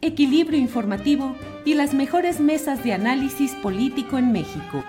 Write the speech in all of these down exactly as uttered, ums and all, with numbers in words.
equilibrio informativo y las mejores mesas de análisis político en México.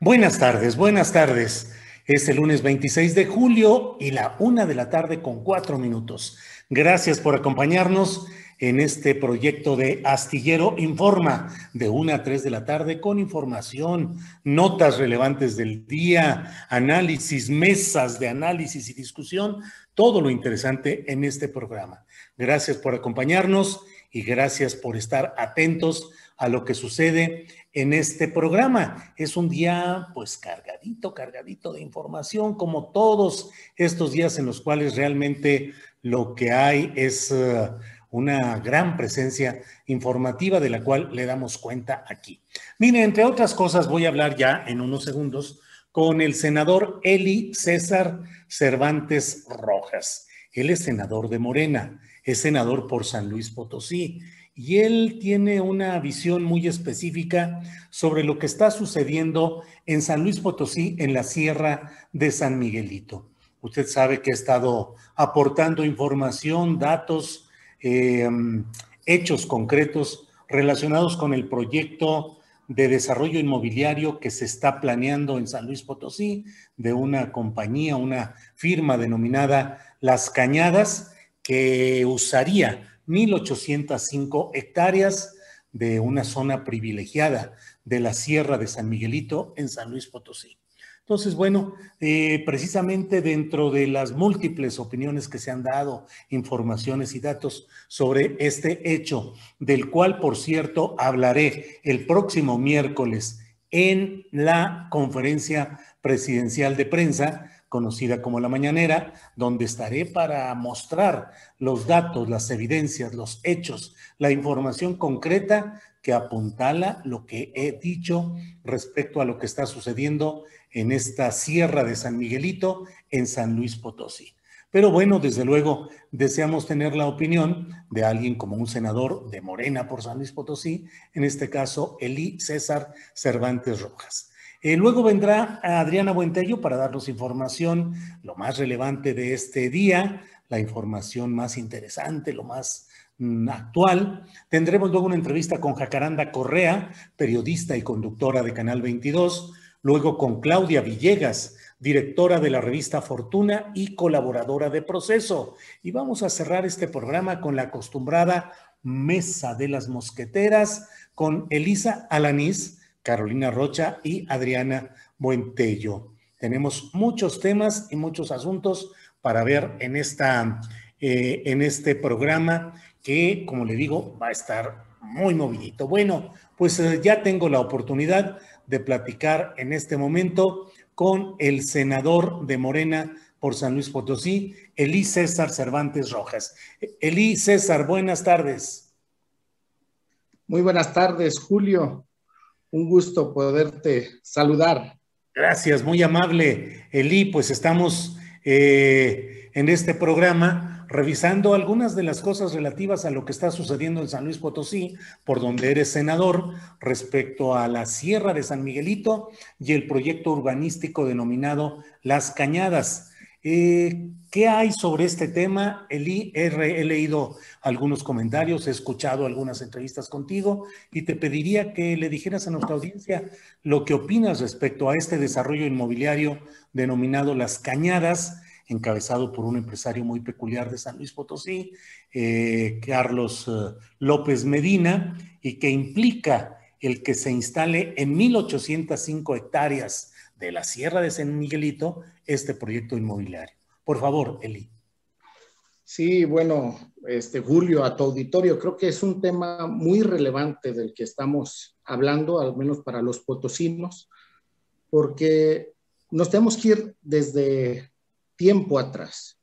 Buenas tardes, buenas tardes. Es el lunes veintiséis de julio y la una de la tarde con cuatro minutos. Gracias por acompañarnos en este proyecto de Astillero Informa, de una a tres de la tarde con información, notas relevantes del día, análisis, mesas de análisis y discusión, todo lo interesante en este programa. Gracias por acompañarnos y gracias por estar atentos a lo que sucede en este programa. Es un día pues cargadito, cargadito de información, como todos estos días en los cuales realmente lo que hay es uh, una gran presencia informativa de la cual le damos cuenta aquí. Mire, entre otras cosas voy a hablar ya en unos segundos con el senador Elí César Cervantes Rojas. Él es senador de Morena, es senador por San Luis Potosí y él tiene una visión muy específica sobre lo que está sucediendo en San Luis Potosí, en la Sierra de San Miguelito. Usted sabe que ha estado aportando información, datos, eh, hechos concretos relacionados con el proyecto de desarrollo inmobiliario que se está planeando en San Luis Potosí, de una compañía, una firma denominada Las Cañadas, que usaría mil ochocientas cinco hectáreas de una zona privilegiada de la Sierra de San Miguelito en San Luis Potosí. Entonces, bueno, eh, precisamente dentro de las múltiples opiniones que se han dado, informaciones y datos sobre este hecho, del cual, por cierto, hablaré el próximo miércoles en la conferencia presidencial de prensa, conocida como La Mañanera, donde estaré para mostrar los datos, las evidencias, los hechos, la información concreta que apuntala lo que he dicho respecto a lo que está sucediendo en esta Sierra de San Miguelito, en San Luis Potosí. Pero bueno, desde luego, deseamos tener la opinión de alguien como un senador de Morena por San Luis Potosí, en este caso, Elí César Cervantes Rojas. Eh, luego vendrá Adriana Buentello para darnos información, lo más relevante de este día, la información más interesante, lo más actual. Tendremos luego una entrevista con Jacaranda Correa, periodista y conductora de Canal veintidós, luego con Claudia Villegas, directora de la revista Fortuna y colaboradora de Proceso. Y vamos a cerrar este programa con la acostumbrada Mesa de las Mosqueteras con Elisa Alanís, Carolina Rocha y Adriana Buentello. Tenemos muchos temas y muchos asuntos para ver en esta, eh, en este programa que, como le digo, va a estar muy movidito. Bueno, pues eh, ya tengo la oportunidad de platicar en este momento con el senador de Morena por San Luis Potosí, Elí César Cervantes Rojas. Elí César, buenas tardes. Muy buenas tardes, Julio. Un gusto poderte saludar. Gracias, muy amable, Elí. Pues estamos eh, en este programa revisando algunas de las cosas relativas a lo que está sucediendo en San Luis Potosí, por donde eres senador, respecto a la Sierra de San Miguelito y el proyecto urbanístico denominado Las Cañadas. Eh, ¿Qué hay sobre este tema? Elí, he leído algunos comentarios, he escuchado algunas entrevistas contigo y te pediría que le dijeras a nuestra audiencia lo que opinas respecto a este desarrollo inmobiliario denominado Las Cañadas, encabezado por un empresario muy peculiar de San Luis Potosí, eh, Carlos López Medina, y que implica el que se instale en mil ochocientas cinco hectáreas de la Sierra de San Miguelito este proyecto inmobiliario. Por favor, Elí. Sí, bueno, este, Julio, a tu auditorio, creo que es un tema muy relevante del que estamos hablando, al menos para los potosinos, porque nos tenemos que ir desde tiempo atrás,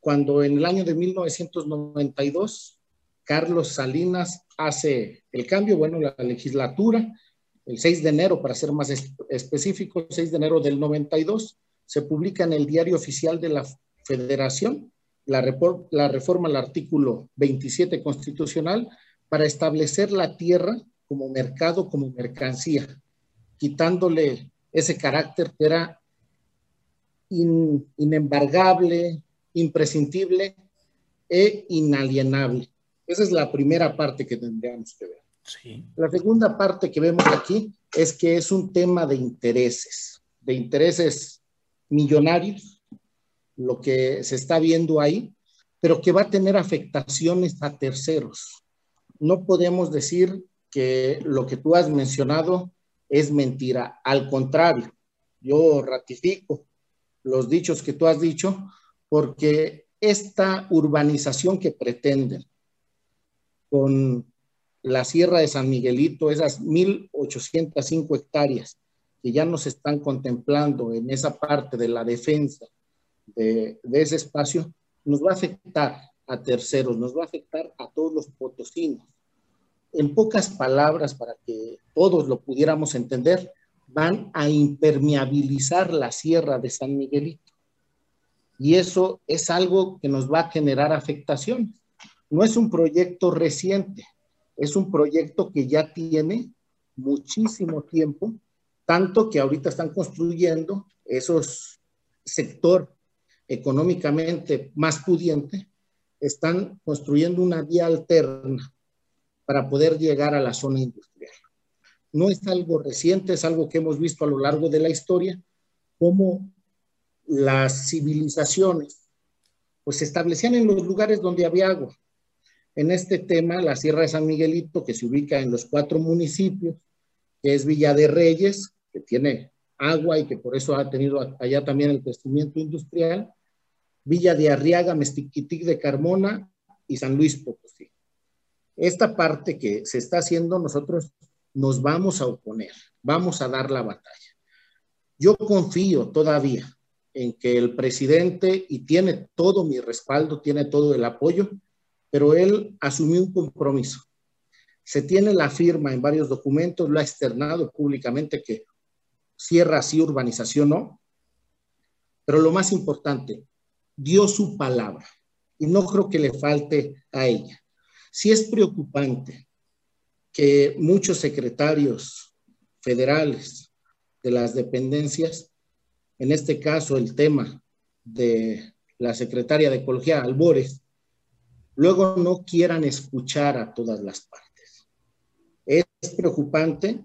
cuando en el año de mil novecientos noventa y dos Carlos Salinas hace el cambio, bueno, la legislatura, el seis de enero, para ser más específico, el seis de enero del noventa y dos, se publica en el Diario Oficial de la Federación la, la reforma al artículo veintisiete constitucional para establecer la tierra como mercado, como mercancía, quitándole ese carácter que era In, inembargable, imprescindible e inalienable. Esa es la primera parte que tendríamos que ver. Sí. La segunda parte que vemos aquí es que es un tema de intereses, de intereses millonarios, lo que se está viendo ahí, pero que va a tener afectaciones a terceros. No podemos decir que lo que tú has mencionado es mentira. Al contrario, yo ratifico los dichos que tú has dicho, porque esta urbanización que pretenden con la Sierra de San Miguelito, esas mil ochocientas cinco hectáreas que ya nos están contemplando en esa parte de la defensa de, de ese espacio, nos va a afectar a terceros, nos va a afectar a todos los potosinos. En pocas palabras, para que todos lo pudiéramos entender, van a impermeabilizar la Sierra de San Miguelito. Y eso es algo que nos va a generar afectaciones. No es un proyecto reciente, es un proyecto que ya tiene muchísimo tiempo, tanto que ahorita están construyendo esos sector económicamente más pudiente, están construyendo una vía alterna para poder llegar a la zona industrial. No es algo reciente, es algo que hemos visto a lo largo de la historia, cómo las civilizaciones pues, se establecían en los lugares donde había agua. En este tema, la Sierra de San Miguelito, que se ubica en los cuatro municipios, que es Villa de Reyes, que tiene agua y que por eso ha tenido allá también el crecimiento industrial, Villa de Arriaga, Mezquitic de Carmona y San Luis Potosí. Esta parte que se está haciendo nosotros nos vamos a oponer, vamos a dar la batalla. Yo confío todavía en que el presidente, y tiene todo mi respaldo, tiene todo el apoyo, pero él asumió un compromiso. Se tiene la firma en varios documentos, lo ha externado públicamente que cierra así urbanización, no. Pero lo más importante, dio su palabra, y no creo que le falte a ella. Si es preocupante que muchos secretarios federales de las dependencias, en este caso el tema de la secretaria de Ecología, Albores, luego no quieran escuchar a todas las partes. Es preocupante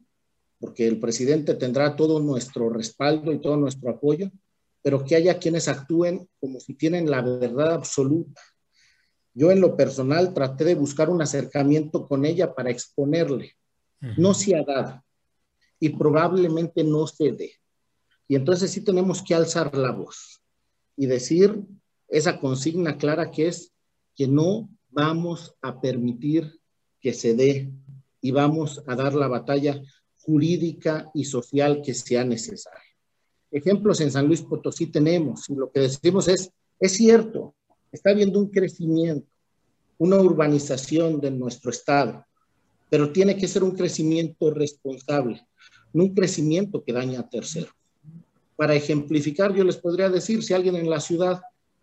porque el presidente tendrá todo nuestro respaldo y todo nuestro apoyo, pero que haya quienes actúen como si tienen la verdad absoluta. Yo en lo personal traté de buscar un acercamiento con ella para exponerle. No se ha dado y probablemente no se dé. Y entonces sí tenemos que alzar la voz y decir esa consigna clara que es que no vamos a permitir que se dé y vamos a dar la batalla jurídica y social que sea necesaria. Ejemplos en San Luis Potosí tenemos y lo que decimos es, es cierto, está habiendo un crecimiento, una urbanización de nuestro estado, pero tiene que ser un crecimiento responsable, no un crecimiento que daña a terceros. Para ejemplificar, yo les podría decir, si alguien en la ciudad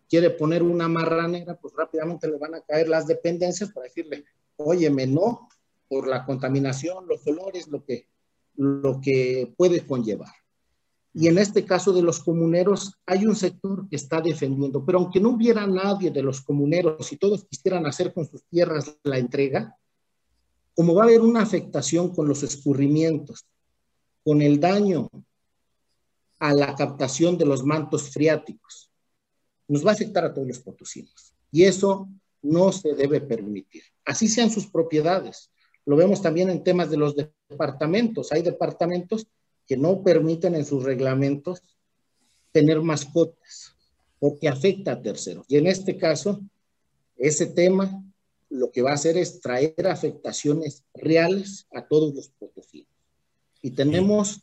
quiere poner una marranera, pues rápidamente le van a caer las dependencias para decirle, óyeme, no, por la contaminación, los olores, lo que, lo que puede conllevar. Y en este caso de los comuneros, hay un sector que está defendiendo. Pero aunque no hubiera nadie de los comuneros y todos quisieran hacer con sus tierras la entrega, como va a haber una afectación con los escurrimientos, con el daño a la captación de los mantos freáticos, nos va a afectar a todos los potosinos. Y eso no se debe permitir. Así sean sus propiedades. Lo vemos también en temas de los departamentos. Hay departamentos que no permiten en sus reglamentos tener mascotas, porque afecta a terceros. Y en este caso, ese tema lo que va a hacer es traer afectaciones reales a todos los potosinos. Y tenemos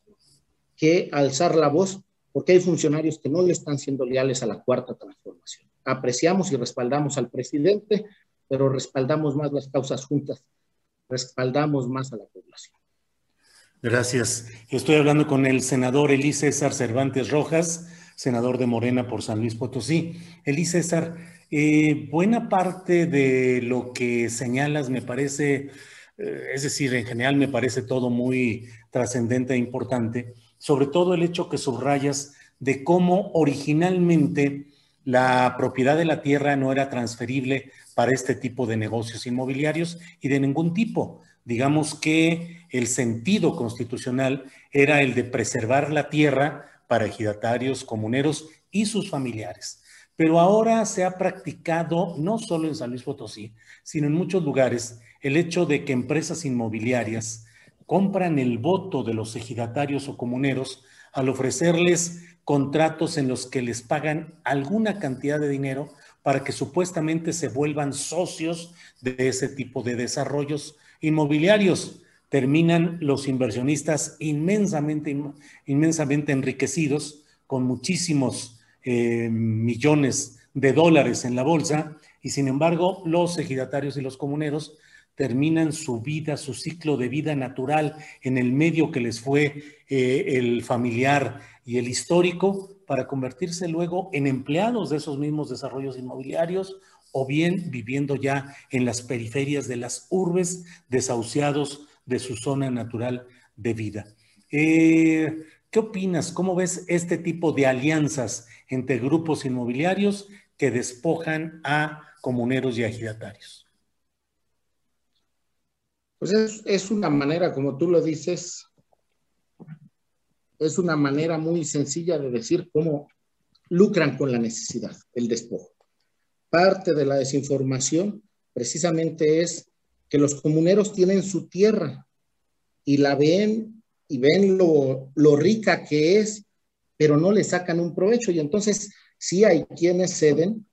que alzar la voz, porque hay funcionarios que no le están siendo leales a la cuarta transformación. Apreciamos y respaldamos al presidente, pero respaldamos más las causas juntas, respaldamos más a la población. Gracias. Estoy hablando con el senador Elí César Cervantes Rojas, senador de Morena por San Luis Potosí. Elí César, eh, buena parte de lo que señalas me parece, eh, es decir, en general me parece todo muy trascendente e importante, sobre todo el hecho que subrayas de cómo originalmente la propiedad de la tierra no era transferible para este tipo de negocios inmobiliarios y de ningún tipo. Digamos que el sentido constitucional era el de preservar la tierra para ejidatarios, comuneros y sus familiares. Pero ahora se ha practicado, no solo en San Luis Potosí, sino en muchos lugares, el hecho de que empresas inmobiliarias compran el voto de los ejidatarios o comuneros al ofrecerles contratos en los que les pagan alguna cantidad de dinero para que supuestamente se vuelvan socios de ese tipo de desarrollos inmobiliarios. Terminan los inversionistas inmensamente, inmensamente enriquecidos, con muchísimos eh, millones de dólares en la bolsa, y sin embargo los ejidatarios y los comuneros terminan su vida, su ciclo de vida natural en el medio que les fue eh, el familiar y el histórico, para convertirse luego en empleados de esos mismos desarrollos inmobiliarios, o bien viviendo ya en las periferias de las urbes, desahuciados de su zona natural de vida. Eh, ¿Qué opinas? ¿Cómo ves este tipo de alianzas entre grupos inmobiliarios que despojan a comuneros y ejidatarios? Pues es, es una manera, como tú lo dices, es una manera muy sencilla de decir cómo lucran con la necesidad, el despojo. Parte de la desinformación precisamente es que los comuneros tienen su tierra y la ven y ven lo, lo rica que es, pero no le sacan un provecho. Y entonces sí hay quienes ceden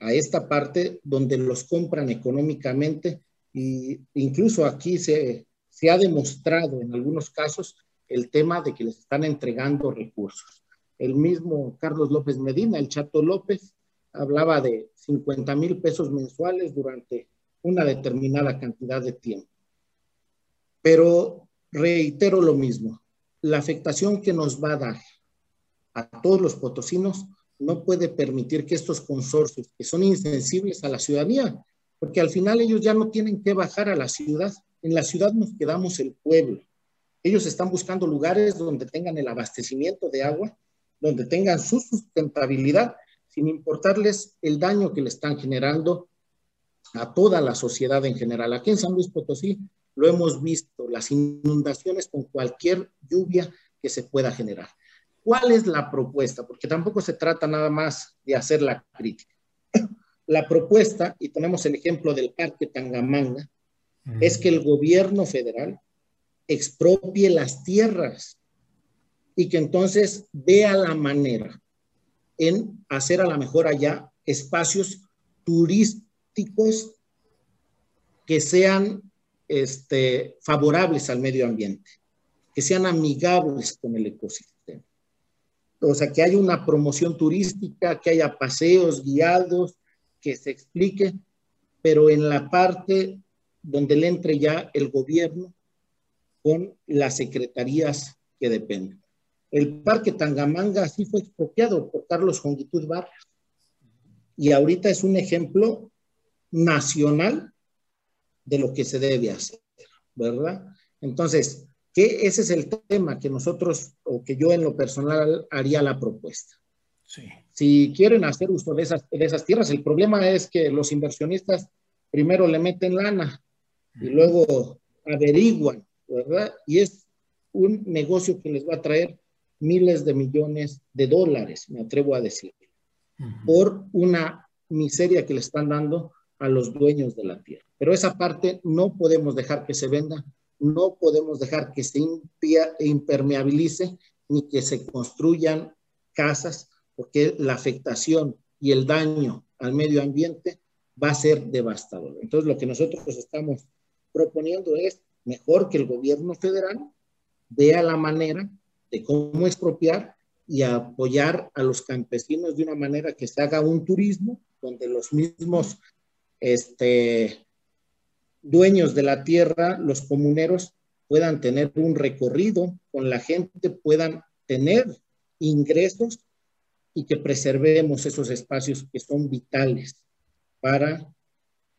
a esta parte donde los compran económicamente, y incluso aquí se, se ha demostrado en algunos casos el tema de que les están entregando recursos. El mismo Carlos López Medina, el Chato López, hablaba de cincuenta mil pesos mensuales durante una determinada cantidad de tiempo. Pero reitero lo mismo, la afectación que nos va a dar a todos los potosinos no puede permitir que estos consorcios, que son insensibles a la ciudadanía, porque al final ellos ya no tienen que bajar a la ciudad, en la ciudad nos quedamos el pueblo. Ellos están buscando lugares donde tengan el abastecimiento de agua, donde tengan su sustentabilidad, sin importarles el daño que le están generando a toda la sociedad en general. Aquí en San Luis Potosí lo hemos visto, las inundaciones con cualquier lluvia que se pueda generar. ¿Cuál es la propuesta? Porque tampoco se trata nada más de hacer la crítica. La propuesta, y tenemos el ejemplo del Parque Tangamanga, uh-huh. es que el gobierno federal expropie las tierras y que entonces vea la manera en hacer a lo mejor allá espacios turísticos que sean este, favorables al medio ambiente, que sean amigables con el ecosistema. O sea, que haya una promoción turística, que haya paseos guiados, que se explique, pero en la parte donde le entre ya el gobierno con las secretarías que dependen. El Parque Tangamanga sí fue expropiado por Carlos Jongitud Barrios y ahorita es un ejemplo nacional de lo que se debe hacer, ¿verdad? Entonces, Que ese es el tema que nosotros, o que yo en lo personal haría la propuesta. Sí. Si quieren hacer uso de esas, de esas tierras, el problema es que los inversionistas primero le meten lana y luego averiguan, ¿verdad? Y es un negocio que les va a traer miles de millones de dólares, me atrevo a decir, uh-huh. por una miseria que le están dando a los dueños de la tierra. Pero esa parte no podemos dejar que se venda, no podemos dejar que se impermeabilice ni que se construyan casas, porque la afectación y el daño al medio ambiente va a ser devastador. Entonces, lo que nosotros estamos proponiendo es mejor que el gobierno federal vea la manera de cómo expropiar y apoyar a los campesinos de una manera que se haga un turismo donde los mismos este, dueños de la tierra, los comuneros, puedan tener un recorrido con la gente, puedan tener ingresos y que preservemos esos espacios que son vitales para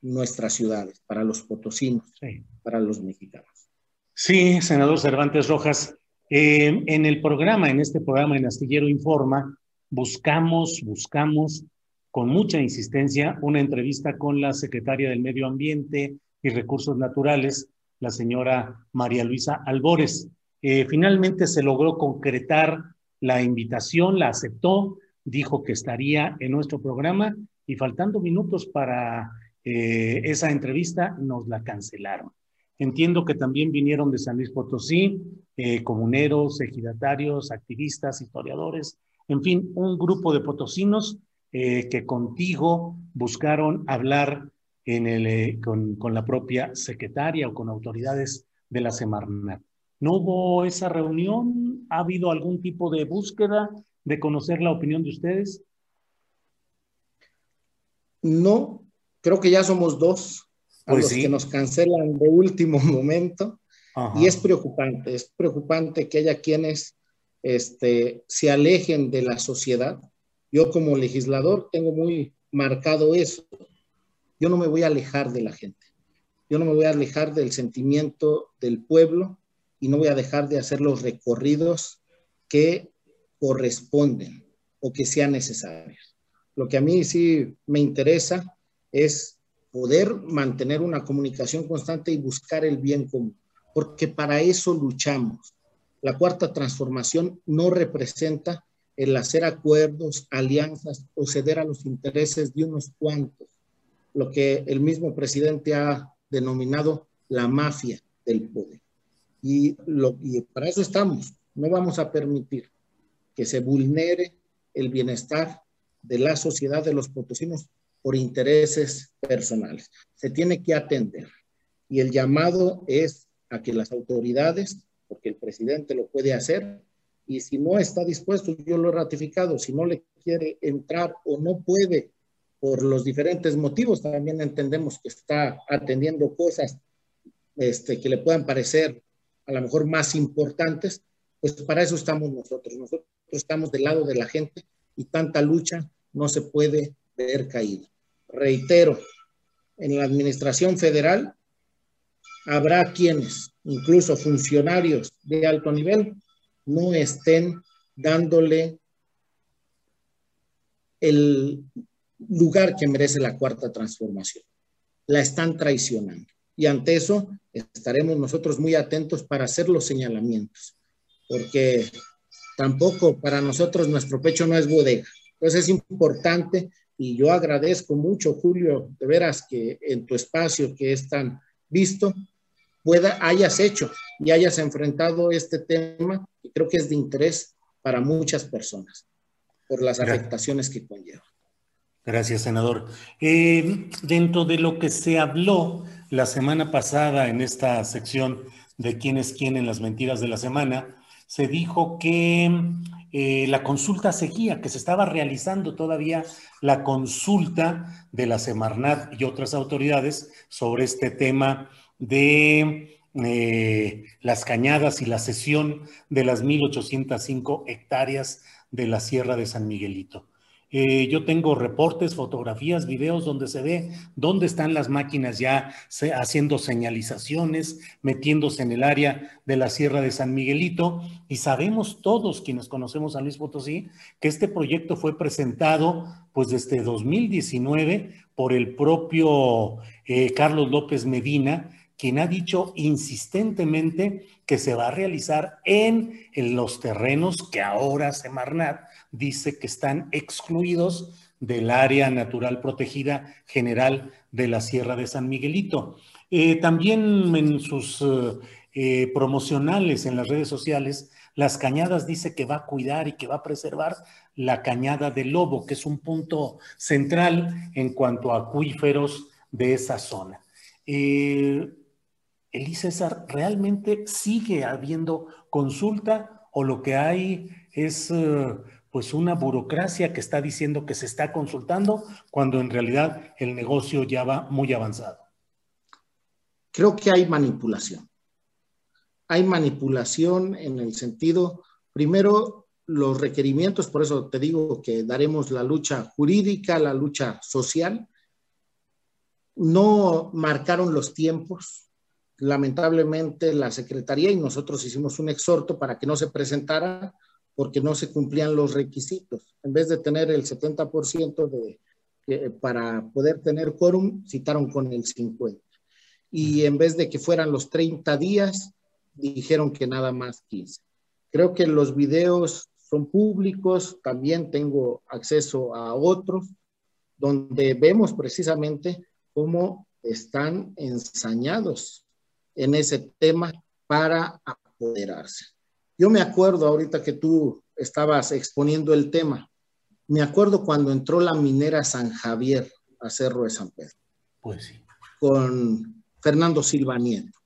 nuestras ciudades, para los potosinos, sí. para los mexicanos. Sí, senador Cervantes Rojas. Eh, en el programa, en este programa en Astillero Informa, buscamos, buscamos con mucha insistencia una entrevista con la secretaria del Medio Ambiente y Recursos Naturales, la señora María Luisa Albores. Eh, finalmente se logró concretar la invitación, la aceptó, dijo que estaría en nuestro programa y faltando minutos para eh, esa entrevista nos la cancelaron. Entiendo que también vinieron de San Luis Potosí, eh, comuneros, ejidatarios, activistas, historiadores, en fin, un grupo de potosinos eh, que contigo buscaron hablar en el, eh, con, con la propia secretaria o con autoridades de la Semarnat. ¿No hubo esa reunión? ¿Ha habido algún tipo de búsqueda de conocer la opinión de ustedes? No, creo que ya somos dos. A pues los sí. que nos cancelan de último momento. Ajá. Y es preocupante, es preocupante que haya quienes este, se alejen de la sociedad. Yo como legislador tengo muy marcado eso. Yo no me voy a alejar de la gente, yo no me voy a alejar del sentimiento del pueblo y no voy a dejar de hacer los recorridos que corresponden o que sean necesarios. Lo que a mí sí me interesa es poder mantener una comunicación constante y buscar el bien común, porque para eso luchamos. La cuarta transformación no representa el hacer acuerdos, alianzas o ceder a los intereses de unos cuantos, lo que el mismo presidente ha denominado la mafia del poder. Y, lo, y para eso estamos. No vamos a permitir que se vulnere el bienestar de la sociedad de los potosinos por intereses personales. Se tiene que atender. Y el llamado es a que las autoridades, porque el presidente lo puede hacer, y si no está dispuesto, yo lo he ratificado, si no le quiere entrar o no puede, por los diferentes motivos, también entendemos que está atendiendo cosas este, que le puedan parecer a lo mejor más importantes, pues para eso estamos nosotros. Nosotros estamos del lado de la gente y tanta lucha no se puede ver caída. Reitero, en la administración federal habrá quienes, incluso funcionarios de alto nivel, no estén dándole el lugar que merece la cuarta transformación. La están traicionando. Y ante eso estaremos nosotros muy atentos para hacer los señalamientos, porque tampoco para nosotros nuestro pecho no es bodega. Entonces es importante. Y yo agradezco mucho, Julio, de veras que en tu espacio que es tan visto, pueda, hayas hecho y hayas enfrentado este tema, que creo que es de interés para muchas personas, por las Gracias. afectaciones que conlleva. Gracias, senador. Eh, dentro de lo que se habló la semana pasada en esta sección de quién es quién en las mentiras de la semana, se dijo que Eh, la consulta seguía, que se estaba realizando todavía la consulta de la Semarnat y otras autoridades sobre este tema de eh, las cañadas y la cesión de las mil ochocientas cinco hectáreas de la Sierra de San Miguelito. Eh, yo tengo reportes, fotografías, videos donde se ve dónde están las máquinas ya se, haciendo señalizaciones, metiéndose en el área de la Sierra de San Miguelito, y sabemos todos quienes conocemos a Luis Potosí que este proyecto fue presentado pues desde dos mil diecinueve por el propio eh, Carlos López Medina, quien ha dicho insistentemente que se va a realizar en, en los terrenos que ahora Semarnat dice que están excluidos del área natural protegida general de la Sierra de San Miguelito. Eh, también en sus eh, promocionales en las redes sociales, Las Cañadas dice que va a cuidar y que va a preservar la Cañada del Lobo, que es un punto central en cuanto a acuíferos de esa zona. Eh, Elí César, ¿realmente sigue habiendo consulta o lo que hay es eh, pues una burocracia que está diciendo que se está consultando cuando en realidad el negocio ya va muy avanzado? Creo que hay manipulación. Hay manipulación en el sentido, primero, los requerimientos, por eso te digo que daremos la lucha jurídica, la lucha social. No marcaron los tiempos. Lamentablemente la Secretaría y nosotros hicimos un exhorto para que no se presentara porque no se cumplían los requisitos. En vez de tener el setenta por ciento de, eh, para poder tener quórum, citaron con el cincuenta por ciento. Y en vez de que fueran los treinta días, dijeron que nada más quince. Creo que los videos son públicos, también tengo acceso a otros, donde vemos precisamente cómo están ensañados en ese tema para apoderarse. Yo me acuerdo ahorita que tú estabas exponiendo el tema, me acuerdo cuando entró la minera San Javier a Cerro de San Pedro. Pues sí. Con Fernando Silva Nieto.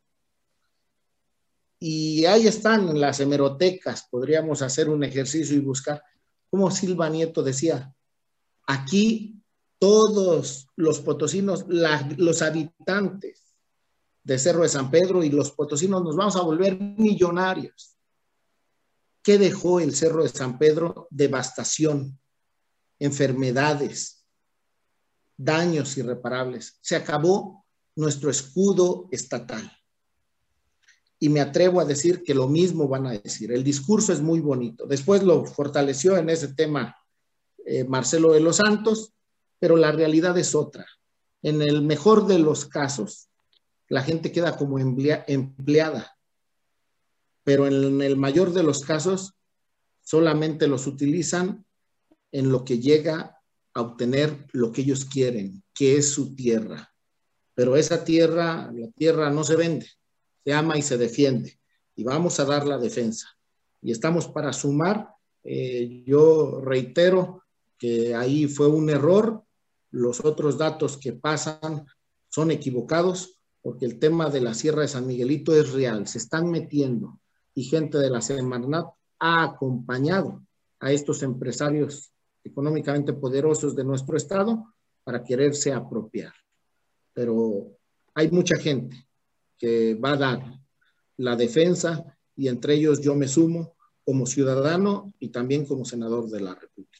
Y ahí están en las hemerotecas, podríamos hacer un ejercicio y buscar cómo Silva Nieto decía, aquí todos los potosinos, la, los habitantes de Cerro de San Pedro y los potosinos nos vamos a volver millonarios. ¿Qué dejó el Cerro de San Pedro? Devastación, enfermedades, daños irreparables. Se acabó nuestro escudo estatal. Y me atrevo a decir que lo mismo van a decir. El discurso es muy bonito. Después lo fortaleció en ese tema eh, Marcelo de los Santos, pero la realidad es otra. En el mejor de los casos, la gente queda como empleada, pero en el mayor de los casos, solamente los utilizan en lo que llega a obtener lo que ellos quieren, que es su tierra. Pero esa tierra, la tierra no se vende, se ama y se defiende, y vamos a dar la defensa. Y estamos para sumar, eh, yo reitero que ahí fue un error, los otros datos que pasan son equivocados, porque el tema de la Sierra de San Miguelito es real, se están metiendo, y gente de la Semarnat ha acompañado a estos empresarios económicamente poderosos de nuestro estado para quererse apropiar. Pero hay mucha gente que va a dar la defensa, y entre ellos yo me sumo como ciudadano y también como senador de la República.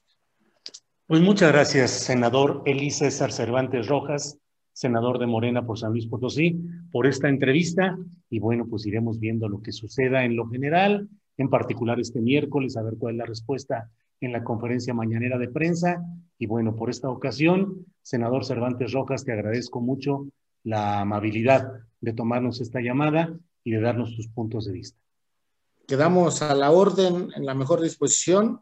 Pues muchas gracias, senador Elí César Cervantes Rojas, senador de Morena por San Luis Potosí, por esta entrevista, y bueno, pues iremos viendo lo que suceda en lo general, en particular este miércoles, a ver cuál es la respuesta en la conferencia mañanera de prensa, y bueno, por esta ocasión, senador Cervantes Rojas, te agradezco mucho la amabilidad de tomarnos esta llamada y de darnos tus puntos de vista. Quedamos a la orden, en la mejor disposición,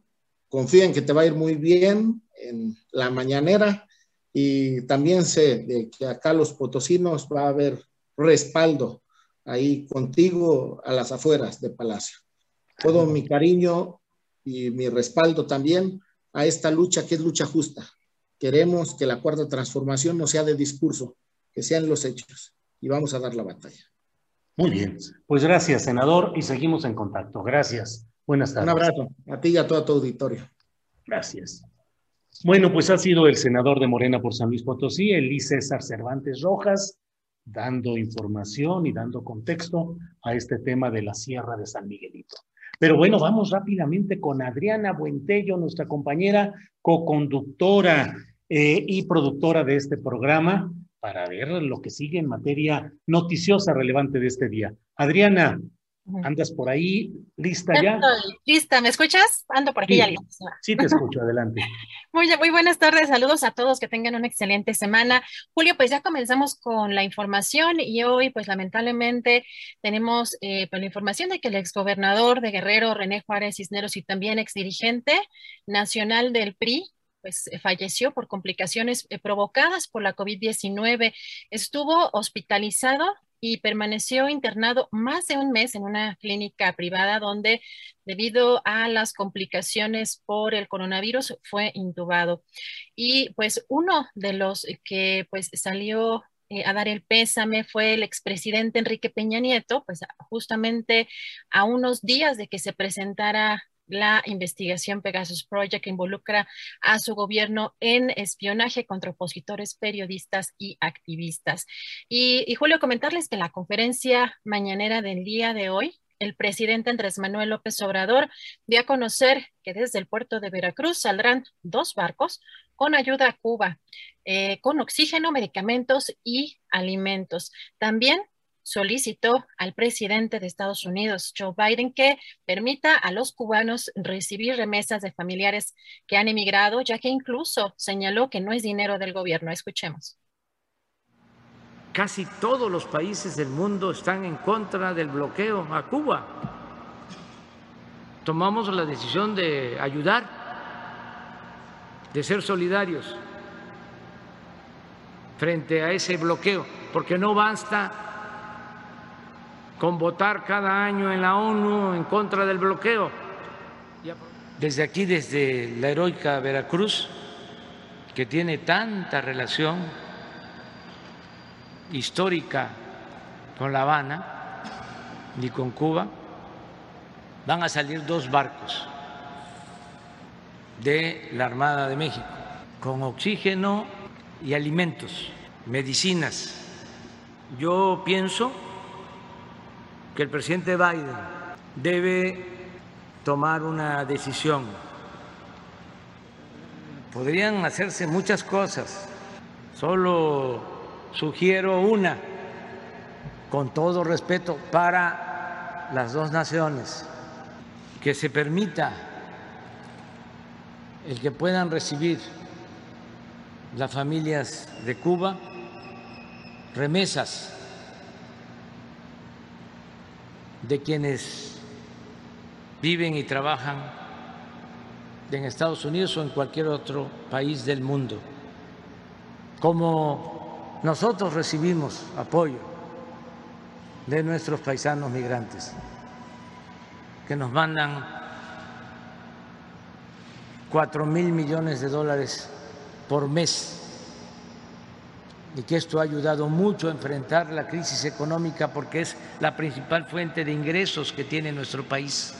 confío en que te va a ir muy bien en la mañanera, y también sé que acá los potosinos va a haber respaldo ahí contigo a las afueras de Palacio. Todo mi cariño y mi respaldo también a esta lucha que es lucha justa. Queremos que la cuarta transformación no sea de discurso, que sean los hechos, y vamos a dar la batalla. Muy bien, pues gracias, senador, y seguimos en contacto. Gracias, buenas tardes. Un abrazo a ti y a todo tu auditorio. Gracias. Bueno, pues ha sido el senador de Morena por San Luis Potosí, Elí César Cervantes Rojas, dando información y dando contexto a este tema de la Sierra de San Miguelito. Pero bueno, vamos rápidamente con Adriana Buentello, nuestra compañera co-conductora eh, y productora de este programa, para ver lo que sigue en materia noticiosa relevante de este día. Adriana, ¿andas por ahí? ¿Lista ya? Estoy lista, ¿me escuchas? Ando por aquí sí, ya lista. Sí, te escucho, adelante. Muy, muy buenas tardes, saludos a todos, que tengan una excelente semana. Julio, pues ya comenzamos con la información y hoy pues lamentablemente tenemos eh, la información de que el exgobernador de Guerrero, René Juárez Cisneros, y también exdirigente nacional del P R I, pues falleció por complicaciones eh, provocadas por la COVID diecinueve. Estuvo hospitalizado y permaneció internado más de un mes en una clínica privada donde, debido a las complicaciones por el coronavirus, fue intubado. Y pues uno de los que pues salió eh, a dar el pésame fue el expresidente Enrique Peña Nieto, pues justamente a unos días de que se presentara la investigación Pegasus Project, que involucra a su gobierno en espionaje contra opositores, periodistas y activistas. Y, y Julio, comentarles que la conferencia mañanera del día de hoy, el presidente Andrés Manuel López Obrador dio a conocer que desde el puerto de Veracruz saldrán dos barcos con ayuda a Cuba, eh, con oxígeno, medicamentos y alimentos. También solicitó al presidente de Estados Unidos, Joe Biden, que permita a los cubanos recibir remesas de familiares que han emigrado, ya que incluso señaló que no es dinero del gobierno. Escuchemos. Casi todos los países del mundo están en contra del bloqueo a Cuba. Tomamos la decisión de ayudar, de ser solidarios frente a ese bloqueo, porque no basta con votar cada año en la ONU en contra del bloqueo. Desde aquí, desde la heroica Veracruz, que tiene tanta relación histórica con La Habana y con Cuba, van a salir dos barcos de la Armada de México con oxígeno y alimentos, medicinas. Yo pienso que el presidente Biden debe tomar una decisión. Podrían hacerse muchas cosas, solo sugiero una, con todo respeto para las dos naciones, que se permita el que puedan recibir las familias de Cuba remesas de quienes viven y trabajan en Estados Unidos o en cualquier otro país del mundo, como nosotros recibimos apoyo de nuestros paisanos migrantes, que nos mandan cuatro mil millones de dólares por mes, y que esto ha ayudado mucho a enfrentar la crisis económica porque es la principal fuente de ingresos que tiene nuestro país.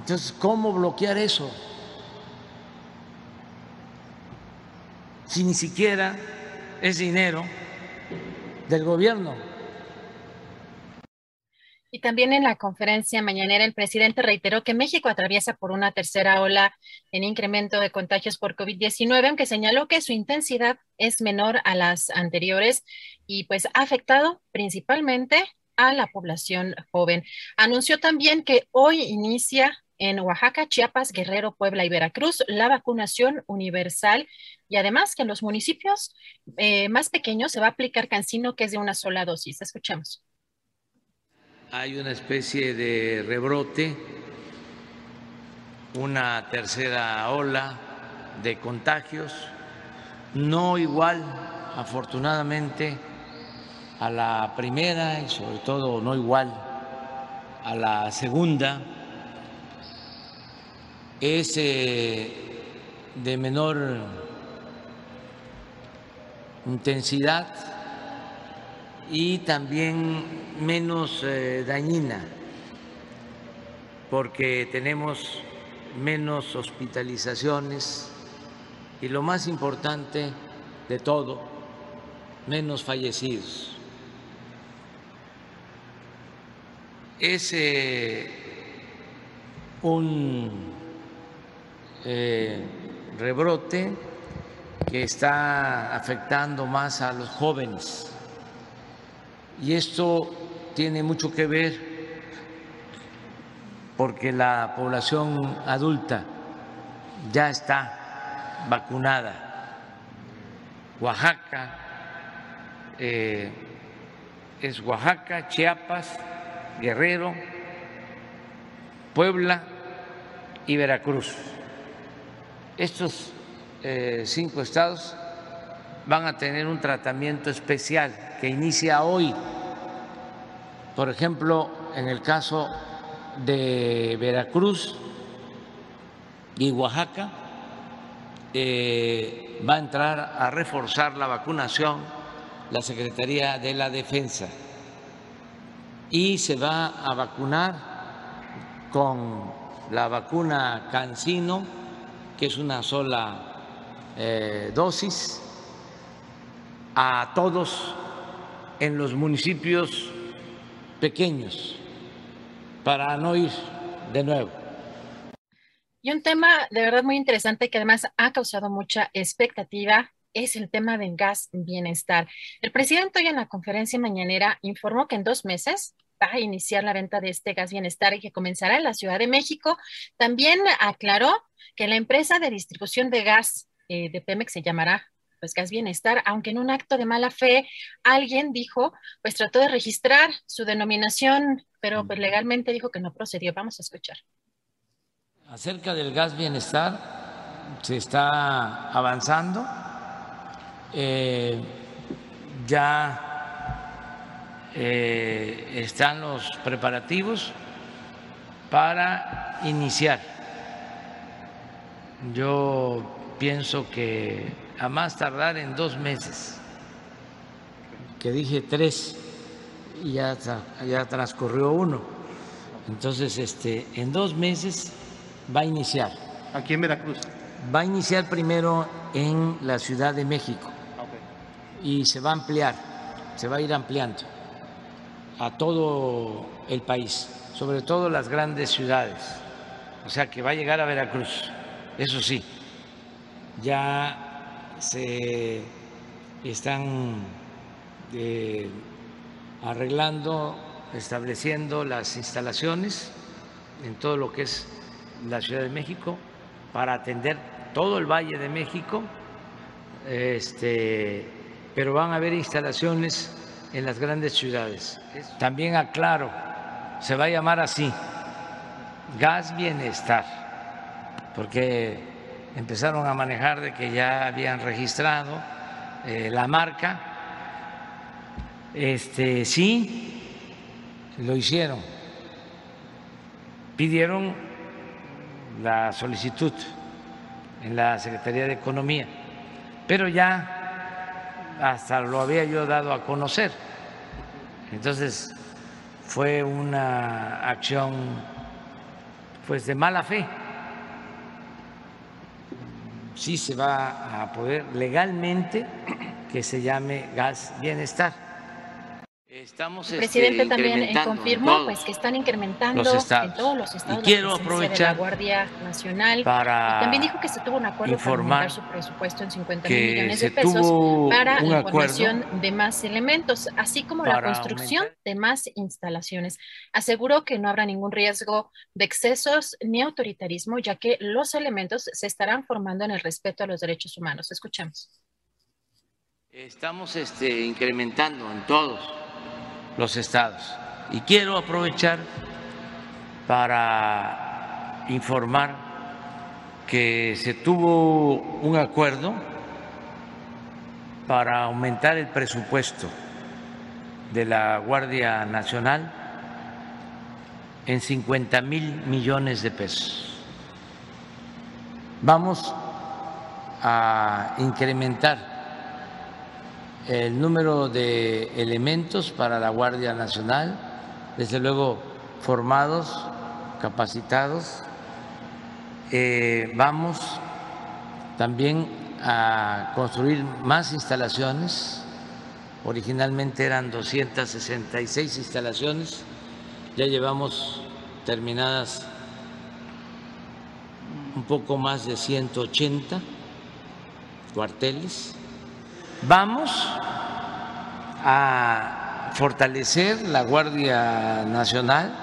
Entonces, ¿cómo bloquear eso? Si ni siquiera es dinero del gobierno. Y también en la conferencia mañanera el presidente reiteró que México atraviesa por una tercera ola en incremento de contagios por COVID diecinueve, aunque señaló que su intensidad es menor a las anteriores y pues ha afectado principalmente a la población joven. Anunció también que hoy inicia en Oaxaca, Chiapas, Guerrero, Puebla y Veracruz la vacunación universal, y además que en los municipios eh, más pequeños se va a aplicar cancino, que es de una sola dosis. Escuchemos. Hay una especie de rebrote, una tercera ola de contagios, no igual, afortunadamente, a la primera y sobre todo no igual a la segunda. Es de menor intensidad y también menos eh, dañina, porque tenemos menos hospitalizaciones y, lo más importante de todo, menos fallecidos. es eh, un eh, rebrote que está afectando más a los jóvenes, y esto tiene mucho que ver porque la población adulta ya está vacunada. Oaxaca, eh, es Oaxaca, Chiapas, Guerrero, Puebla y Veracruz. Estos eh, cinco estados van a tener un tratamiento especial que inicia hoy. Por ejemplo, en el caso de Veracruz y Oaxaca, eh, va a entrar a reforzar la vacunación la Secretaría de la Defensa, y se va a vacunar con la vacuna CanSino, que es una sola eh, dosis, a todos en los municipios pequeños, para no ir de nuevo. Y un tema de verdad muy interesante que además ha causado mucha expectativa es el tema del Gas Bienestar. El presidente hoy en la conferencia mañanera informó que en dos meses va a iniciar la venta de este Gas Bienestar y que comenzará en la Ciudad de México. También aclaró que la empresa de distribución de gas eh, de Pemex se llamará pues Gas Bienestar, aunque en un acto de mala fe alguien dijo, pues trató de registrar su denominación, pero pues legalmente dijo que no procedió. Vamos a escuchar. Acerca del Gas Bienestar, se está avanzando. Eh, ya eh, están los preparativos para iniciar. Yo pienso que a más tardar en dos meses, que dije tres y ya, ya transcurrió uno. Entonces, este, en dos meses va a iniciar. ¿Aquí en Veracruz? Va a iniciar primero en la Ciudad de México, okay, y se va a ampliar, se va a ir ampliando a todo el país, sobre todo las grandes ciudades. O sea que va a llegar a Veracruz, eso sí, ya se están eh, arreglando, estableciendo las instalaciones en todo lo que es la Ciudad de México para atender todo el Valle de México, este, pero van a haber instalaciones en las grandes ciudades. También aclaro, se va a llamar así, Gas Bienestar, porque empezaron a manejar de que ya habían registrado eh, la marca. Este, sí, lo hicieron. Pidieron la solicitud en la Secretaría de Economía, pero ya hasta lo había yo dado a conocer. Entonces, fue una acción pues de mala fe. Sí se va a poder legalmente que se llame Gas Bienestar. Estamos El presidente este, también confirmó pues, que están incrementando en todos los estados. Y quiero aprovechar de la Guardia Nacional. Para y también dijo que se tuvo un acuerdo para aumentar su presupuesto en cincuenta mil millones de pesos para la formación de más elementos, así como la construcción aumentar. de más instalaciones. Aseguró que no habrá ningún riesgo de excesos ni autoritarismo, ya que los elementos se estarán formando en el respeto a los derechos humanos. Escuchamos. Estamos este, incrementando en todos los estados. Y quiero aprovechar para informar que se tuvo un acuerdo para aumentar el presupuesto de la Guardia Nacional en cincuenta mil millones de pesos. Vamos a incrementar el número de elementos para la Guardia Nacional, desde luego formados, capacitados. Eh, vamos también a construir más instalaciones. Originalmente eran doscientas sesenta y seis instalaciones, Ya llevamos terminadas un poco más de ciento ochenta cuarteles. Vamos a fortalecer la Guardia Nacional,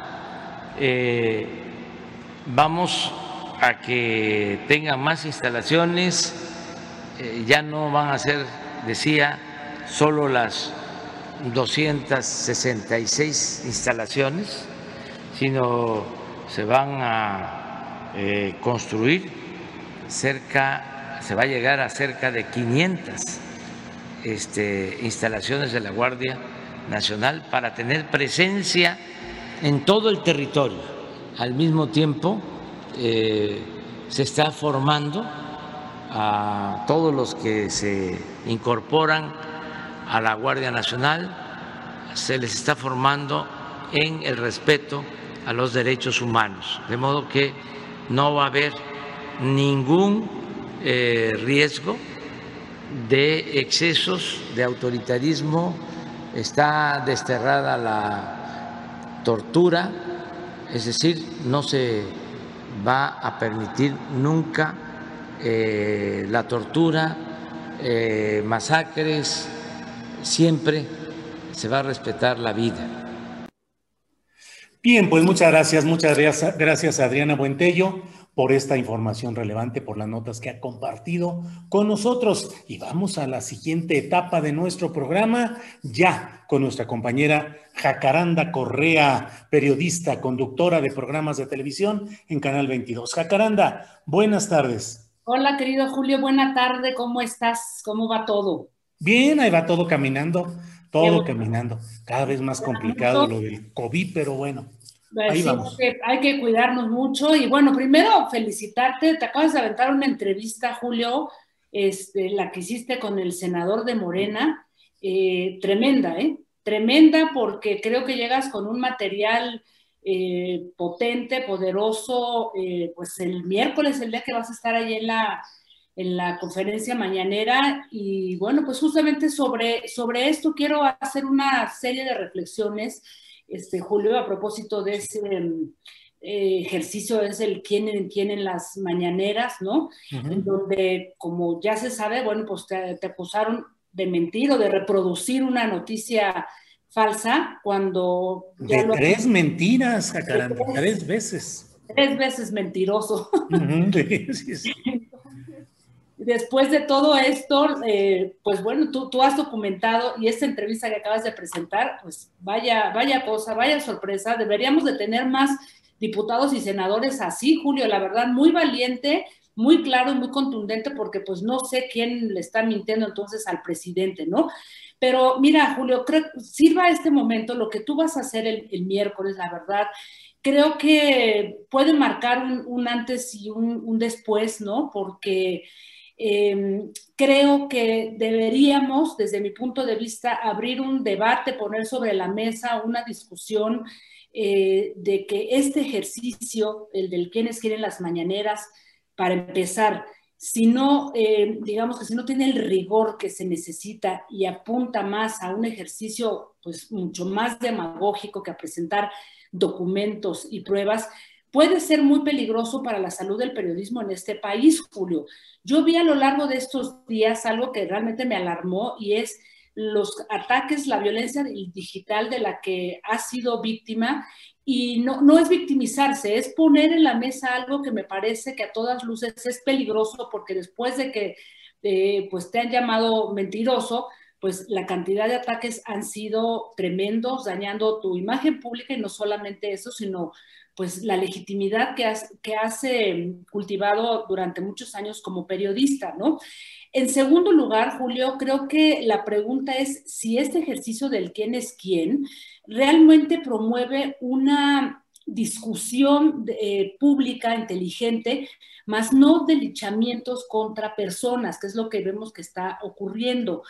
eh, vamos a que tengan más instalaciones, eh, ya no van a ser, decía, solo las doscientas sesenta y seis instalaciones, sino se van a eh, construir cerca, se va a llegar a cerca de quinientas este, instalaciones de la Guardia Nacional para tener presencia en todo el territorio. Al mismo tiempo eh, se está formando a todos los que se incorporan a la Guardia Nacional, se les está formando en el respeto a los derechos humanos, de modo que no va a haber ningún eh, riesgo de excesos, de autoritarismo, está desterrada la tortura, es decir, no se va a permitir nunca eh, la tortura, eh, masacres, siempre se va a respetar la vida. Bien, pues muchas gracias, muchas gracias Adriana Buentello por esta información relevante, por las notas que ha compartido con nosotros. Y vamos a la siguiente etapa de nuestro programa, ya con nuestra compañera Jacaranda Correa, periodista, conductora de programas de televisión en Canal veintidós. Jacaranda, buenas tardes. Hola querido Julio, buena tarde, ¿cómo estás? ¿Cómo va todo? Bien, ahí va todo caminando. Todo caminando, cada vez más complicado lo del COVID, pero bueno, ahí sí, vamos. Hay que cuidarnos mucho y bueno, primero felicitarte, te acabas de aventar una entrevista, Julio, este, la que hiciste con el senador de Morena, eh, tremenda, ¿eh? Tremenda porque creo que llegas con un material eh, potente, poderoso, eh, pues el miércoles, el día que vas a estar ahí en la... en la conferencia mañanera y bueno, pues justamente sobre, sobre esto quiero hacer una serie de reflexiones, este, Julio, a propósito de ese eh, ejercicio, es el quién, quién en las mañaneras, ¿no? Uh-huh. En donde, como ya se sabe, bueno, pues te, te acusaron de mentir o de reproducir una noticia falsa cuando... Ya de lo... tres mentiras, Jacaranda, tres veces. Tres veces mentiroso. Uh-huh, sí, sí. Después de todo esto, eh, pues bueno, tú, tú has documentado y esta entrevista que acabas de presentar, pues vaya, vaya cosa, vaya sorpresa. Deberíamos de tener más diputados y senadores así, Julio, la verdad, muy valiente, muy claro y muy contundente, porque pues no sé quién le está mintiendo entonces al presidente, ¿no? Pero mira, Julio, creo, sirva este momento lo que tú vas a hacer el, el miércoles, la verdad. Creo que puede marcar un, un antes y un, un después, ¿no? Porque... Eh, creo que deberíamos, desde mi punto de vista, abrir un debate, poner sobre la mesa una discusión eh, de que este ejercicio, el del quiénes quieren las mañaneras, para empezar, si no, eh, digamos que si no tiene el rigor que se necesita y apunta más a un ejercicio pues, mucho más demagógico que a presentar documentos y pruebas, puede ser muy peligroso para la salud del periodismo en este país, Julio. Yo vi a lo largo de estos días algo que realmente me alarmó y es los ataques, la violencia digital de la que ha sido víctima y no, no es victimizarse, es poner en la mesa algo que me parece que a todas luces es peligroso porque después de que eh, pues te han llamado mentiroso, pues la cantidad de ataques han sido tremendos, dañando tu imagen pública y no solamente eso, sino pues la legitimidad que has, que has eh, cultivado durante muchos años como periodista, ¿no? En segundo lugar, Julio, creo que la pregunta es si este ejercicio del quién es quién realmente promueve una discusión eh, pública, inteligente, más no de linchamientos contra personas, que es lo que vemos que está ocurriendo.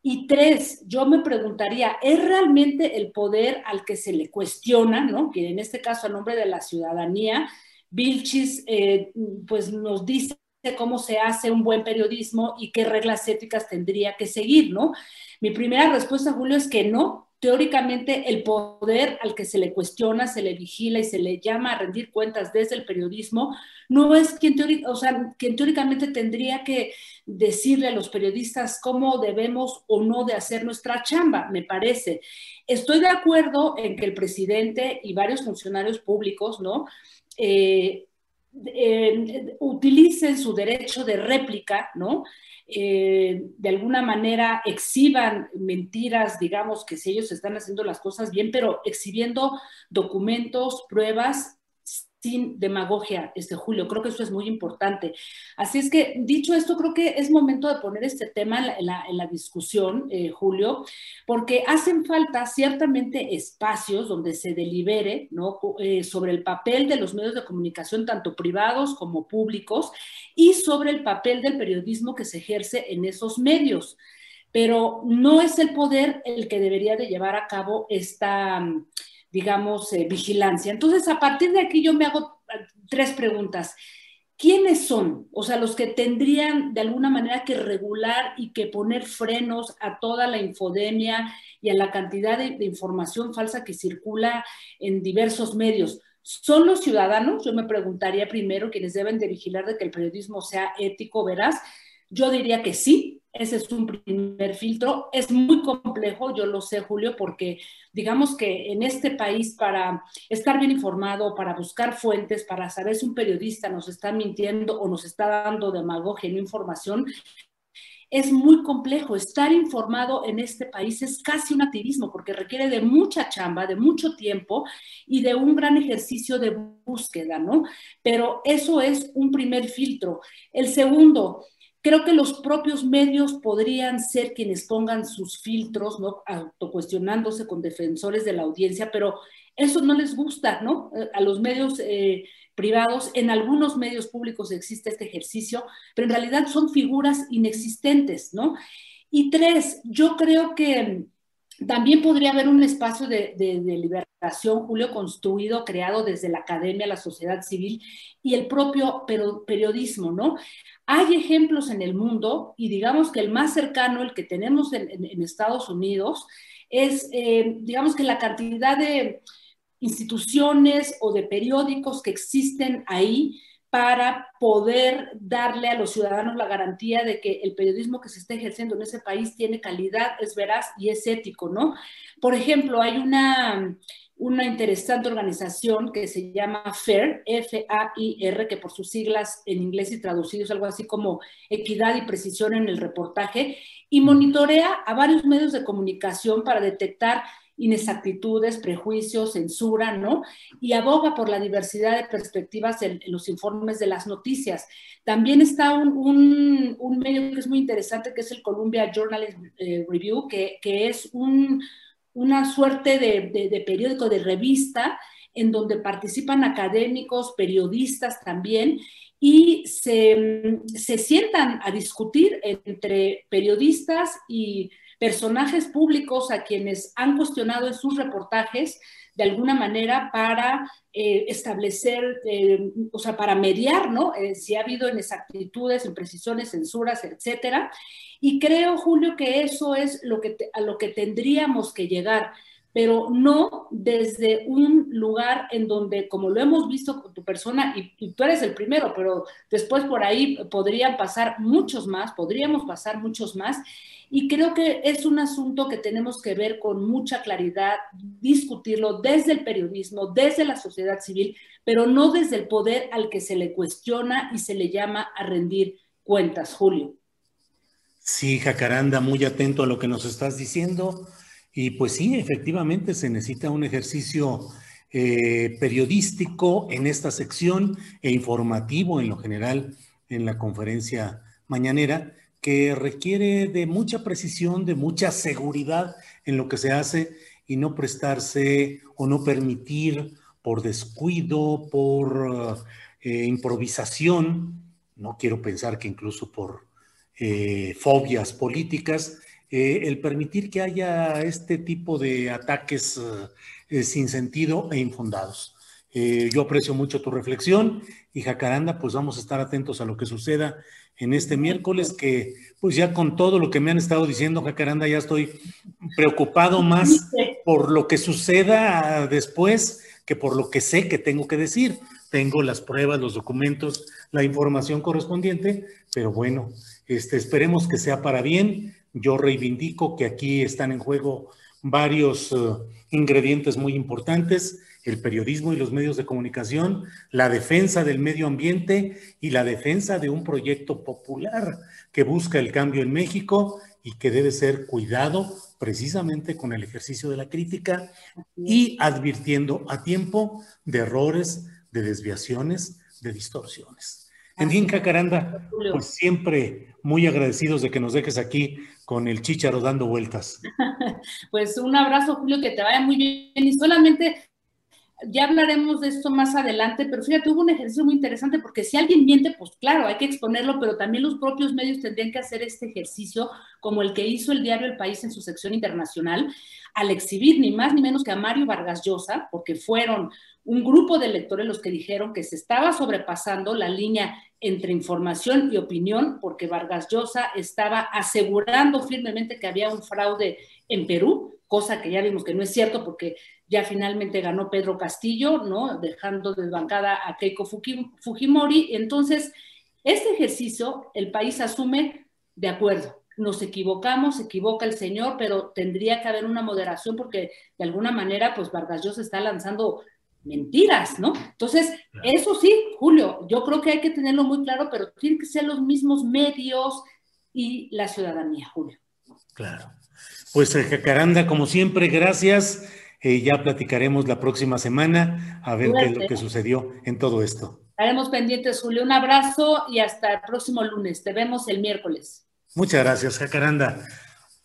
Y tres, yo me preguntaría, ¿es realmente el poder al que se le cuestiona, ¿no? Que en este caso a nombre de la ciudadanía, Vilchis eh, pues nos dice cómo se hace un buen periodismo y qué reglas éticas tendría que seguir, ¿no? Mi primera respuesta, Julio, es que no, teóricamente el poder al que se le cuestiona, se le vigila y se le llama a rendir cuentas desde el periodismo, no es quien, teórico, o sea, quien teóricamente tendría que decirle a los periodistas cómo debemos o no de hacer nuestra chamba, me parece. Estoy de acuerdo en que el presidente y varios funcionarios públicos, ¿no?, eh, Eh, utilicen su derecho de réplica, ¿no? Eh, de alguna manera exhiban mentiras, digamos que si ellos están haciendo las cosas bien, pero exhibiendo documentos, pruebas, sin demagogia, este Julio. Creo que eso es muy importante. Así es que, dicho esto, creo que es momento de poner este tema en la, en la, en la discusión, eh, Julio, porque hacen falta ciertamente espacios donde se delibere, ¿no?, eh, sobre el papel de los medios de comunicación, tanto privados como públicos, y sobre el papel del periodismo que se ejerce en esos medios. Pero no es el poder el que debería de llevar a cabo esta... digamos, eh, vigilancia. Entonces, a partir de aquí yo me hago tres preguntas. ¿Quiénes son? O sea, los que tendrían de alguna manera que regular y que poner frenos a toda la infodemia y a la cantidad de, de información falsa que circula en diversos medios. ¿Son los ciudadanos? Yo me preguntaría primero, ¿quiénes deben de vigilar de que el periodismo sea ético, veraz? Yo diría que sí. Ese es un primer filtro. Es muy complejo, yo lo sé, Julio, porque digamos que en este país para estar bien informado, para buscar fuentes, para saber si un periodista nos está mintiendo o nos está dando demagogia y no información, es muy complejo. Estar informado en este país es casi un activismo porque requiere de mucha chamba, de mucho tiempo y de un gran ejercicio de búsqueda, ¿no? Pero eso es un primer filtro. El segundo... Creo que los propios medios podrían ser quienes pongan sus filtros, ¿no?, autocuestionándose con defensores de la audiencia, pero eso no les gusta, ¿no? A los medios eh, privados, en algunos medios públicos existe este ejercicio, pero en realidad son figuras inexistentes, ¿no? Y tres, yo creo que también podría haber un espacio de, de, de liberación, Julio, construido, creado desde la academia, la sociedad civil y el propio periodismo, ¿no? Hay ejemplos en el mundo y digamos que el más cercano, el que tenemos en, en, en Estados Unidos, es, eh, digamos que la cantidad de instituciones o de periódicos que existen ahí para poder darle a los ciudadanos la garantía de que el periodismo que se está ejerciendo en ese país tiene calidad, es veraz y es ético, ¿no? Por ejemplo, hay una, una interesante organización que se llama FAIR, F A I R, que por sus siglas en inglés y traducidos algo así como equidad y precisión en el reportaje, y monitorea a varios medios de comunicación para detectar inexactitudes, prejuicios, censura, ¿no? Y aboga por la diversidad de perspectivas en, en los informes de las noticias. También está un, un, un medio que es muy interesante, que es el Columbia Journalism Review, que, que es un, una suerte de, de, de periódico, de revista, en donde participan académicos, periodistas también, y se, se sientan a discutir entre periodistas y personajes públicos a quienes han cuestionado en sus reportajes de alguna manera para eh, establecer, eh, o sea, para mediar, ¿no? Eh, si ha habido inexactitudes, imprecisiones, censuras, etcétera. Y creo, Julio, que eso es lo que te, a lo que tendríamos que llegar, pero no desde un lugar en donde, como lo hemos visto con tu persona, y, y tú eres el primero, pero después por ahí podrían pasar muchos más, podríamos pasar muchos más, y creo que es un asunto que tenemos que ver con mucha claridad, discutirlo desde el periodismo, desde la sociedad civil, pero no desde el poder al que se le cuestiona y se le llama a rendir cuentas, Julio. Sí, Jacaranda, muy atento a lo que nos estás diciendo. Y pues sí, efectivamente se necesita un ejercicio eh, periodístico en esta sección e informativo en lo general en la conferencia mañanera, que requiere de mucha precisión, de mucha seguridad en lo que se hace y no prestarse o no permitir por descuido, por eh, improvisación, no quiero pensar que incluso por eh, fobias políticas, Eh, el permitir que haya este tipo de ataques eh, sin sentido e infundados. Eh, yo aprecio mucho tu reflexión y Jacaranda, pues vamos a estar atentos a lo que suceda en este miércoles, que pues ya con todo lo que me han estado diciendo, Jacaranda, ya estoy preocupado más por lo que suceda después que por lo que sé que tengo que decir. Tengo las pruebas, los documentos, la información correspondiente, pero bueno, este, esperemos que sea para bien. Yo reivindico que aquí están en juego varios uh, ingredientes muy importantes: el periodismo y los medios de comunicación, la defensa del medio ambiente y la defensa de un proyecto popular que busca el cambio en México y que debe ser cuidado precisamente con el ejercicio de la crítica y advirtiendo a tiempo de errores, de desviaciones, de distorsiones. En fin, Jacaranda, pues siempre muy agradecidos de que nos dejes aquí con el chícharo dando vueltas. Pues un abrazo, Julio, que te vaya muy bien. Y solamente, ya hablaremos de esto más adelante, pero fíjate, hubo un ejercicio muy interesante, porque si alguien miente, pues claro, hay que exponerlo, pero también los propios medios tendrían que hacer este ejercicio, como el que hizo el diario El País en su sección internacional, al exhibir ni más ni menos que a Mario Vargas Llosa, porque fueron un grupo de lectores los que dijeron que se estaba sobrepasando la línea entre información y opinión, porque Vargas Llosa estaba asegurando firmemente que había un fraude en Perú, cosa que ya vimos que no es cierto, porque ya finalmente ganó Pedro Castillo, ¿no?, dejando desbancada a Keiko Fujimori. Entonces, este ejercicio el país asume, de acuerdo, nos equivocamos, se equivoca el señor, pero tendría que haber una moderación, porque de alguna manera, pues, Vargas Llosa está lanzando mentiras, ¿no? Entonces, claro, eso sí, Julio, yo creo que hay que tenerlo muy claro, pero tienen que ser los mismos medios y la ciudadanía, Julio. Claro. Pues, Jacaranda, como siempre, gracias. Eh, ya platicaremos la próxima semana a ver Gracias. qué es lo que sucedió en todo esto. Estaremos pendientes, Julio. Un abrazo y hasta el próximo lunes. Te vemos el miércoles. Muchas gracias, Jacaranda.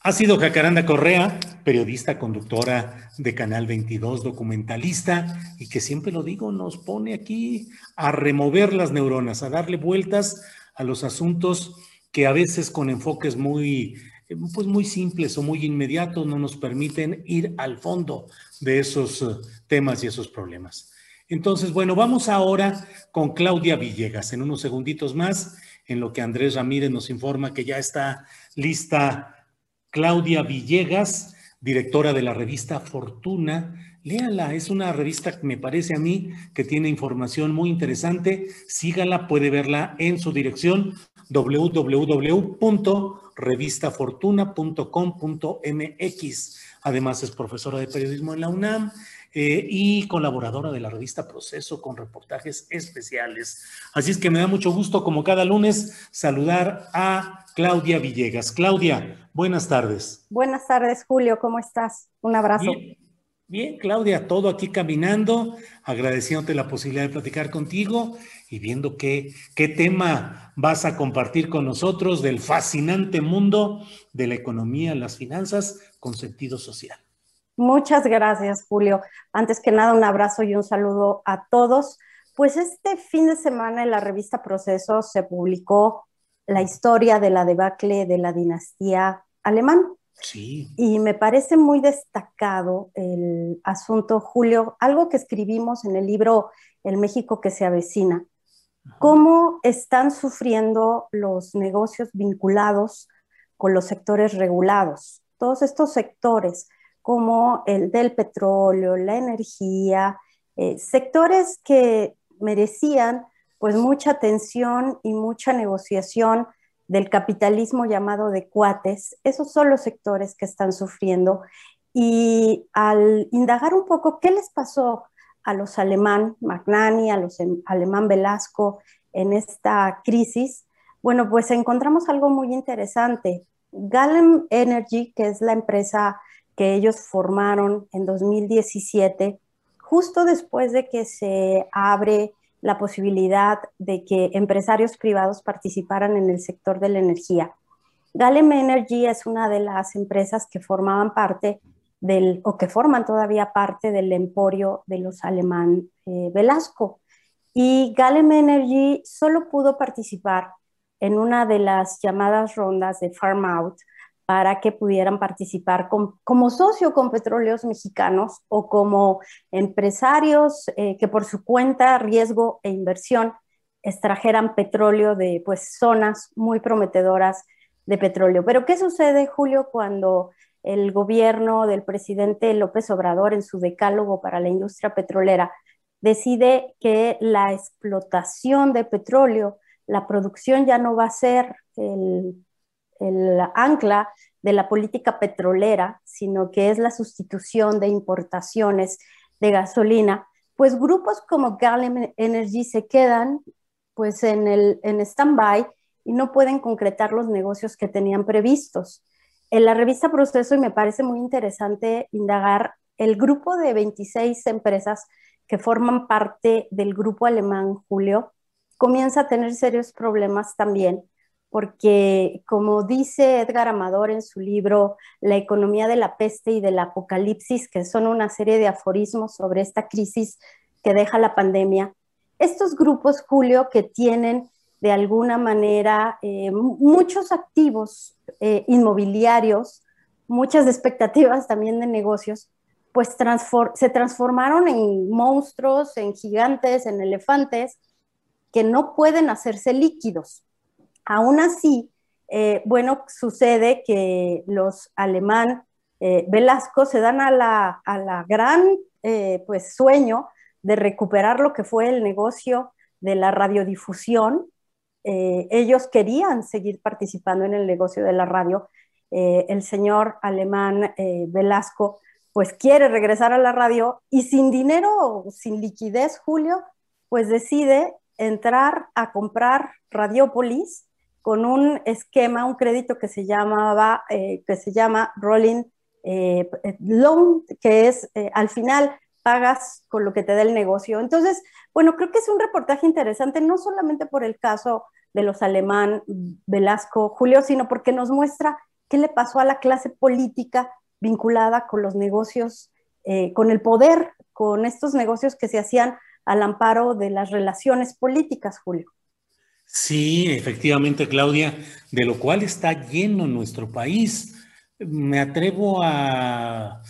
Ha sido Jacaranda Correa, periodista, conductora de Canal veintidós, documentalista, y que siempre lo digo, nos pone aquí a remover las neuronas, a darle vueltas a los asuntos que a veces con enfoques muy, pues muy simples o muy inmediatos no nos permiten ir al fondo de esos temas y esos problemas. Entonces, bueno, vamos ahora con Claudia Villegas en unos segunditos más, en lo que Andrés Ramírez nos informa que ya está lista Claudia Villegas, directora de la revista Fortuna. Léala, es una revista que me parece a mí que tiene información muy interesante. Sígala, puede verla en su dirección doble u doble u doble u punto revista fortuna punto com punto m x. Además es profesora de periodismo en la UNAM eh, y colaboradora de la revista Proceso con reportajes especiales. Así es que me da mucho gusto, como cada lunes, saludar a Claudia Villegas. Claudia, buenas tardes. Buenas tardes, Julio, ¿cómo estás? Un abrazo. Bien, bien, Claudia, todo aquí caminando, agradeciéndote la posibilidad de platicar contigo y viendo qué, qué tema vas a compartir con nosotros del fascinante mundo de la economía, las finanzas con sentido social. Muchas gracias, Julio. Antes que nada, un abrazo y un saludo a todos. Pues este fin de semana en la revista Proceso se publicó la historia de la debacle de la dinastía alemán. Sí. Y me parece muy destacado el asunto, Julio, algo que escribimos en el libro El México que se avecina. Ajá. Cómo están sufriendo los negocios vinculados con los sectores regulados. Todos estos sectores, como el del petróleo, la energía, eh, sectores que merecían pues mucha atención y mucha negociación del capitalismo llamado de cuates. Esos son los sectores que están sufriendo. Y al indagar un poco qué les pasó a los alemán Magnani, a los alemán Velasco en esta crisis, bueno, pues encontramos algo muy interesante. Galem Energy, que es la empresa que ellos formaron en dos mil diecisiete, justo después de que se abre la posibilidad de que empresarios privados participaran en el sector de la energía. Galem Energy es una de las empresas que formaban parte del, o que forman todavía parte del emporio de los alemán eh, Velasco. Y Galem Energy solo pudo participar en una de las llamadas rondas de farm out para que pudieran participar con, como socio con Petróleos Mexicanos o como empresarios eh, que por su cuenta, riesgo e inversión extrajeran petróleo de pues, zonas muy prometedoras de petróleo. Pero ¿qué sucede, Julio, cuando el gobierno del presidente López Obrador, en su decálogo para la industria petrolera, decide que la explotación de petróleo, la producción, ya no va a ser el, el ancla de la política petrolera, sino que es la sustitución de importaciones de gasolina, pues grupos como Galem Energy se quedan pues en, el, en stand-by y no pueden concretar los negocios que tenían previstos. En la revista Proceso, y me parece muy interesante indagar, el grupo de veintiséis empresas que forman parte del grupo alemán, Julio, comienza a tener serios problemas también, porque como dice Edgar Amador en su libro La economía de la peste y del apocalipsis, que son una serie de aforismos sobre esta crisis que deja la pandemia, estos grupos, Julio, que tienen de alguna manera eh, muchos activos eh, inmobiliarios, muchas expectativas también de negocios, pues transfor- se transformaron en monstruos, en gigantes, en elefantes, que no pueden hacerse líquidos. Aún así, eh, bueno, sucede que los alemán eh, Velasco se dan a la, a la gran eh, pues, sueño de recuperar lo que fue el negocio de la radiodifusión. Eh, ellos querían seguir participando en el negocio de la radio. Eh, el señor alemán eh, Velasco pues quiere regresar a la radio y sin dinero, sin liquidez, Julio, pues decide entrar a comprar Radiopolis con un esquema, un crédito que se llamaba, eh, que se llama Rolling eh, Loan, que es eh, al final pagas con lo que te dé el negocio. Entonces, bueno, creo que es un reportaje interesante, no solamente por el caso de los alemán Velasco, Julio, sino porque nos muestra qué le pasó a la clase política vinculada con los negocios, eh, con el poder, con estos negocios que se hacían al amparo de las relaciones políticas, Julio. Sí, efectivamente, Claudia, de lo cual está lleno nuestro país. Me atrevo a,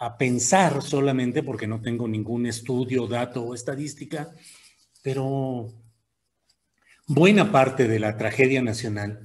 a pensar solamente, porque no tengo ningún estudio, dato o estadística, pero buena parte de la tragedia nacional,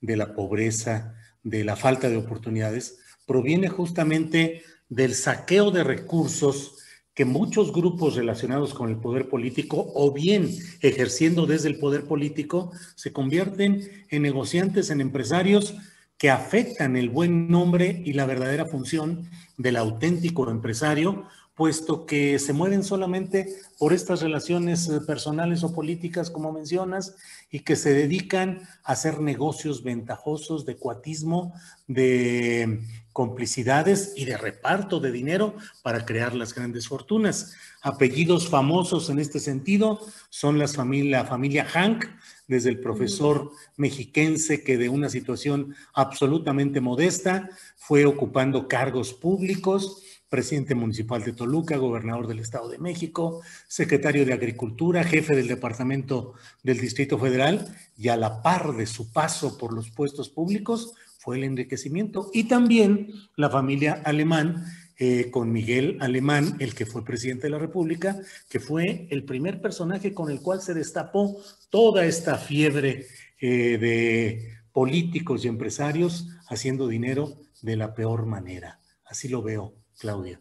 de la pobreza, de la falta de oportunidades, proviene justamente del saqueo de recursos que muchos grupos relacionados con el poder político, o bien ejerciendo desde el poder político, se convierten en negociantes, en empresarios que afectan el buen nombre y la verdadera función del auténtico empresario, puesto que se mueven solamente por estas relaciones personales o políticas, como mencionas, y que se dedican a hacer negocios ventajosos de cuatismo, de complicidades y de reparto de dinero para crear las grandes fortunas. Apellidos famosos en este sentido son las famili- la familia Hank, desde el profesor mexiquense que de una situación absolutamente modesta fue ocupando cargos públicos, presidente municipal de Toluca, gobernador del Estado de México, secretario de Agricultura, jefe del Departamento del Distrito Federal, y a la par de su paso por los puestos públicos fue el enriquecimiento. Y también la familia Alemán, eh, con Miguel Alemán, el que fue presidente de la República, que fue el primer personaje con el cual se destapó toda esta fiebre eh, de políticos y empresarios haciendo dinero de la peor manera. Así lo veo, Claudia.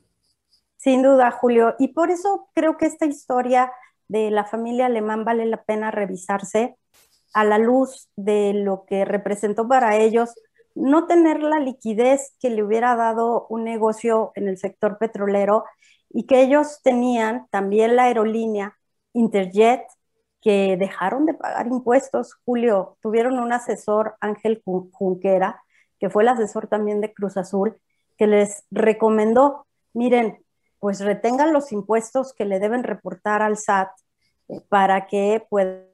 Sin duda, Julio. Y por eso creo que esta historia de la familia Alemán vale la pena revisarse a la luz de lo que representó para ellos no tener la liquidez que le hubiera dado un negocio en el sector petrolero, y que ellos tenían también la aerolínea Interjet, que dejaron de pagar impuestos, Julio. Tuvieron un asesor, Ángel Junquera, que fue el asesor también de Cruz Azul, que les recomendó, miren, pues retengan los impuestos que le deben reportar al S A T eh, para que puedan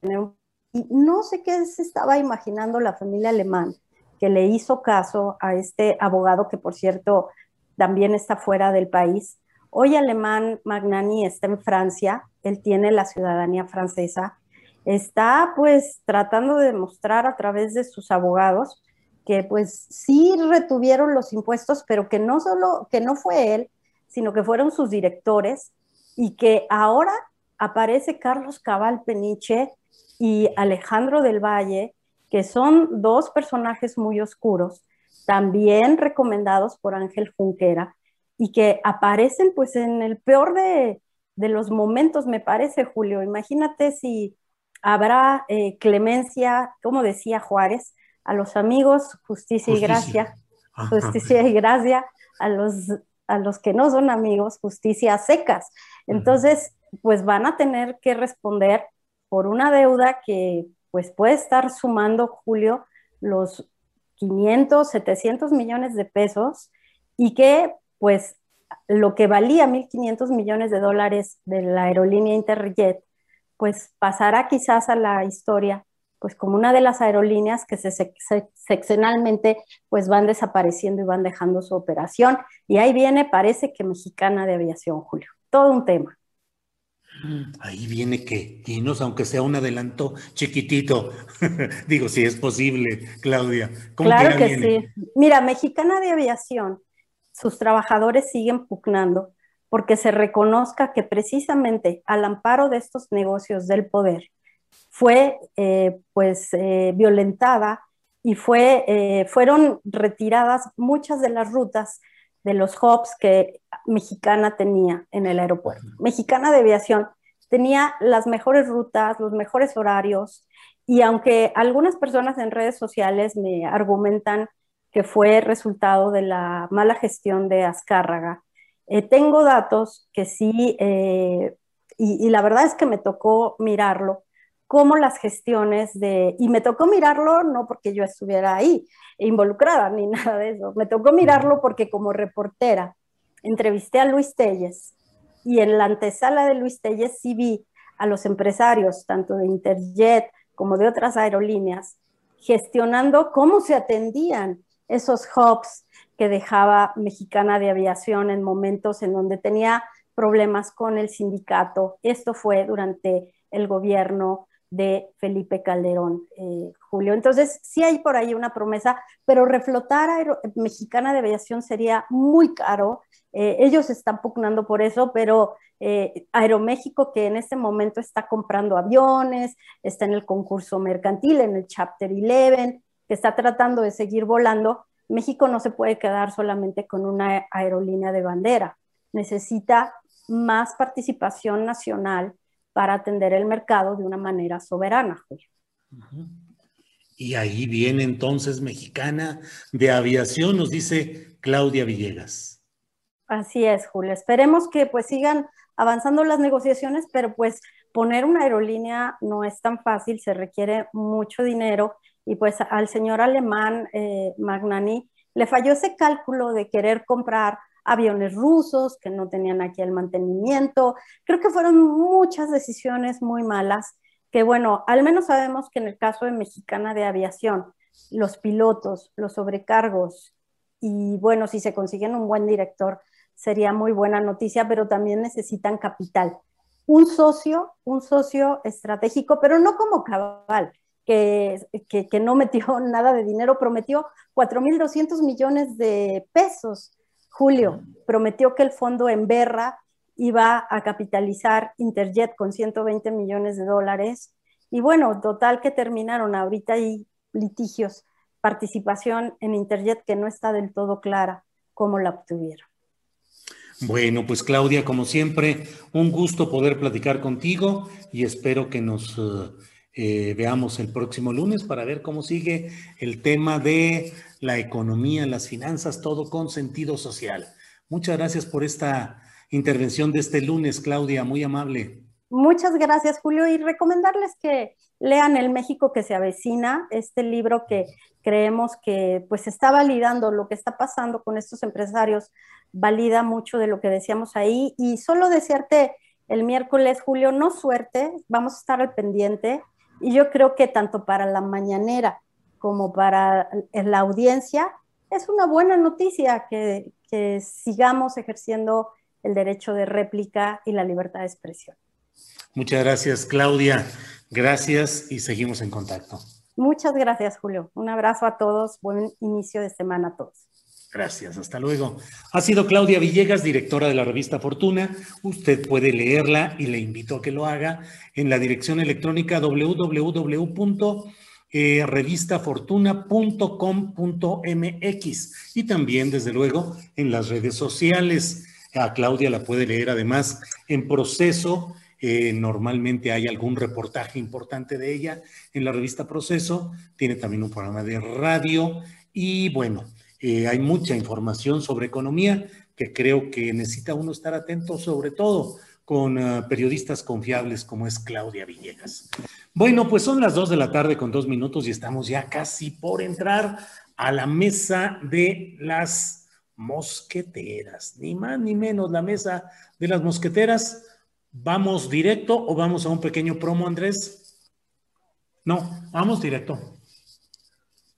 tener un... Y no sé qué se estaba imaginando la familia Alemán, que le hizo caso a este abogado, que por cierto también está fuera del país. Hoy Alemán Magnani está en Francia, él tiene la ciudadanía francesa, está pues tratando de demostrar a través de sus abogados que pues sí retuvieron los impuestos, pero que no solo, que no fue él, sino que fueron sus directores, y que ahora aparece Carlos Cabal Peniche y Alejandro del Valle, que son dos personajes muy oscuros, también recomendados por Ángel Junquera, y que aparecen pues en el peor de, de los momentos, me parece, Julio. Imagínate si habrá eh, clemencia, como decía Juárez, a los amigos, justicia, justicia. y gracia, Ajá, justicia sí. y gracia, a los, a los que no son amigos, justicia a secas. Entonces, Ajá. pues van a tener que responder por una deuda que pues puede estar sumando, Julio, los quinientos, setecientos millones de pesos, y que pues lo que valía mil quinientos millones de dólares de la aerolínea Interjet, pues pasará quizás a la historia pues como una de las aerolíneas que se sexenalmente pues van desapareciendo y van dejando su operación. Y ahí viene, parece que Mexicana de Aviación, Julio. Todo un tema. Ahí viene que, dinos, aunque sea un adelanto chiquitito, digo, si es posible, Claudia. ¿Cómo claro que viene? Sí. Mira, Mexicana de Aviación, sus trabajadores siguen pugnando porque se reconozca que precisamente al amparo de estos negocios del poder fue eh, pues eh, violentada y fue, eh, fueron retiradas muchas de las rutas de los hubs que Mexicana tenía en el aeropuerto. Mexicana de Aviación tenía las mejores rutas, los mejores horarios, y aunque algunas personas en redes sociales me argumentan que fue resultado de la mala gestión de Azcárraga, eh, tengo datos que sí, eh, y, y la verdad es que me tocó mirarlo, cómo las gestiones de... Y me tocó mirarlo no porque yo estuviera ahí involucrada ni nada de eso. Me tocó mirarlo porque como reportera entrevisté a Luis Tellez, y en la antesala de Luis Tellez sí vi a los empresarios, tanto de Interjet como de otras aerolíneas, gestionando cómo se atendían esos hubs que dejaba Mexicana de Aviación en momentos en donde tenía problemas con el sindicato. Esto fue durante el gobierno de Felipe Calderón, eh, Julio. Entonces, sí hay por ahí una promesa, pero reflotar a Mexicana de Aviación sería muy caro. Eh, ellos están pugnando por eso, pero eh, Aeroméxico, que en este momento está comprando aviones, está en el concurso mercantil, en el Chapter once, que está tratando de seguir volando, México no se puede quedar solamente con una aerolínea de bandera. Necesita más participación nacional para atender el mercado de una manera soberana, Julio. Y ahí viene entonces Mexicana de Aviación, nos dice Claudia Villegas. Así es, Julio. Esperemos que pues sigan avanzando las negociaciones, pero pues poner una aerolínea no es tan fácil, se requiere mucho dinero, y pues al señor alemán eh, Magnani le falló ese cálculo de querer comprar aviones rusos que no tenían aquí el mantenimiento. Creo que fueron muchas decisiones muy malas que, bueno, al menos sabemos que en el caso de Mexicana de Aviación, los pilotos, los sobrecargos y, bueno, si se consiguen un buen director sería muy buena noticia, pero también necesitan capital. Un socio, un socio estratégico, pero no como Cabal, que, que, que no metió nada de dinero, prometió cuatro mil doscientos millones de pesos. Julio prometió que el fondo Emberra iba a capitalizar Interjet con ciento veinte millones de dólares. Y bueno, total que terminaron ahorita hay litigios, participación en Interjet que no está del todo clara cómo la obtuvieron. Bueno, pues Claudia, como siempre, un gusto poder platicar contigo y espero que nos eh, veamos el próximo lunes para ver cómo sigue el tema de la economía, las finanzas, todo con sentido social. Muchas gracias por esta intervención de este lunes, Claudia, muy amable. Muchas gracias, Julio, y recomendarles que lean El México que se avecina, este libro que creemos que pues está validando lo que está pasando con estos empresarios, valida mucho de lo que decíamos ahí, y solo desearte el miércoles, Julio, no suerte, vamos a estar al pendiente, y yo creo que tanto para La Mañanera como para la audiencia, es una buena noticia que, que sigamos ejerciendo el derecho de réplica y la libertad de expresión. Muchas gracias, Claudia. Gracias y seguimos en contacto. Muchas gracias, Julio. Un abrazo a todos. Buen inicio de semana a todos. Gracias, hasta luego. Ha sido Claudia Villegas, directora de la revista Fortuna. Usted puede leerla y le invito a que lo haga en la dirección electrónica doble u doble u doble u punto eh, revista fortuna punto com punto m x y también, desde luego, en las redes sociales. A Claudia la puede leer, además, en Proceso. Eh, normalmente hay algún reportaje importante de ella en la revista Proceso. Tiene también un programa de radio y, bueno, eh, hay mucha información sobre economía que creo que necesita uno estar atento, sobre todo con uh, periodistas confiables como es Claudia Villegas. Bueno, pues son las dos de la tarde con dos minutos y estamos ya casi por entrar a la mesa de las mosqueteras. Ni más ni menos, la mesa de las mosqueteras. ¿Vamos directo o vamos a un pequeño promo, Andrés? No, vamos directo.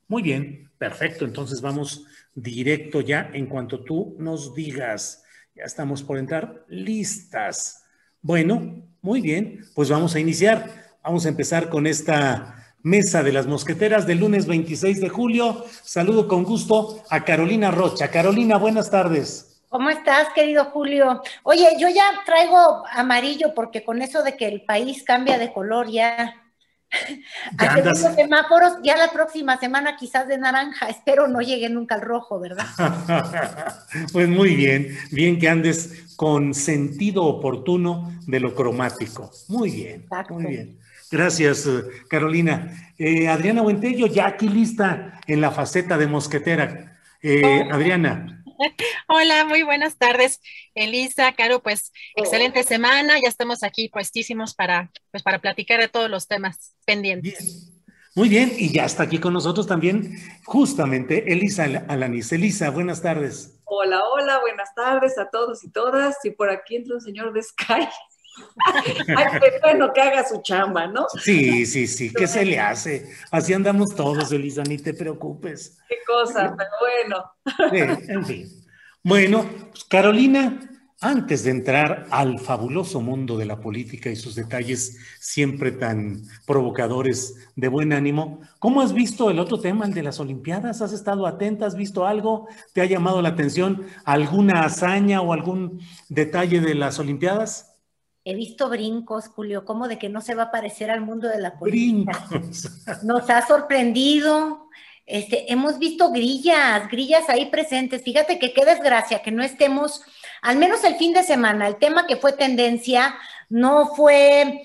Muy bien, perfecto. Entonces vamos directo ya en cuanto tú nos digas. Ya estamos por entrar listas. Bueno, muy bien, pues vamos a iniciar. Vamos a empezar con esta mesa de las mosqueteras del lunes veintiséis de julio. Saludo con gusto a Carolina Rocha. Carolina, buenas tardes. ¿Cómo estás, querido Julio? Oye, yo ya traigo amarillo porque con eso de que el país cambia de color ya, ya a los semáforos, ya la próxima semana quizás de naranja. Espero no llegue nunca al rojo, ¿verdad? Pues muy bien, bien que andes con sentido oportuno de lo cromático. Muy bien, exacto. Muy bien. Gracias, Carolina. Eh, Adriana Buentello, ya aquí lista en la faceta de mosquetera. Eh, oh. Adriana. Hola, muy buenas tardes, Elisa, Caro, pues excelente semana, ya estamos aquí puestísimos para, pues, para platicar de todos los temas pendientes. Bien. Muy bien, y ya está aquí con nosotros también justamente Elisa Alanis. Elisa, buenas tardes. Hola, hola, buenas tardes a todos y todas, y por aquí entra un señor de Sky. Ay, qué bueno que haga su chamba, ¿no? Sí, sí, sí, ¿qué se le hace? Así andamos todos, Elisa, ni te preocupes. Qué cosa, pero bueno. Sí, en fin. Bueno, pues Carolina, antes de entrar al fabuloso mundo de la política y sus detalles siempre tan provocadores de buen ánimo, ¿cómo has visto el otro tema, el de las Olimpiadas? ¿Has estado atenta? ¿Has visto algo? ¿Te ha llamado la atención alguna hazaña o algún detalle de las Olimpiadas? He visto brincos, Julio, como de que no se va a parecer al mundo de la política. Brincos. Nos ha sorprendido. Este, hemos visto grillas, grillas ahí presentes. Fíjate que qué desgracia que no estemos, al menos el fin de semana, el tema que fue tendencia no fue,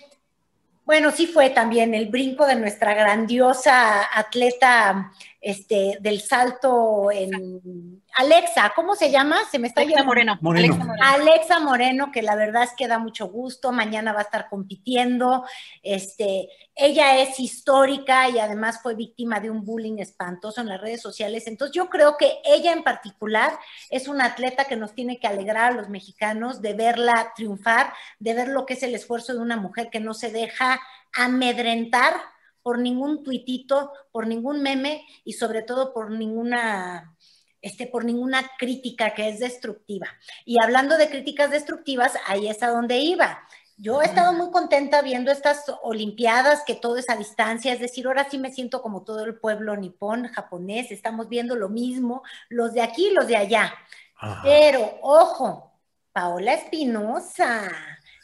bueno, sí fue también el brinco de nuestra grandiosa atleta este, del salto en... Alexa, ¿cómo se llama? Se me está Alexa Moreno. Moreno. Alexa Moreno. Alexa Moreno, que la verdad es que da mucho gusto, mañana va a estar compitiendo. Este, ella es histórica y además fue víctima de un bullying espantoso en las redes sociales. Entonces yo creo que ella en particular es una atleta que nos tiene que alegrar a los mexicanos de verla triunfar, de ver lo que es el esfuerzo de una mujer que no se deja amedrentar por ningún tuitito, por ningún meme y sobre todo por ninguna... Este, por ninguna crítica que es destructiva. Y hablando de críticas destructivas, ahí es a donde iba. Yo he estado muy contenta viendo estas Olimpiadas, que todo es a distancia, es decir, ahora sí me siento como todo el pueblo nipón, japonés, estamos viendo lo mismo, los de aquí y los de allá. Ajá. Pero, ojo, Paola Espinosa...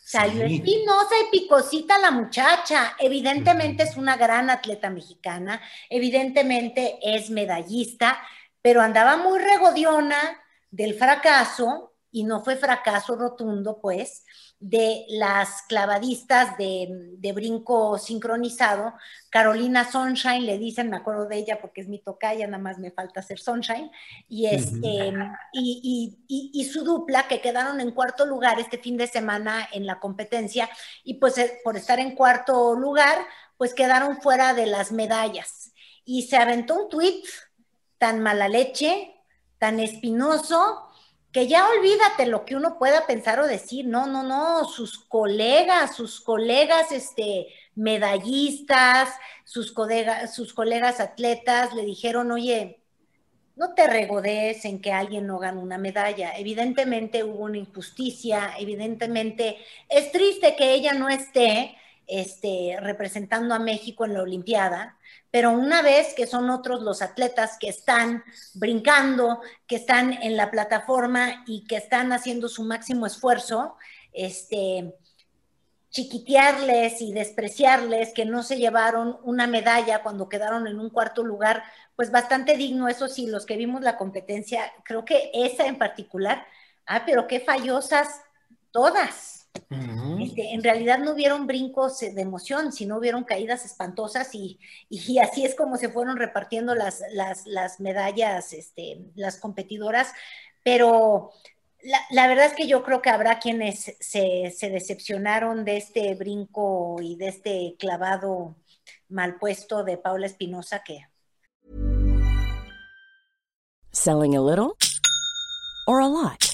Salió sí. Espinosa y picosita la muchacha. Evidentemente uh-huh. es una gran atleta mexicana, evidentemente es medallista, pero andaba muy regodiona del fracaso, y no fue fracaso rotundo, pues, de las clavadistas de, de brinco sincronizado. Carolina Sunshine, le dicen, me acuerdo de ella porque es mi tocaya, nada más me falta ser Sunshine, y, este, y, y, y, y su dupla, que quedaron en cuarto lugar este fin de semana en la competencia, y pues por estar en cuarto lugar, pues quedaron fuera de las medallas. Y se aventó un tuit tan mala leche, tan espinoso, que ya olvídate lo que uno pueda pensar o decir. No, no, no, sus colegas, sus colegas este, medallistas, sus, colega, sus colegas atletas le dijeron, oye, no te regodees en que alguien no gane una medalla. Evidentemente hubo una injusticia, evidentemente es triste que ella no esté este, representando a México en la Olimpiada, pero una vez que son otros los atletas que están brincando, que están en la plataforma y que están haciendo su máximo esfuerzo, este, chiquitearles y despreciarles que no se llevaron una medalla cuando quedaron en un cuarto lugar, pues bastante digno, eso sí, los que vimos la competencia, creo que esa en particular, ah, pero qué fallosas todas. Uh-huh. Este, en realidad no hubieron brincos de emoción, sino hubieron caídas espantosas y, y así es como se fueron repartiendo las, las, las medallas, este, las competidoras, pero... La, la verdad es que yo creo que habrá quienes se, se decepcionaron de este brinco y de este clavado mal puesto de Paula Espinosa que... Selling a little or a lot?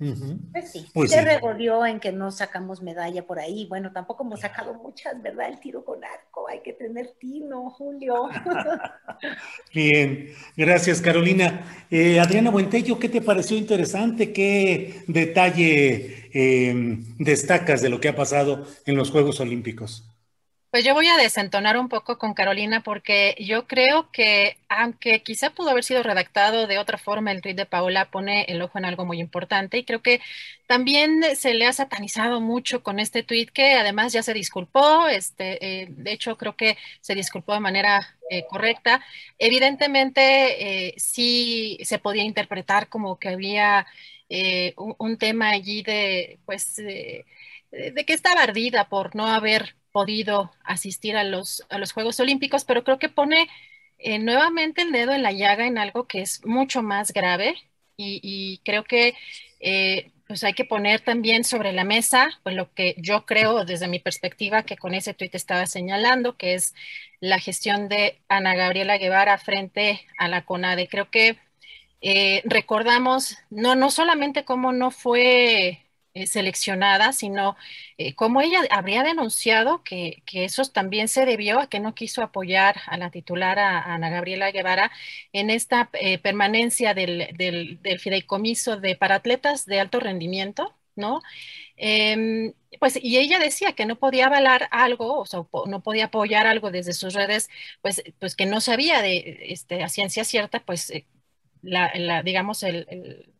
Uh-huh. Pues sí, pues se sí. regodeó en que no sacamos medalla por ahí. Bueno, tampoco hemos sacado muchas, ¿verdad? El tiro con arco, hay que tener tino, Julio. Bien, gracias Carolina. Eh, Adriana Buentello, ¿qué te pareció interesante? ¿Qué detalle eh, destacas de lo que ha pasado en los Juegos Olímpicos? Pues yo voy a desentonar un poco con Carolina porque yo creo que, aunque quizá pudo haber sido redactado de otra forma, el tuit de Paola pone el ojo en algo muy importante y creo que también se le ha satanizado mucho con este tuit que además ya se disculpó, este, eh, de hecho creo que se disculpó de manera eh, correcta. Evidentemente eh, sí se podía interpretar como que había eh, un, un tema allí de, pues, eh, de que estaba ardida por no haber podido asistir a los, a los Juegos Olímpicos, pero creo que pone eh, nuevamente el dedo en la llaga en algo que es mucho más grave y, y creo que eh, pues hay que poner también sobre la mesa pues lo que yo creo desde mi perspectiva que con ese tuit estaba señalando, que es la gestión de Ana Gabriela Guevara frente a la CONADE. Creo que eh, recordamos no, no solamente cómo no fue... seleccionada, sino eh, como ella habría denunciado que, que eso también se debió a que no quiso apoyar a la titular, a, a Ana Gabriela Guevara, en esta eh, permanencia del, del, del fideicomiso de para atletas de alto rendimiento, ¿no? Eh, pues y ella decía que no podía avalar algo, o sea, no podía apoyar algo desde sus redes, pues, pues que no sabía de este, a ciencia cierta, pues, eh, la, la, digamos, el... el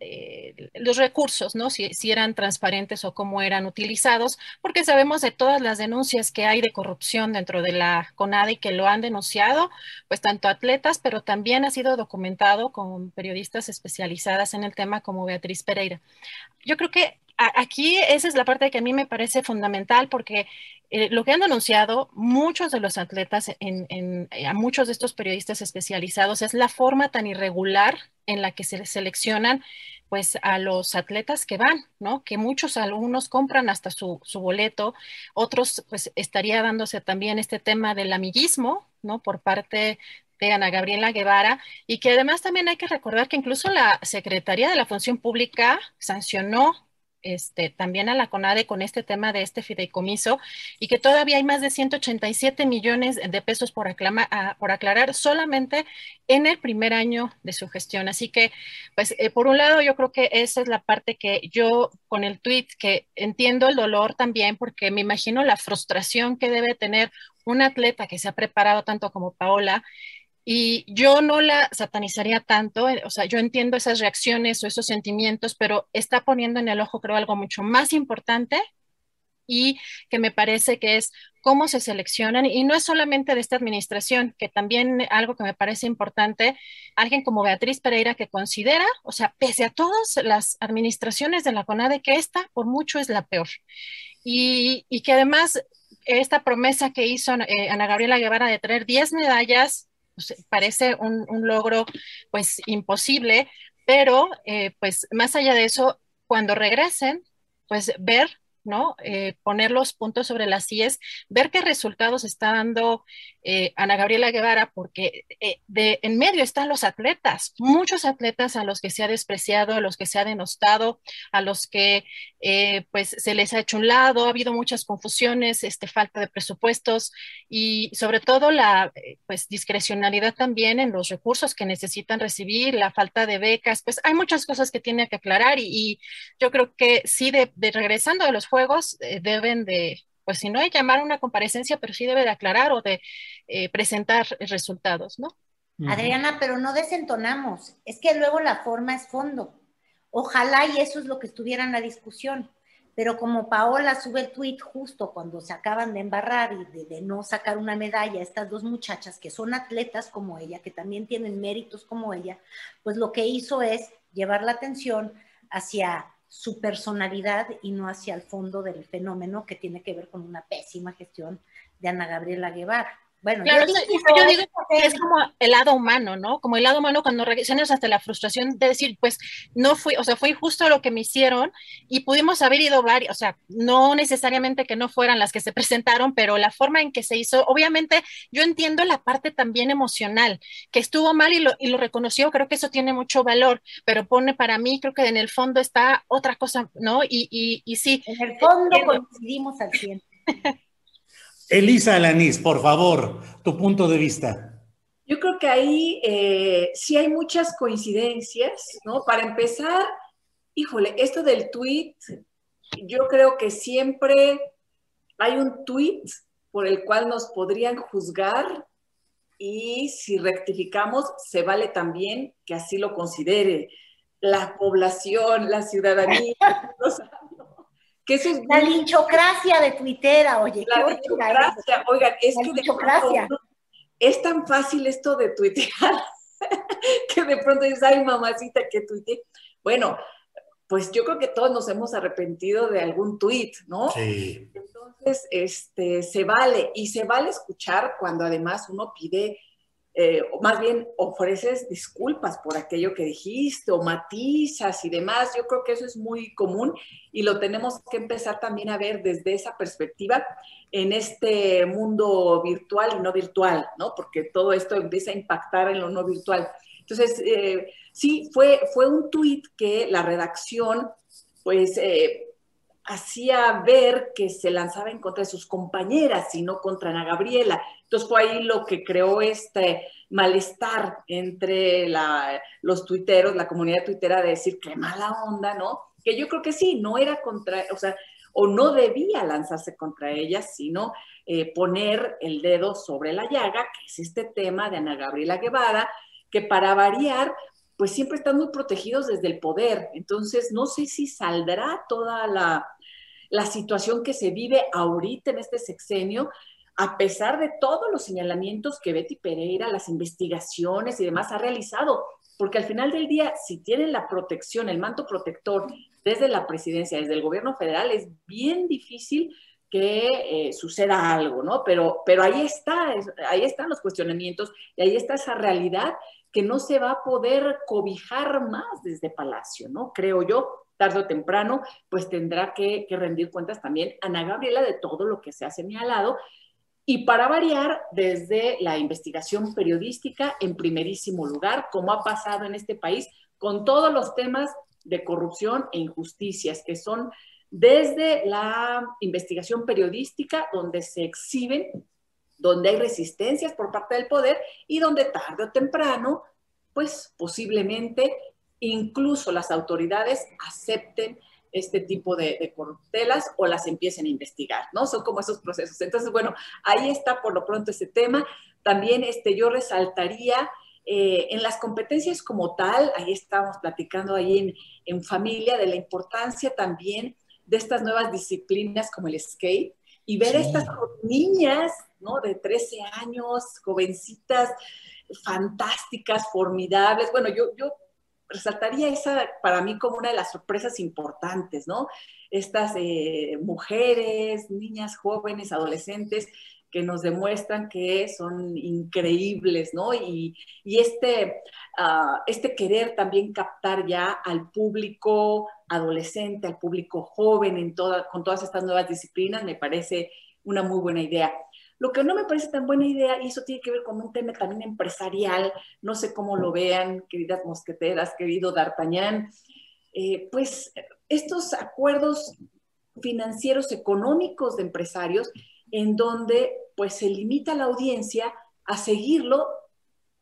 Eh, los recursos, ¿no? Si, si eran transparentes o cómo eran utilizados, porque sabemos de todas las denuncias que hay de corrupción dentro de la CONADE y que lo han denunciado, pues tanto atletas, pero también ha sido documentado con periodistas especializadas en el tema como Beatriz Pereira. Yo creo que a, aquí esa es la parte que a mí me parece fundamental porque eh, lo que han denunciado muchos de los atletas en, en, a muchos de estos periodistas especializados es la forma tan irregular en la que se seleccionan pues a los atletas que van, ¿no? Que muchos alumnos compran hasta su, su boleto, otros pues estaría dándose también este tema del amiguismo, ¿no? Por parte de Ana Gabriela Guevara y que además también hay que recordar que incluso la Secretaría de la Función Pública sancionó Este, también a la CONADE con este tema de este fideicomiso y que todavía hay más de ciento ochenta y siete millones de pesos por, aclama, a, por aclarar solamente en el primer año de su gestión. Así que, pues, eh, por un lado, yo creo que esa es la parte que yo, con el tuit, que entiendo el dolor también, porque me imagino la frustración que debe tener un atleta que se ha preparado tanto como Paola. Y yo no la satanizaría tanto, o sea, yo entiendo esas reacciones o esos sentimientos, pero está poniendo en el ojo, creo, algo mucho más importante y que me parece que es cómo se seleccionan, y no es solamente de esta administración, que también algo que me parece importante, alguien como Beatriz Pereira que considera, o sea, pese a todas las administraciones de la CONADE, que esta por mucho es la peor, y, y que además esta promesa que hizo eh, Ana Gabriela Guevara de traer diez medallas, pues, parece un, un logro pues imposible, pero eh, pues más allá de eso, cuando regresen, pues ver, ¿no? Eh, poner los puntos sobre las íes, ver qué resultados está dando eh, Ana Gabriela Guevara, porque eh, de, en medio están los atletas, muchos atletas a los que se ha despreciado, a los que se ha denostado, a los que eh, pues se les ha hecho un lado, ha habido muchas confusiones, este, falta de presupuestos y sobre todo la pues, discrecionalidad también en los recursos que necesitan recibir, la falta de becas, pues hay muchas cosas que tiene que aclarar y, y yo creo que sí, de, de regresando de los juegos eh, deben de, pues si no es llamar una comparecencia, pero sí debe de aclarar o de eh, presentar resultados, ¿no? Adriana, pero no desentonamos, es que luego la forma es fondo, ojalá y eso es lo que estuviera en la discusión, pero como Paola sube el tuit justo cuando se acaban de embarrar y de, de no sacar una medalla, estas dos muchachas que son atletas como ella, que también tienen méritos como ella, pues lo que hizo es llevar la atención hacia su personalidad y no hacia el fondo del fenómeno que tiene que ver con una pésima gestión de Ana Gabriela Guevara. Bueno, claro, yo, eso, eso, yo digo que es como el lado humano, ¿no? Como el lado humano cuando regresamos hasta la frustración de decir, pues no fui, o sea, fue injusto lo que me hicieron y pudimos haber ido varios, o sea, no necesariamente que no fueran las que se presentaron, pero la forma en que se hizo, obviamente yo entiendo la parte también emocional, que estuvo mal y lo, y lo reconoció, creo que eso tiene mucho valor, pero pone para mí, creo que en el fondo está otra cosa, ¿no? Y, y, y sí. En el fondo eh, coincidimos al cien. Elisa Alanís, por favor, tu punto de vista. Yo creo que ahí eh, sí hay muchas coincidencias, ¿no? Para empezar, híjole, esto del tuit, yo creo que siempre hay un tuit por el cual nos podrían juzgar y si rectificamos, se vale también que así lo considere la población, la ciudadanía, los que eso es la muy... linchocracia de tuitera, oye. La linchocracia, oigan, es la que linchocracia. Pronto, es tan fácil esto de tuitear, que de pronto dices, ay mamacita, que tuite. Bueno, pues yo creo que todos nos hemos arrepentido de algún tuit, ¿no? Sí. Entonces, este, se vale, y se vale escuchar cuando además uno pide, eh, o más bien ofreces disculpas por aquello que dijiste o matizas y demás. Yo creo que eso es muy común y lo tenemos que empezar también a ver desde esa perspectiva en este mundo virtual y no virtual, ¿no? Porque todo esto empieza a impactar en lo no virtual. Entonces, eh, sí, fue, fue un tuit que la redacción, pues, eh, hacía ver que se lanzaba en contra de sus compañeras y no contra Ana Gabriela. Entonces fue ahí lo que creó este malestar entre la, los tuiteros, la comunidad tuitera, de decir, qué mala onda, ¿no? Que yo creo que sí, no era contra, o sea, o no debía lanzarse contra ella, sino eh, poner el dedo sobre la llaga, que es este tema de Ana Gabriela Guevara, que para variar, pues siempre están muy protegidos desde el poder. Entonces, no sé si saldrá toda la, la situación que se vive ahorita en este sexenio, a pesar de todos los señalamientos que Betty Pereira, las investigaciones y demás ha realizado. Porque al final del día, si tienen la protección, el manto protector desde la presidencia, desde el gobierno federal, es bien difícil que eh, suceda algo, ¿no? Pero, pero ahí está, es, ahí están los cuestionamientos y ahí está esa realidad que no se va a poder cobijar más desde Palacio, ¿no? Creo yo, tarde o temprano, pues tendrá que, que rendir cuentas también Ana Gabriela de todo lo que se ha señalado y para variar desde la investigación periodística en primerísimo lugar, como ha pasado en este país con todos los temas de corrupción e injusticias que son desde la investigación periodística donde se exhiben, donde hay resistencias por parte del poder y donde tarde o temprano, pues posiblemente incluso las autoridades acepten este tipo de, de corruptelas o las empiecen a investigar, ¿no? Son como esos procesos. Entonces, bueno, ahí está por lo pronto ese tema. También este, yo resaltaría eh, en las competencias como tal, ahí estábamos platicando ahí en, en familia de la importancia también de estas nuevas disciplinas como el skate y ver sí. a estas niñas, ¿no? De trece años, jovencitas, fantásticas, formidables. Bueno, yo, yo resaltaría esa para mí como una de las sorpresas importantes, ¿no? Estas eh, mujeres, niñas, jóvenes, adolescentes, que nos demuestran que son increíbles, ¿no? Y, y este, uh, este querer también captar ya al público adolescente, al público joven en toda, con todas estas nuevas disciplinas, me parece una muy buena idea. Lo que no me parece tan buena idea, y eso tiene que ver con un tema también empresarial, no sé cómo lo vean, queridas mosqueteras, querido D'Artagnan, eh, pues estos acuerdos financieros económicos de empresarios en donde pues se limita a la audiencia a seguirlo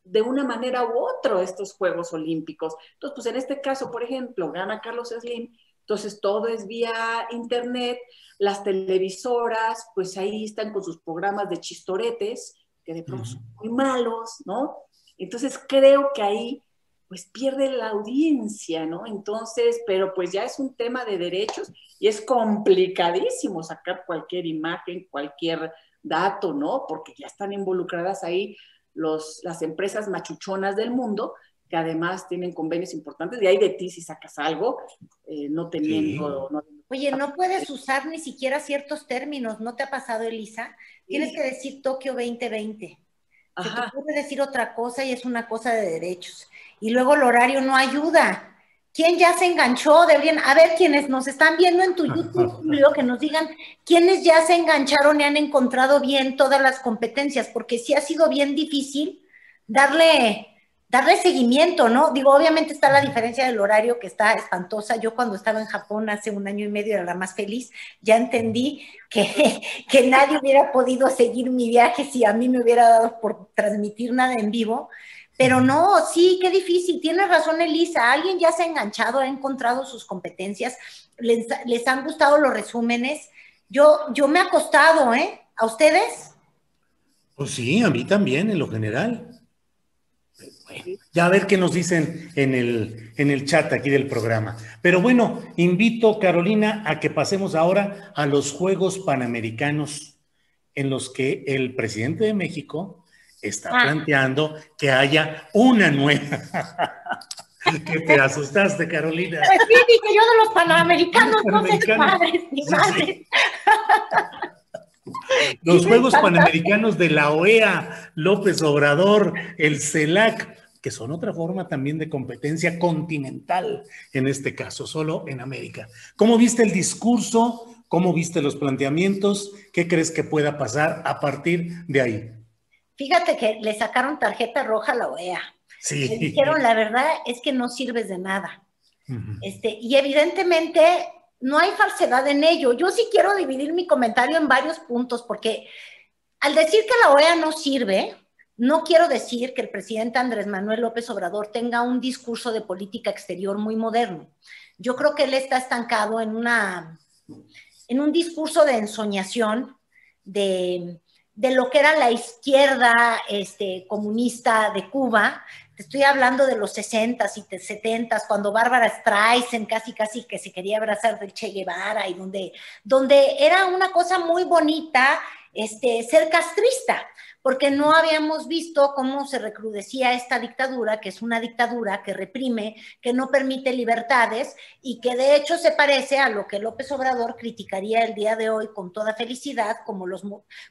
de una manera u otra estos Juegos Olímpicos. Entonces, pues en este caso, por ejemplo, gana Carlos Slim, entonces todo es vía internet, las televisoras, pues ahí están con sus programas de chistoretes, que de pronto son muy malos, ¿no? Entonces creo que ahí pues pierde la audiencia, ¿no? Entonces, pero pues ya es un tema de derechos y es complicadísimo sacar cualquier imagen, cualquier dato, ¿no? Porque ya están involucradas ahí los, las empresas machuchonas del mundo, que además tienen convenios importantes, y ahí de ti si sacas algo, eh, no teniendo... Sí. No, Oye, no puedes usar ni siquiera ciertos términos, ¿no te ha pasado, Elisa? Tienes sí. que decir Tokio veinte veinte. Ajá. Se te puede decir otra cosa y es una cosa de derechos. Y luego el horario no ayuda. ¿Quién ya se enganchó? Deberían, a ver, quienes nos están viendo en tu YouTube, Julio, que nos digan quiénes ya se engancharon y han encontrado bien todas las competencias, porque sí ha sido bien difícil darle, darle seguimiento, ¿no? Digo, obviamente está la diferencia del horario que está espantosa. Yo cuando estaba en Japón hace un año y medio era la más feliz. Ya entendí que, que nadie hubiera podido seguir mi viaje si a mí me hubiera dado por transmitir nada en vivo. Pero no, sí, qué difícil. Tienes razón, Elisa. Alguien ya se ha enganchado, ha encontrado sus competencias. Les, les han gustado los resúmenes. Yo, yo me he acostado, ¿eh? ¿A ustedes? Pues sí, a mí también, en lo general. Bueno, ya a ver qué nos dicen en el, en el chat aquí del programa. Pero bueno, invito, Carolina, a que pasemos ahora a los Juegos Panamericanos, en los que el presidente de México... está ah. planteando que haya una nueva. Que te asustaste, Carolina. Pues sí, dije yo de los panamericanos, los panamericanos. No sé padres ni sí, madres. Sí. Los Juegos Panamericanos de la O E A, López Obrador, el CELAC, que son otra forma también de competencia continental, en este caso, solo en América. ¿Cómo viste el discurso? ¿Cómo viste los planteamientos? ¿Qué crees que pueda pasar a partir de ahí? Fíjate que le sacaron tarjeta roja a la O E A. Sí. Le dijeron, la verdad es que no sirves de nada. Uh-huh. Este, y evidentemente no hay falsedad en ello. Yo sí quiero dividir mi comentario en varios puntos, porque al decir que la O E A no sirve, no quiero decir que el presidente Andrés Manuel López Obrador tenga un discurso de política exterior muy moderno. Yo creo que él está estancado en, una, en un discurso de ensoñación, de... de lo que era la izquierda este, comunista de Cuba. Te estoy hablando de los sesentas y setentas, cuando Bárbara Streisand casi casi que se quería abrazar del Che Guevara, y donde, donde era una cosa muy bonita este, ser castrista, porque no habíamos visto cómo se recrudecía esta dictadura, que es una dictadura que reprime, que no permite libertades y que de hecho se parece a lo que López Obrador criticaría el día de hoy con toda felicidad, como, los,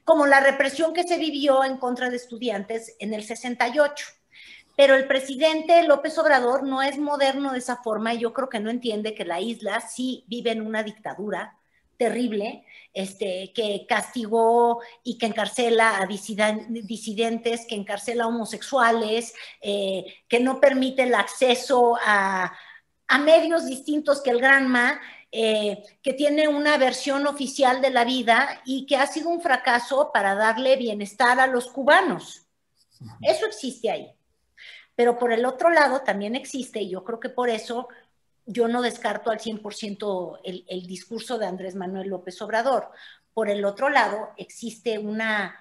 como la represión que se vivió en contra de estudiantes en el sesenta y ocho. Pero el presidente López Obrador no es moderno de esa forma y yo creo que no entiende que la isla sí vive en una dictadura terrible, este, que castigó y que encarcela a disidentes, que encarcela a homosexuales, eh, que no permite el acceso a, a medios distintos que el Granma, eh, que tiene una versión oficial de la vida y que ha sido un fracaso para darle bienestar a los cubanos. Eso existe ahí. Pero por el otro lado también existe, y yo creo que por eso... yo no descarto al cien por ciento el, el discurso de Andrés Manuel López Obrador. Por el otro lado, existe una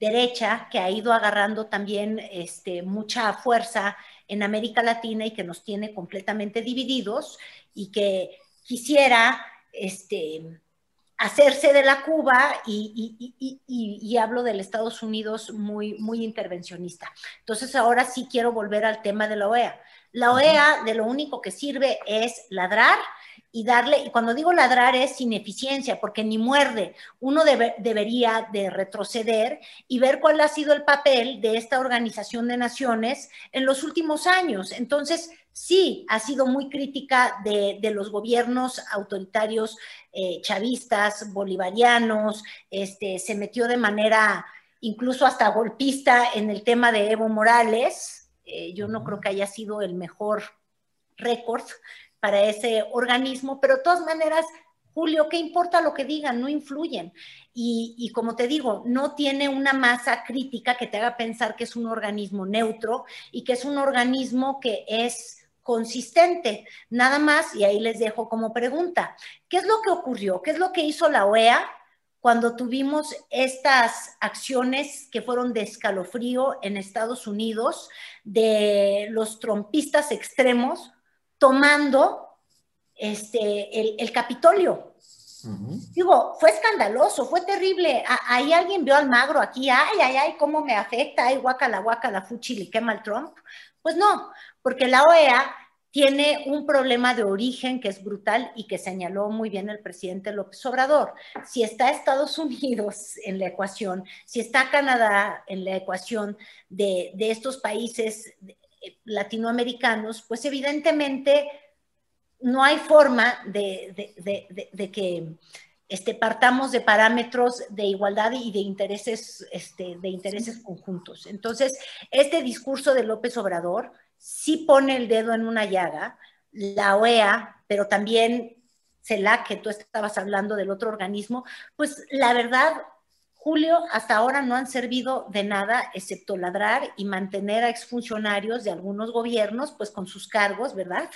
derecha que ha ido agarrando también este, mucha fuerza en América Latina y que nos tiene completamente divididos y que quisiera este, hacerse de la Cuba y, y, y, y, y hablo del Estados Unidos muy, muy intervencionista. Entonces ahora sí quiero volver al tema de la O E A. La O E A de lo único que sirve es ladrar y darle, y cuando digo ladrar es sin eficiencia, porque ni muerde. Uno debe, debería de retroceder y ver cuál ha sido el papel de esta Organización de Naciones en los últimos años. Entonces, sí, ha sido muy crítica de, de los gobiernos autoritarios eh, chavistas, bolivarianos, este, se metió de manera incluso hasta golpista en el tema de Evo Morales. Eh, yo no creo que haya sido el mejor récord para ese organismo, pero de todas maneras, Julio, ¿qué importa lo que digan? No influyen. Y, y como te digo, no tiene una masa crítica que te haga pensar que es un organismo neutro y que es un organismo que es consistente. Nada más, y ahí les dejo como pregunta, ¿qué es lo que ocurrió? ¿Qué es lo que hizo la O E A cuando tuvimos estas acciones que fueron de escalofrío en Estados Unidos de los trompistas extremos tomando este, el, el Capitolio? Uh-huh. Digo, fue escandaloso, fue terrible. A, ahí alguien vio a Almagro aquí, ay, ay, ay, cómo me afecta, ay, guácala, guácala, fuchili, quema el Trump. Pues no, porque la O E A tiene un problema de origen que es brutal y que señaló muy bien el presidente López Obrador. Si está Estados Unidos en la ecuación, si está Canadá en la ecuación de, de estos países latinoamericanos, pues evidentemente no hay forma de, de, de, de, de que este, partamos de parámetros de igualdad y de intereses, este, de intereses conjuntos. Entonces, este discurso de López Obrador sí pone el dedo en una llaga, la O E A, pero también CELAC, que tú estabas hablando del otro organismo, pues la verdad, Julio, hasta ahora no han servido de nada excepto ladrar y mantener a exfuncionarios de algunos gobiernos pues con sus cargos, ¿verdad?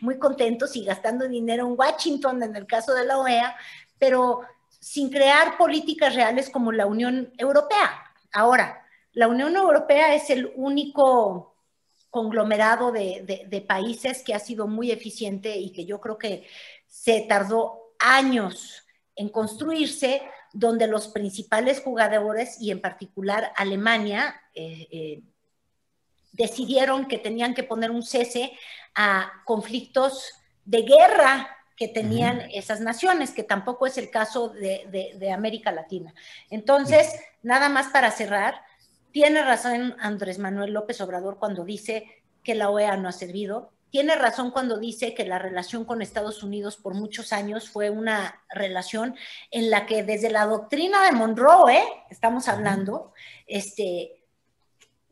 Muy contentos y gastando dinero en Washington en el caso de la O E A, pero sin crear políticas reales como la Unión Europea. Ahora, la Unión Europea es el único conglomerado de, de, de países que ha sido muy eficiente y que yo creo que se tardó años en construirse, donde los principales jugadores, y en particular Alemania, eh, eh, decidieron que tenían que poner un cese a conflictos de guerra que tenían uh-huh. esas naciones, que tampoco es el caso de, de, de América Latina. Entonces, uh-huh. nada más para cerrar, tiene razón Andrés Manuel López Obrador cuando dice que la O E A no ha servido. Tiene razón cuando dice que la relación con Estados Unidos por muchos años fue una relación en la que desde la doctrina de Monroe, ¿eh? estamos hablando, este,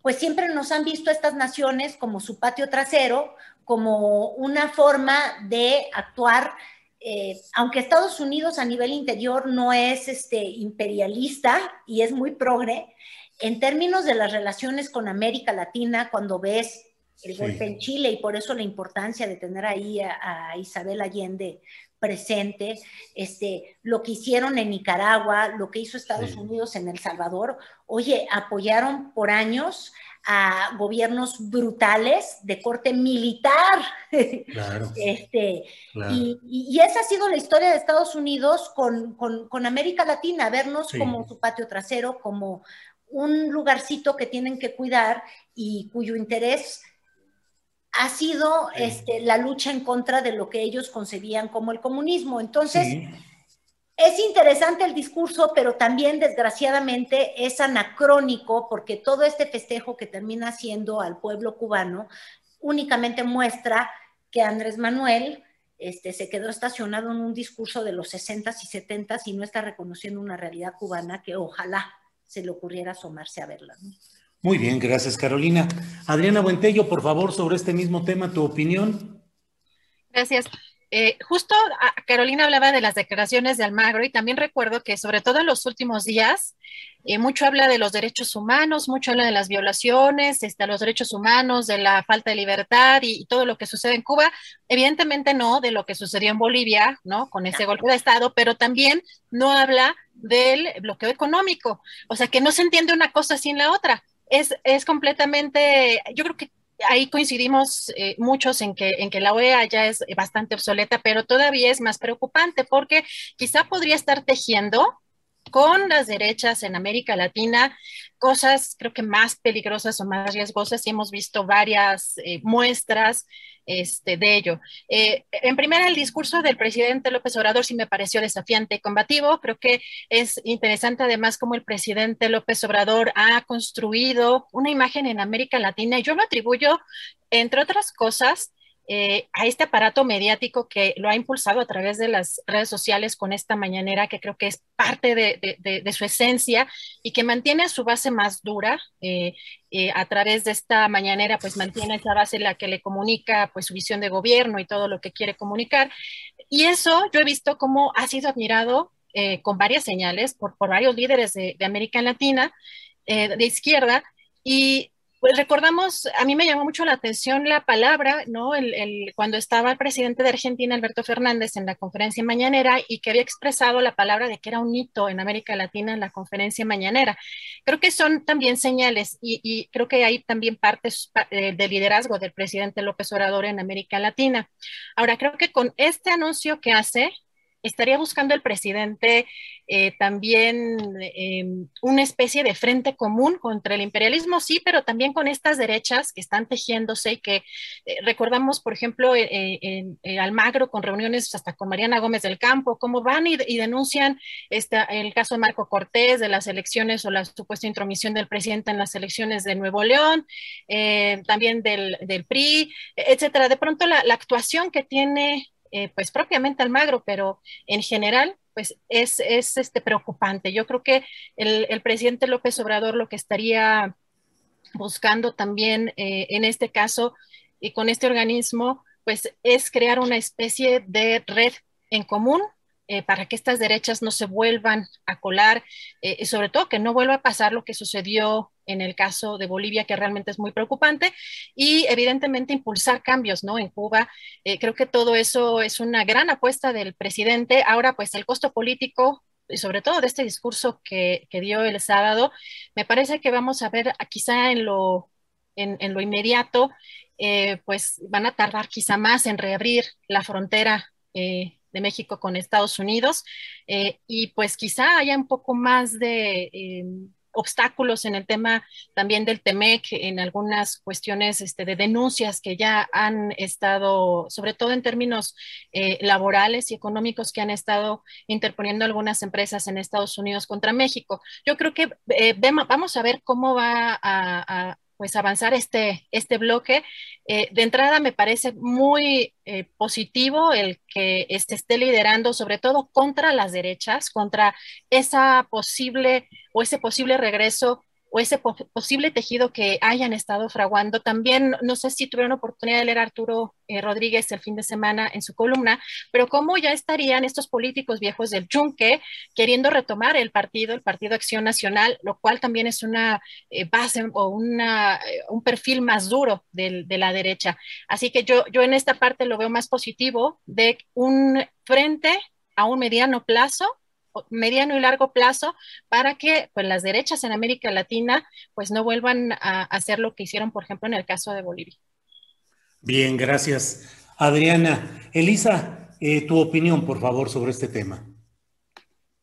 pues siempre nos han visto estas naciones como su patio trasero, como una forma de actuar, eh, aunque Estados Unidos a nivel interior no es este, imperialista y es muy progre, en términos de las relaciones con América Latina, cuando ves el golpe sí. en Chile, y por eso la importancia de tener ahí a, a Isabel Allende presente, este, lo que hicieron en Nicaragua, lo que hizo Estados sí. Unidos en El Salvador. Oye, apoyaron por años a gobiernos brutales de corte militar. Claro. este, claro. Y, y esa ha sido la historia de Estados Unidos con, con, con América Latina, vernos sí. como su patio trasero, como un lugarcito que tienen que cuidar y cuyo interés ha sido sí. este, la lucha en contra de lo que ellos concebían como el comunismo. Entonces, sí. es interesante el discurso, pero también desgraciadamente es anacrónico, porque todo este festejo que termina haciendo al pueblo cubano únicamente muestra que Andrés Manuel este, se quedó estacionado en un discurso de los sesentas y setentas y no está reconociendo una realidad cubana que ojalá se le ocurriera asomarse a verla, ¿no? Muy bien, gracias Carolina. Adriana Buentello, por favor, sobre este mismo tema, tu opinión. Gracias. Eh, justo a Carolina hablaba de las declaraciones de Almagro y también recuerdo que sobre todo en los últimos días eh, mucho habla de los derechos humanos, mucho habla de las violaciones, este, los derechos humanos, de la falta de libertad y, y todo lo que sucede en Cuba. Evidentemente no de lo que sucedió en Bolivia, ¿no? Con ese golpe de Estado, pero también no habla del bloqueo económico. O sea, que no se entiende una cosa sin la otra. Es, es completamente, yo creo que ahí coincidimos eh, muchos en que, en que la O E A ya es bastante obsoleta, pero todavía es más preocupante porque quizá podría estar tejiendo con las derechas en América Latina cosas creo que más peligrosas o más riesgosas, y hemos visto varias eh, muestras este, de ello. Eh, en primera, el discurso del presidente López Obrador sí me pareció desafiante y combativo. Creo que es interesante además cómo el presidente López Obrador ha construido una imagen en América Latina, y yo lo atribuyo, entre otras cosas, Eh, a este aparato mediático que lo ha impulsado a través de las redes sociales con esta mañanera, que creo que es parte de, de, de, de su esencia y que mantiene a su base más dura. Eh, eh, a través de esta mañanera pues mantiene esa base la que le comunica pues su visión de gobierno y todo lo que quiere comunicar, y eso yo he visto cómo ha sido admirado eh, con varias señales por, por varios líderes de, de América Latina, eh, de izquierda, y pues recordamos, a mí me llamó mucho la atención la palabra, ¿no? El, el, cuando estaba el presidente de Argentina, Alberto Fernández, en la conferencia mañanera, y que había expresado la palabra de que era un hito en América Latina en la conferencia mañanera. Creo que son también señales, y, y creo que hay también partes eh, del liderazgo del presidente López Obrador en América Latina. Ahora, creo que con este anuncio que hace, estaría buscando el presidente eh, también eh, una especie de frente común contra el imperialismo, sí, pero también con estas derechas que están tejiéndose y que eh, recordamos, por ejemplo, eh, eh, en eh, Almagro, con reuniones hasta con Mariana Gómez del Campo, cómo van y, y denuncian este, el caso de Marco Cortés, de las elecciones o la supuesta intromisión del presidente en las elecciones de Nuevo León, eh, también del, del P R I, etcétera. De pronto la, la actuación que tiene Eh, pues propiamente Almagro, pero en general pues es, es este, preocupante. Yo creo que el, el presidente López Obrador lo que estaría buscando también eh, en este caso y con este organismo pues es crear una especie de red en común eh, para que estas derechas no se vuelvan a colar eh, y sobre todo que no vuelva a pasar lo que sucedió en el caso de Bolivia, que realmente es muy preocupante, y evidentemente impulsar cambios, ¿no? En Cuba, eh, creo que todo eso es una gran apuesta del presidente. Ahora, pues el costo político, y sobre todo de este discurso que, que dio el sábado, me parece que vamos a ver quizá en lo, en, en lo inmediato, eh, pues van a tardar quizá más en reabrir la frontera eh, de México con Estados Unidos, eh, y pues quizá haya un poco más de... Eh, obstáculos en el tema también del T M E C, en algunas cuestiones este, de denuncias que ya han estado, sobre todo en términos eh, laborales y económicos, que han estado interponiendo algunas empresas en Estados Unidos contra México. Yo creo que eh, vamos a ver cómo va a, a pues avanzar este, este bloque. Eh, de entrada me parece muy eh, positivo el que este esté liderando, sobre todo contra las derechas, contra esa posible o ese posible regreso o ese po posible tejido que hayan estado fraguando. También, no sé si tuvieron oportunidad de leer a Arturo eh, Rodríguez el fin de semana en su columna, pero cómo ya estarían estos políticos viejos del yunque queriendo retomar el partido, el Partido Acción Nacional, lo cual también es una eh, base o una, eh, un perfil más duro de, de la derecha. Así que yo, yo en esta parte lo veo más positivo, de un frente a un mediano plazo, mediano y largo plazo, para que pues las derechas en América Latina pues no vuelvan a hacer lo que hicieron, por ejemplo, en el caso de Bolivia. Bien, gracias, Adriana. Elisa, eh, tu opinión, por favor, sobre este tema.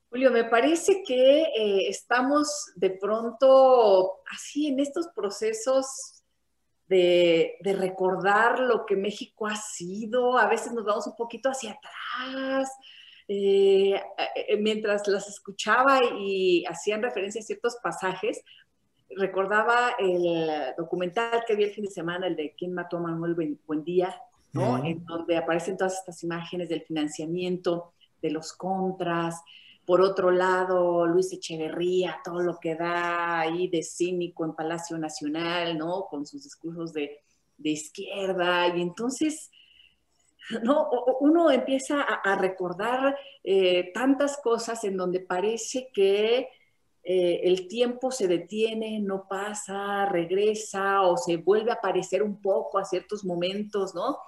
Julio, me parece que eh, estamos de pronto así en estos procesos de, de recordar lo que México ha sido. A veces nos vamos un poquito hacia atrás. Eh, mientras las escuchaba y hacían referencia a ciertos pasajes, recordaba el documental que vi el fin de semana, el de ¿Quién mató a Manuel Buendía?, ¿no? Uh-huh. En donde aparecen todas estas imágenes del financiamiento, de los contras. Por otro lado, Luis Echeverría, todo lo que da ahí de cínico en Palacio Nacional, ¿no? Con sus discursos de, de izquierda. Y entonces... No, uno empieza a, a recordar eh, tantas cosas en donde parece que eh, el tiempo se detiene, no pasa, regresa o se vuelve a parecer un poco a ciertos momentos, ¿no?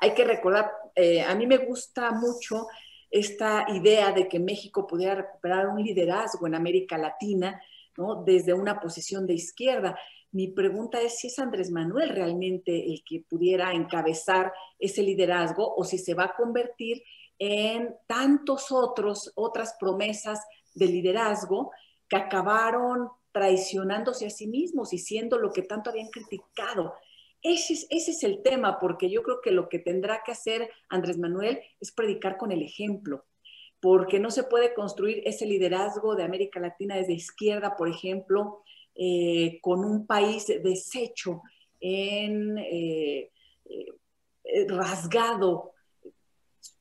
Hay que recordar, eh, a mí me gusta mucho esta idea de que México pudiera recuperar un liderazgo en América Latina, ¿no? Desde una posición de izquierda. Mi pregunta es si es Andrés Manuel realmente el que pudiera encabezar ese liderazgo o si se va a convertir en tantos otros, otras promesas de liderazgo que acabaron traicionándose a sí mismos y siendo lo que tanto habían criticado. Ese es, ese es el tema, porque yo creo que lo que tendrá que hacer Andrés Manuel es predicar con el ejemplo, porque no se puede construir ese liderazgo de América Latina desde izquierda, por ejemplo, eh, con un país deshecho, en, eh, eh, rasgado,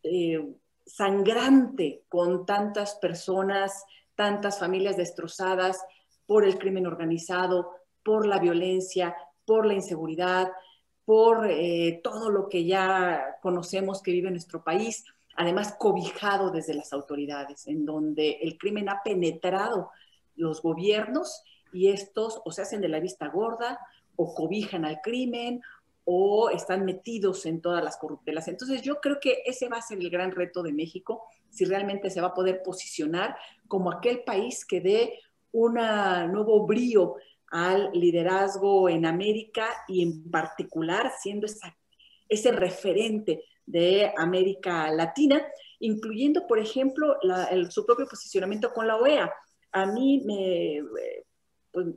eh, sangrante, con tantas personas, tantas familias destrozadas por el crimen organizado, por la violencia, por la inseguridad, por eh, todo lo que ya conocemos que vive nuestro país, además cobijado desde las autoridades, en donde el crimen ha penetrado los gobiernos y estos o se hacen de la vista gorda, o cobijan al crimen, o están metidos en todas las corruptelas. Entonces yo creo que ese va a ser el gran reto de México, si realmente se va a poder posicionar como aquel país que dé un nuevo brío al liderazgo en América y en particular siendo esa, ese referente de América Latina, incluyendo, por ejemplo, la, el, su propio posicionamiento con la O E A. A mí, me, pues,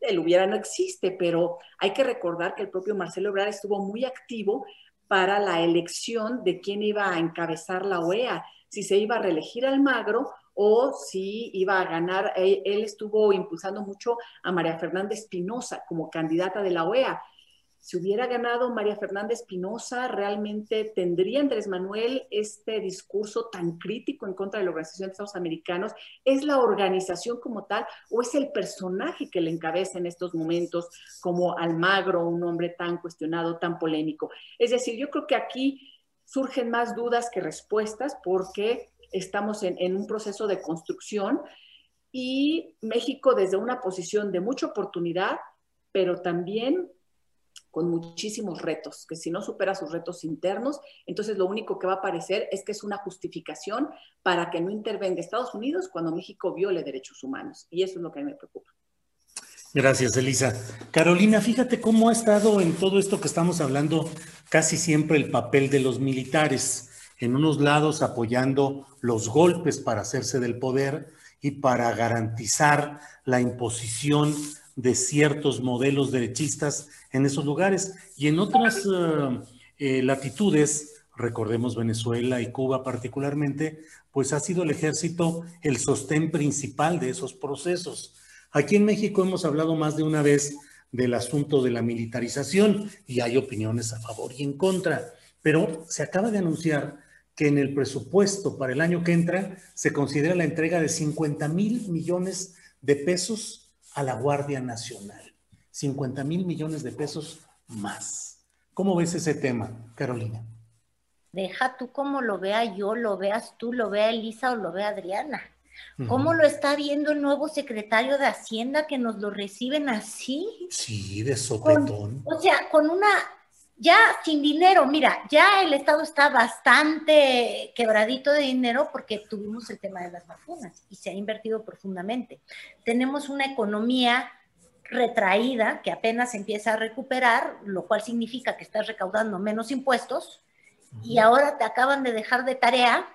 el hubiera no existe, pero hay que recordar que el propio Marcelo Ebrard estuvo muy activo para la elección de quién iba a encabezar la O E A, si se iba a reelegir Almagro o si iba a ganar. Él estuvo impulsando mucho a María Fernanda Espinosa como candidata de la O E A. Si hubiera ganado María Fernanda Espinosa, ¿realmente tendría Andrés Manuel este discurso tan crítico en contra de la Organización de Estados Americanos? ¿Es la organización como tal o es el personaje que le encabeza en estos momentos como Almagro, un hombre tan cuestionado, tan polémico? Es decir, yo creo que aquí surgen más dudas que respuestas, porque estamos en, en un proceso de construcción y México desde una posición de mucha oportunidad, pero también con muchísimos retos, que si no supera sus retos internos, entonces lo único que va a aparecer es que es una justificación para que no intervenga Estados Unidos cuando México viole derechos humanos. Y eso es lo que a mí me preocupa. Gracias, Elisa. Carolina, fíjate cómo ha estado en todo esto que estamos hablando casi siempre el papel de los militares, en unos lados apoyando los golpes para hacerse del poder y para garantizar la imposición de ciertos modelos derechistas en esos lugares. Y en otras uh, eh, latitudes, recordemos Venezuela y Cuba particularmente, pues ha sido el ejército el sostén principal de esos procesos. Aquí en México hemos hablado más de una vez del asunto de la militarización y hay opiniones a favor y en contra, pero se acaba de anunciar que en el presupuesto para el año que entra se considera la entrega de cincuenta mil millones de pesos a la Guardia Nacional. cincuenta mil millones de pesos más. ¿Cómo ves ese tema, Carolina? Deja tú como lo vea yo, lo veas tú, lo vea Elisa o lo vea Adriana. ¿Cómo lo está viendo el nuevo secretario de Hacienda, que nos lo reciben así? Sí, de sopetón. Con, o sea, con una, ya sin dinero, mira, ya el Estado está bastante quebradito de dinero porque tuvimos el tema de las vacunas y se ha invertido profundamente. Tenemos una economía retraída que apenas empieza a recuperar, lo cual significa que estás recaudando menos impuestos y ahora te acaban de dejar de tarea.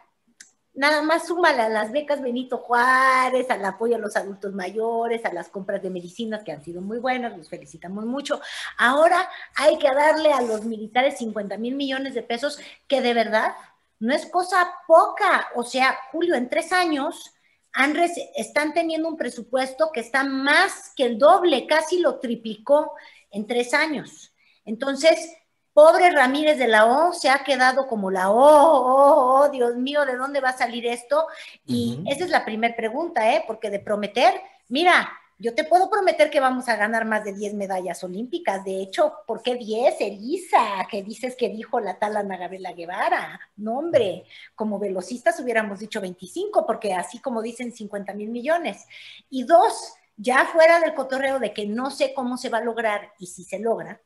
Nada más súmale a las becas Benito Juárez, al apoyo a los adultos mayores, a las compras de medicinas que han sido muy buenas, los felicitamos mucho. Ahora hay que darle a los militares cincuenta mil millones de pesos, que de verdad no es cosa poca. O sea, Julio, en tres años Andrés están teniendo un presupuesto que está más que el doble, casi lo triplicó en tres años. Entonces, pobre Ramírez de la O, se ha quedado como la O, oh, oh, Dios mío, ¿de dónde va a salir esto? Y uh-huh. Esa es la primera pregunta, ¿eh? Porque de prometer, mira, yo te puedo prometer que vamos a ganar más de diez medallas olímpicas. De hecho, ¿por qué diez, Elisa? ¿Qué dices que dijo la tal Ana Gabriela Guevara? No, hombre, como velocistas hubiéramos dicho veinticinco, porque así como dicen cincuenta mil millones. Y dos, ya fuera del cotorreo de que no sé cómo se va a lograr y si se logra,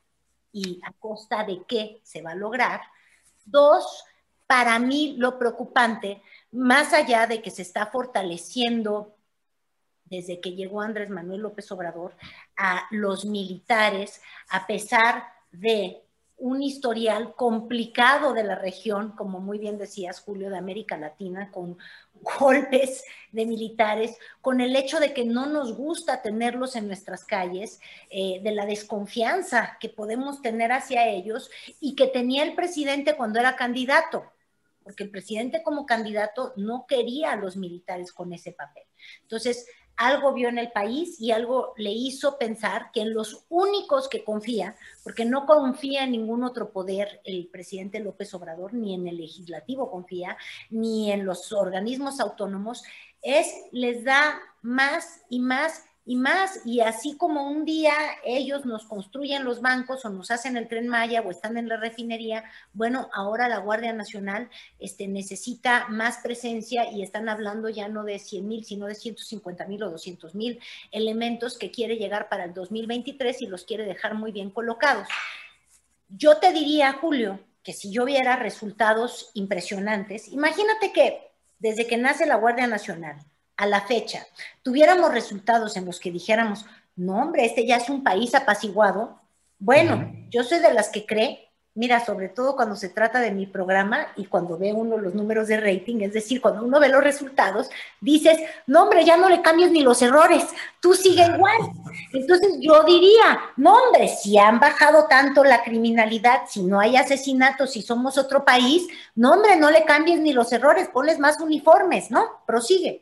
y a costa de qué se va a lograr. Dos, para mí lo preocupante, más allá de que se está fortaleciendo desde que llegó Andrés Manuel López Obrador, a los militares, a pesar de un historial complicado de la región, como muy bien decías, Julio, de América Latina, con golpes de militares, con el hecho de que no nos gusta tenerlos en nuestras calles, eh, de la desconfianza que podemos tener hacia ellos y que tenía el presidente cuando era candidato, porque el presidente como candidato no quería a los militares con ese papel. Entonces, algo vio en el país y algo le hizo pensar que en los únicos que confía, porque no confía en ningún otro poder el presidente López Obrador, ni en el legislativo confía, ni en los organismos autónomos, es les da más y más y más, y así como un día ellos nos construyen los bancos o nos hacen el Tren Maya o están en la refinería, bueno, ahora la Guardia Nacional este, necesita más presencia y están hablando ya no de cien mil, sino de ciento cincuenta mil o doscientos mil elementos que quiere llegar para el dos mil veintitrés y los quiere dejar muy bien colocados. Yo te diría, Julio, que si yo viera resultados impresionantes, imagínate que desde que nace la Guardia Nacional a la fecha, tuviéramos resultados en los que dijéramos, no hombre, este ya es un país apaciguado, bueno, uh-huh. Yo soy de las que cree, mira, sobre todo cuando se trata de mi programa y cuando ve uno los números de rating, es decir, cuando uno ve los resultados, dices, no hombre, ya no le cambies ni los errores, tú sigue igual. Entonces yo diría, no hombre, si han bajado tanto la criminalidad, si no hay asesinatos, si somos otro país, no hombre, no le cambies ni los errores, ponles más uniformes, ¿no? Prosigue.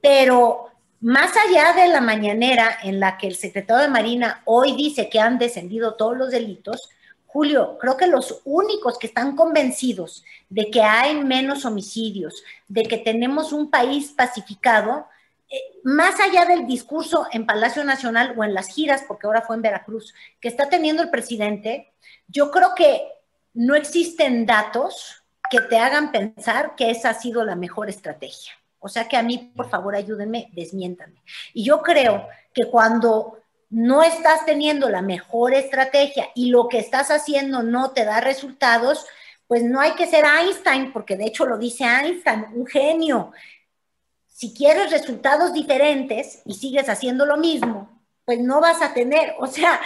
Pero más allá de la mañanera en la que el secretario de Marina hoy dice que han descendido todos los delitos, Julio, creo que los únicos que están convencidos de que hay menos homicidios, de que tenemos un país pacificado, eh, más allá del discurso en Palacio Nacional o en las giras, porque ahora fue en Veracruz, que está teniendo el presidente, yo creo que no existen datos que te hagan pensar que esa ha sido la mejor estrategia. O sea que a mí, por favor, ayúdenme, desmiéntanme. Y yo creo que cuando no estás teniendo la mejor estrategia y lo que estás haciendo no te da resultados, pues no hay que ser Einstein, porque de hecho lo dice Einstein, un genio. Si quieres resultados diferentes y sigues haciendo lo mismo, pues no vas a tener. O sea,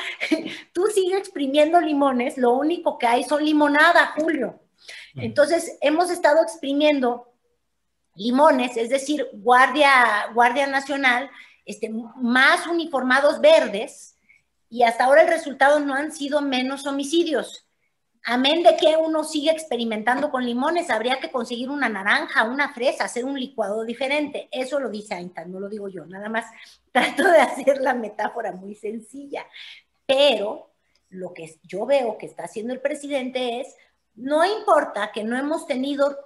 tú sigues exprimiendo limones, lo único que hay son limonada, Julio. Entonces, hemos estado exprimiendo limones, es decir, Guardia, Guardia Nacional, este, más uniformados verdes, y hasta ahora el resultado no han sido menos homicidios. Amén de que uno sigue experimentando con limones, habría que conseguir una naranja, una fresa, hacer un licuado diferente. Eso lo dice Einstein, no lo digo yo, nada más trato de hacer la metáfora muy sencilla. Pero lo que yo veo que está haciendo el presidente es, no importa que no hemos tenido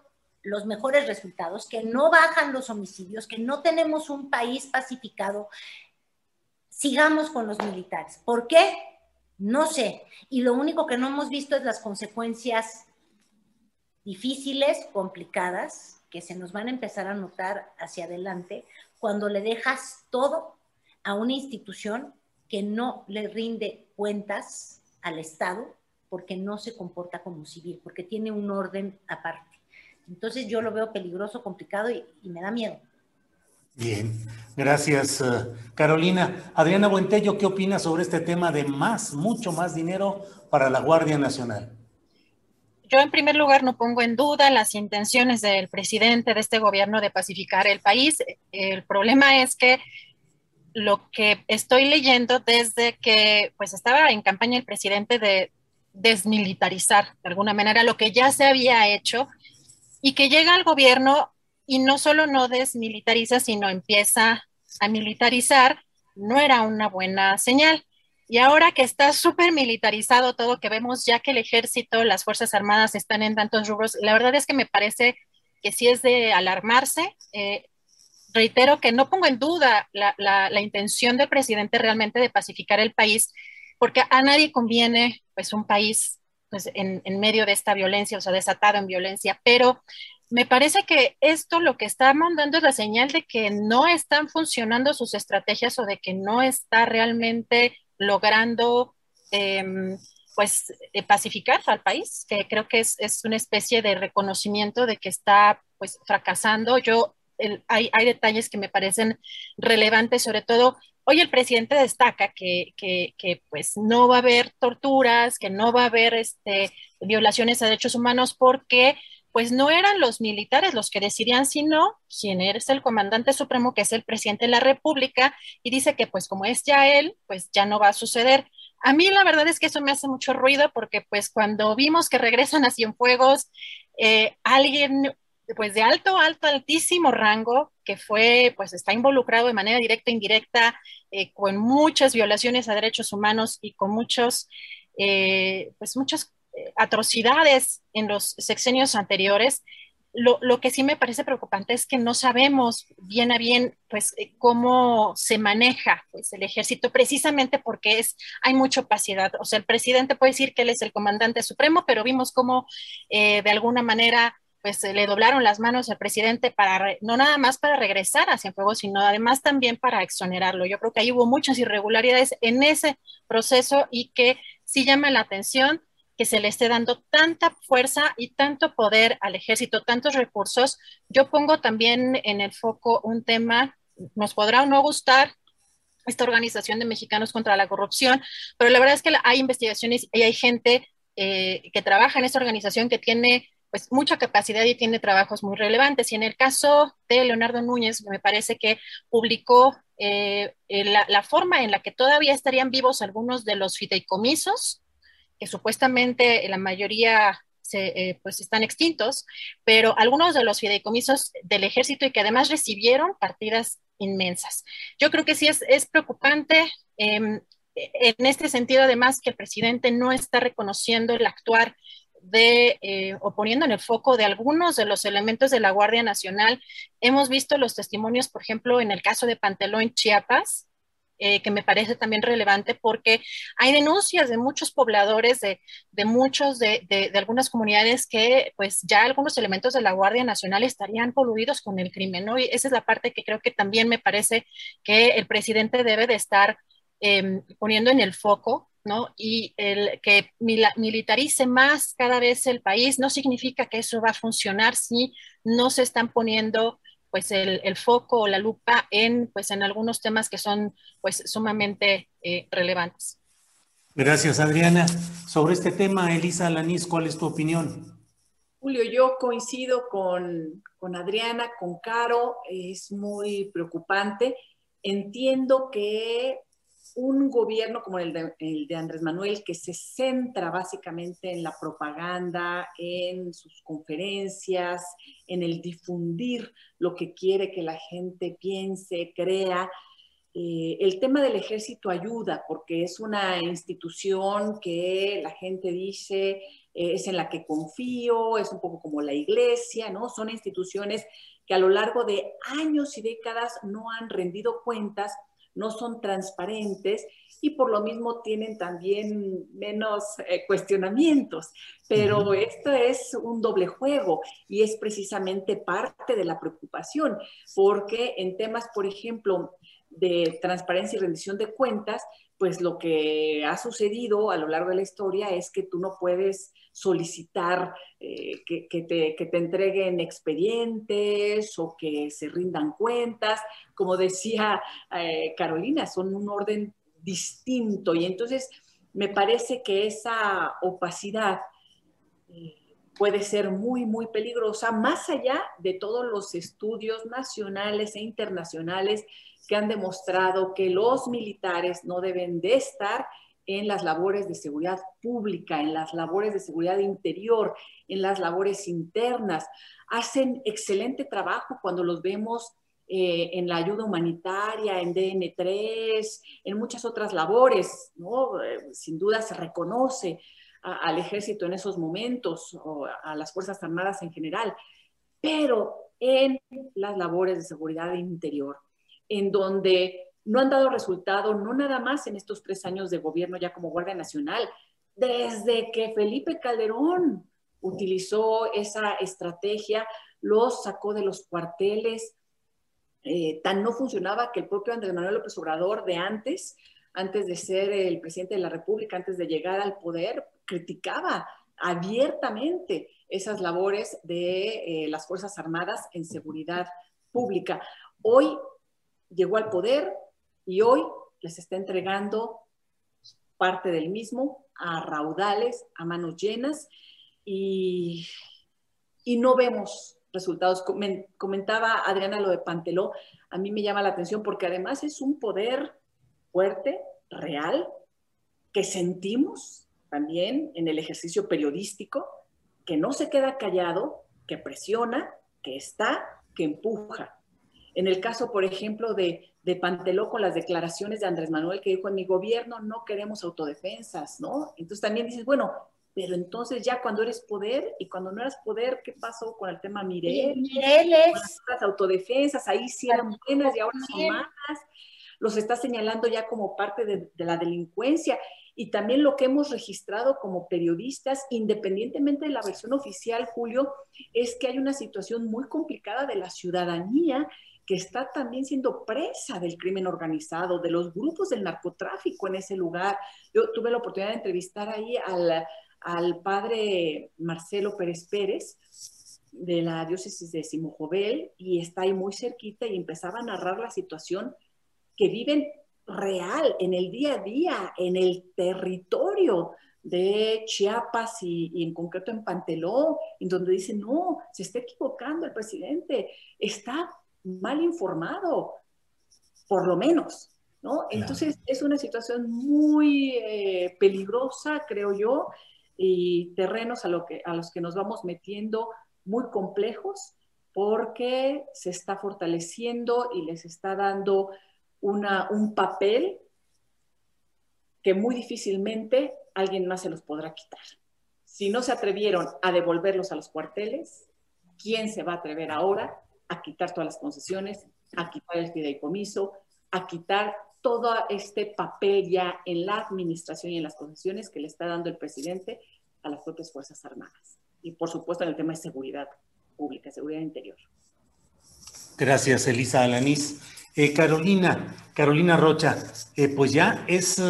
los mejores resultados, que no bajan los homicidios, que no tenemos un país pacificado, sigamos con los militares. ¿Por qué? No sé. Y lo único que no hemos visto es las consecuencias difíciles, complicadas, que se nos van a empezar a notar hacia adelante cuando le dejas todo a una institución que no le rinde cuentas al Estado porque no se comporta como civil, porque tiene un orden aparte. Entonces yo lo veo peligroso, complicado y, y me da miedo. Bien, gracias uh, Carolina. Adriana Buentello, ¿qué opinas sobre este tema de más, mucho más dinero para la Guardia Nacional? Yo en primer lugar no pongo en duda las intenciones del presidente de este gobierno de pacificar el país. El problema es que lo que estoy leyendo desde que pues estaba en campaña el presidente de desmilitarizar de alguna manera lo que ya se había hecho, y que llega al gobierno y no solo no desmilitariza, sino empieza a militarizar, no era una buena señal. Y ahora que está súper militarizado todo, que vemos ya que el ejército, las Fuerzas Armadas están en tantos rubros, la verdad es que me parece que sí es de alarmarse. Eh, reitero que no pongo en duda la, la, la intención del presidente realmente de pacificar el país, porque a nadie conviene pues un país pues en, en medio de esta violencia, o sea, desatado en violencia, pero me parece que esto lo que está mandando es la señal de que no están funcionando sus estrategias o de que no está realmente logrando eh, pues pacificar al país, que creo que es, es una especie de reconocimiento de que está pues fracasando. Yo el, hay, hay detalles que me parecen relevantes, sobre todo hoy el presidente destaca que, que, que pues no va a haber torturas, que no va a haber este, violaciones a derechos humanos porque pues no eran los militares los que decidían, sino quien es el comandante supremo, que es el presidente de la República, y dice que pues como es ya él, pues ya no va a suceder. A mí la verdad es que eso me hace mucho ruido porque pues cuando vimos que regresan a Cienfuegos, eh, alguien pues de alto, alto, altísimo rango, que fue, pues está involucrado de manera directa e indirecta, eh, con muchas violaciones a derechos humanos y con muchos, eh, pues muchas atrocidades en los sexenios anteriores. Lo, lo que sí me parece preocupante es que no sabemos bien a bien pues, cómo se maneja pues, el ejército, precisamente porque es, hay mucha opacidad. O sea, el presidente puede decir que él es el comandante supremo, pero vimos cómo eh, de alguna manera pues, le doblaron las manos al presidente, para no nada más para regresar a Cienfuegos, sino además también para exonerarlo. Yo creo que ahí hubo muchas irregularidades en ese proceso y que sí llama la atención que se le esté dando tanta fuerza y tanto poder al ejército, tantos recursos. Yo pongo también en el foco un tema, nos podrá o no gustar esta organización de mexicanos contra la corrupción, pero la verdad es que hay investigaciones y hay gente eh, que trabaja en esta organización que tiene pues mucha capacidad y tiene trabajos muy relevantes. Y en el caso de Leonardo Núñez, me parece que publicó eh, la, la forma en la que todavía estarían vivos algunos de los fideicomisos, que supuestamente la mayoría se, eh, pues están extintos, pero algunos de los fideicomisos del ejército y que además recibieron partidas inmensas. Yo creo que sí es, es preocupante eh, en este sentido, además que el presidente no está reconociendo el actuar de, eh, o poniendo en el foco de algunos de los elementos de la Guardia Nacional. Hemos visto los testimonios, por ejemplo, en el caso de Pantelón, Chiapas, Eh, que me parece también relevante porque hay denuncias de muchos pobladores, de, de muchos, de, de, de algunas comunidades que pues ya algunos elementos de la Guardia Nacional estarían coludidos con el crimen, ¿no? Y esa es la parte que creo que también me parece que el presidente debe de estar eh, poniendo en el foco, ¿no? Y el que mil, militarice más cada vez el país no significa que eso va a funcionar si no se están poniendo pues el, el foco o la lupa en, pues en algunos temas que son pues sumamente eh, relevantes. Gracias, Adriana. Sobre este tema, Elisa Alanís, ¿cuál es tu opinión? Julio, yo coincido con, con Adriana, con Caro, es muy preocupante. Entiendo que un gobierno como el de, el de Andrés Manuel, que se centra básicamente en la propaganda, en sus conferencias, en el difundir lo que quiere que la gente piense, crea. Eh, el tema del ejército ayuda porque es una institución que la gente dice eh, es en la que confío, es un poco como la iglesia, ¿no? Son instituciones que a lo largo de años y décadas no han rendido cuentas, no son transparentes y por lo mismo tienen también menos eh, cuestionamientos. Pero esto es un doble juego y es precisamente parte de la preocupación, porque en temas, por ejemplo, de transparencia y rendición de cuentas, pues lo que ha sucedido a lo largo de la historia es que tú no puedes solicitar eh, que, que, te, que te entreguen expedientes o que se rindan cuentas. Como decía eh, Carolina, son un orden distinto y entonces me parece que esa opacidad eh, puede ser muy, muy peligrosa, más allá de todos los estudios nacionales e internacionales que han demostrado que los militares no deben de estar en las labores de seguridad pública, en las labores de seguridad interior, en las labores internas. Hacen excelente trabajo cuando los vemos eh, en la ayuda humanitaria, en D N tres, en muchas otras labores, ¿no? Eh, sin duda se reconoce a, al ejército en esos momentos, o a, a las Fuerzas Armadas en general, pero en las labores de seguridad interior, en donde no han dado resultado, no nada más en estos tres años de gobierno ya como Guardia Nacional, desde que Felipe Calderón utilizó esa estrategia, los sacó de los cuarteles, eh, tan no funcionaba que el propio Andrés Manuel López Obrador de antes, antes de ser el presidente de la República, antes de llegar al poder, criticaba abiertamente esas labores de eh, las Fuerzas Armadas en seguridad pública. Hoy llegó al poder y hoy les está entregando parte del mismo a raudales, a manos llenas, y, y no vemos resultados. Comentaba Adriana lo de Panteló, a mí me llama la atención porque además es un poder fuerte, real, que sentimos también en el ejercicio periodístico, que no se queda callado, que presiona, que está, que empuja. En el caso, por ejemplo, de, de Panteló, con las declaraciones de Andrés Manuel, que dijo, en mi gobierno no queremos autodefensas, ¿no? Entonces también dices, bueno, pero entonces ya cuando eres poder y cuando no eras poder, ¿qué pasó con el tema Mireles? Mireles. Las autodefensas, ahí sí eran buenas y ahora son malas. Los está señalando ya como parte de, de la delincuencia. Y también lo que hemos registrado como periodistas, independientemente de la versión oficial, Julio, es que hay una situación muy complicada de la ciudadanía que está también siendo presa del crimen organizado, de los grupos del narcotráfico en ese lugar. Yo tuve la oportunidad de entrevistar ahí al, al padre Marcelo Pérez Pérez, de la diócesis de Simojovel, y está ahí muy cerquita y empezaba a narrar la situación que viven real, en el día a día, en el territorio de Chiapas y, y en concreto en Panteló, en donde dicen, no, se está equivocando el presidente, está mal informado, por lo menos, ¿no? Entonces, claro, es una situación muy eh, peligrosa, creo yo, y terrenos a, lo que, a los que nos vamos metiendo muy complejos, porque se está fortaleciendo y les está dando Una, un papel que muy difícilmente alguien más se los podrá quitar. Si no se atrevieron a devolverlos a los cuarteles, ¿quién se va a atrever ahora a quitar todas las concesiones, a quitar el fideicomiso, a quitar todo este papel ya en la administración y en las concesiones que le está dando el presidente a las propias Fuerzas Armadas? Y por supuesto en el tema de seguridad pública, seguridad interior. Gracias, Elisa Alanís. Eh, Carolina, Carolina Rocha, eh, pues ya es, eh,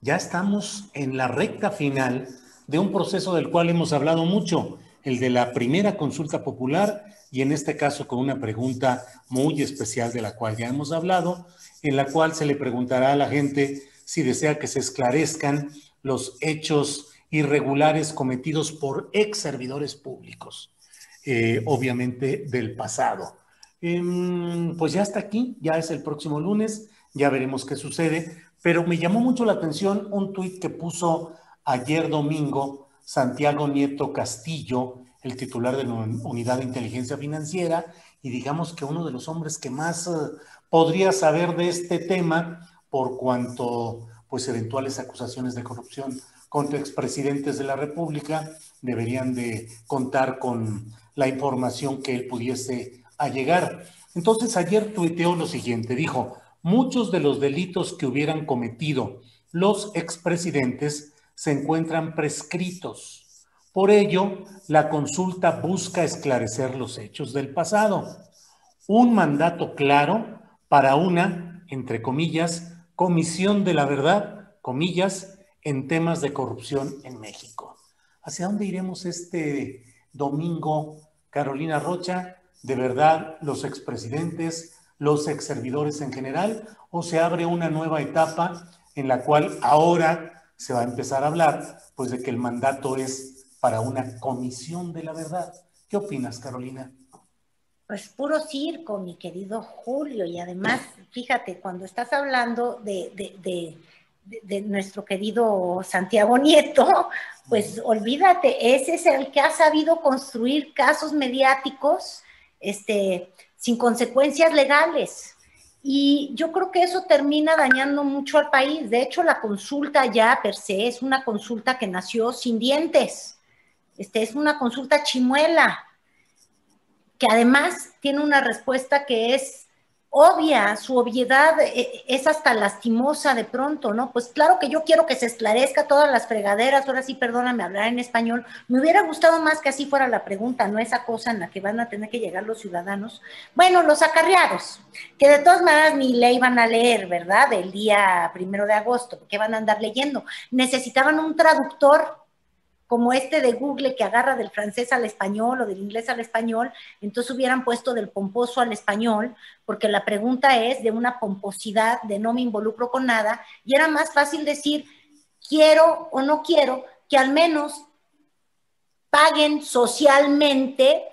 ya estamos en la recta final de un proceso del cual hemos hablado mucho, el de la primera consulta popular, y en este caso con una pregunta muy especial de la cual ya hemos hablado, en la cual se le preguntará a la gente si desea que se esclarezcan los hechos irregulares cometidos por ex servidores públicos, eh, obviamente del pasado. Pues ya está aquí, ya es el próximo lunes, ya veremos qué sucede, pero me llamó mucho la atención un tuit que puso ayer domingo Santiago Nieto Castillo, el titular de la Unidad de Inteligencia Financiera, y digamos que uno de los hombres que más eh, podría saber de este tema, por cuanto pues eventuales acusaciones de corrupción contra expresidentes de la República deberían de contar con la información que él pudiese a llegar. Entonces ayer tuiteó lo siguiente, dijo, muchos de los delitos que hubieran cometido los expresidentes se encuentran prescritos. Por ello, la consulta busca esclarecer los hechos del pasado. Un mandato claro para una, entre comillas, comisión de la verdad, comillas, en temas de corrupción en México. ¿Hacia dónde iremos este domingo, Carolina Rocha? ¿De verdad los expresidentes, los exservidores en general, o se abre una nueva etapa en la cual ahora se va a empezar a hablar pues de que el mandato es para una comisión de la verdad? ¿Qué opinas, Carolina? Pues puro circo, mi querido Julio, y además, fíjate, cuando estás hablando de, de, de, de, de nuestro querido Santiago Nieto, pues olvídate, ese es el que ha sabido construir casos mediáticos Este, sin consecuencias legales. Y yo creo que eso termina dañando mucho al país. De hecho, la consulta ya per se es una consulta que nació sin dientes. Este, es una consulta chimuela, que además tiene una respuesta que es obvia, su obviedad es hasta lastimosa de pronto, ¿no? Pues claro que yo quiero que se esclarezca todas las fregaderas, ahora sí, perdóname hablar en español, me hubiera gustado más que así fuera la pregunta, no esa cosa en la que van a tener que llegar los ciudadanos. Bueno, los acarreados, que de todas maneras ni ley van a leer, ¿verdad? El día primero de agosto, ¿qué van a andar leyendo? Necesitaban un traductor como este de Google que agarra del francés al español o del inglés al español, entonces hubieran puesto del pomposo al español, porque la pregunta es de una pomposidad de no me involucro con nada, y era más fácil decir quiero o no quiero que al menos paguen socialmente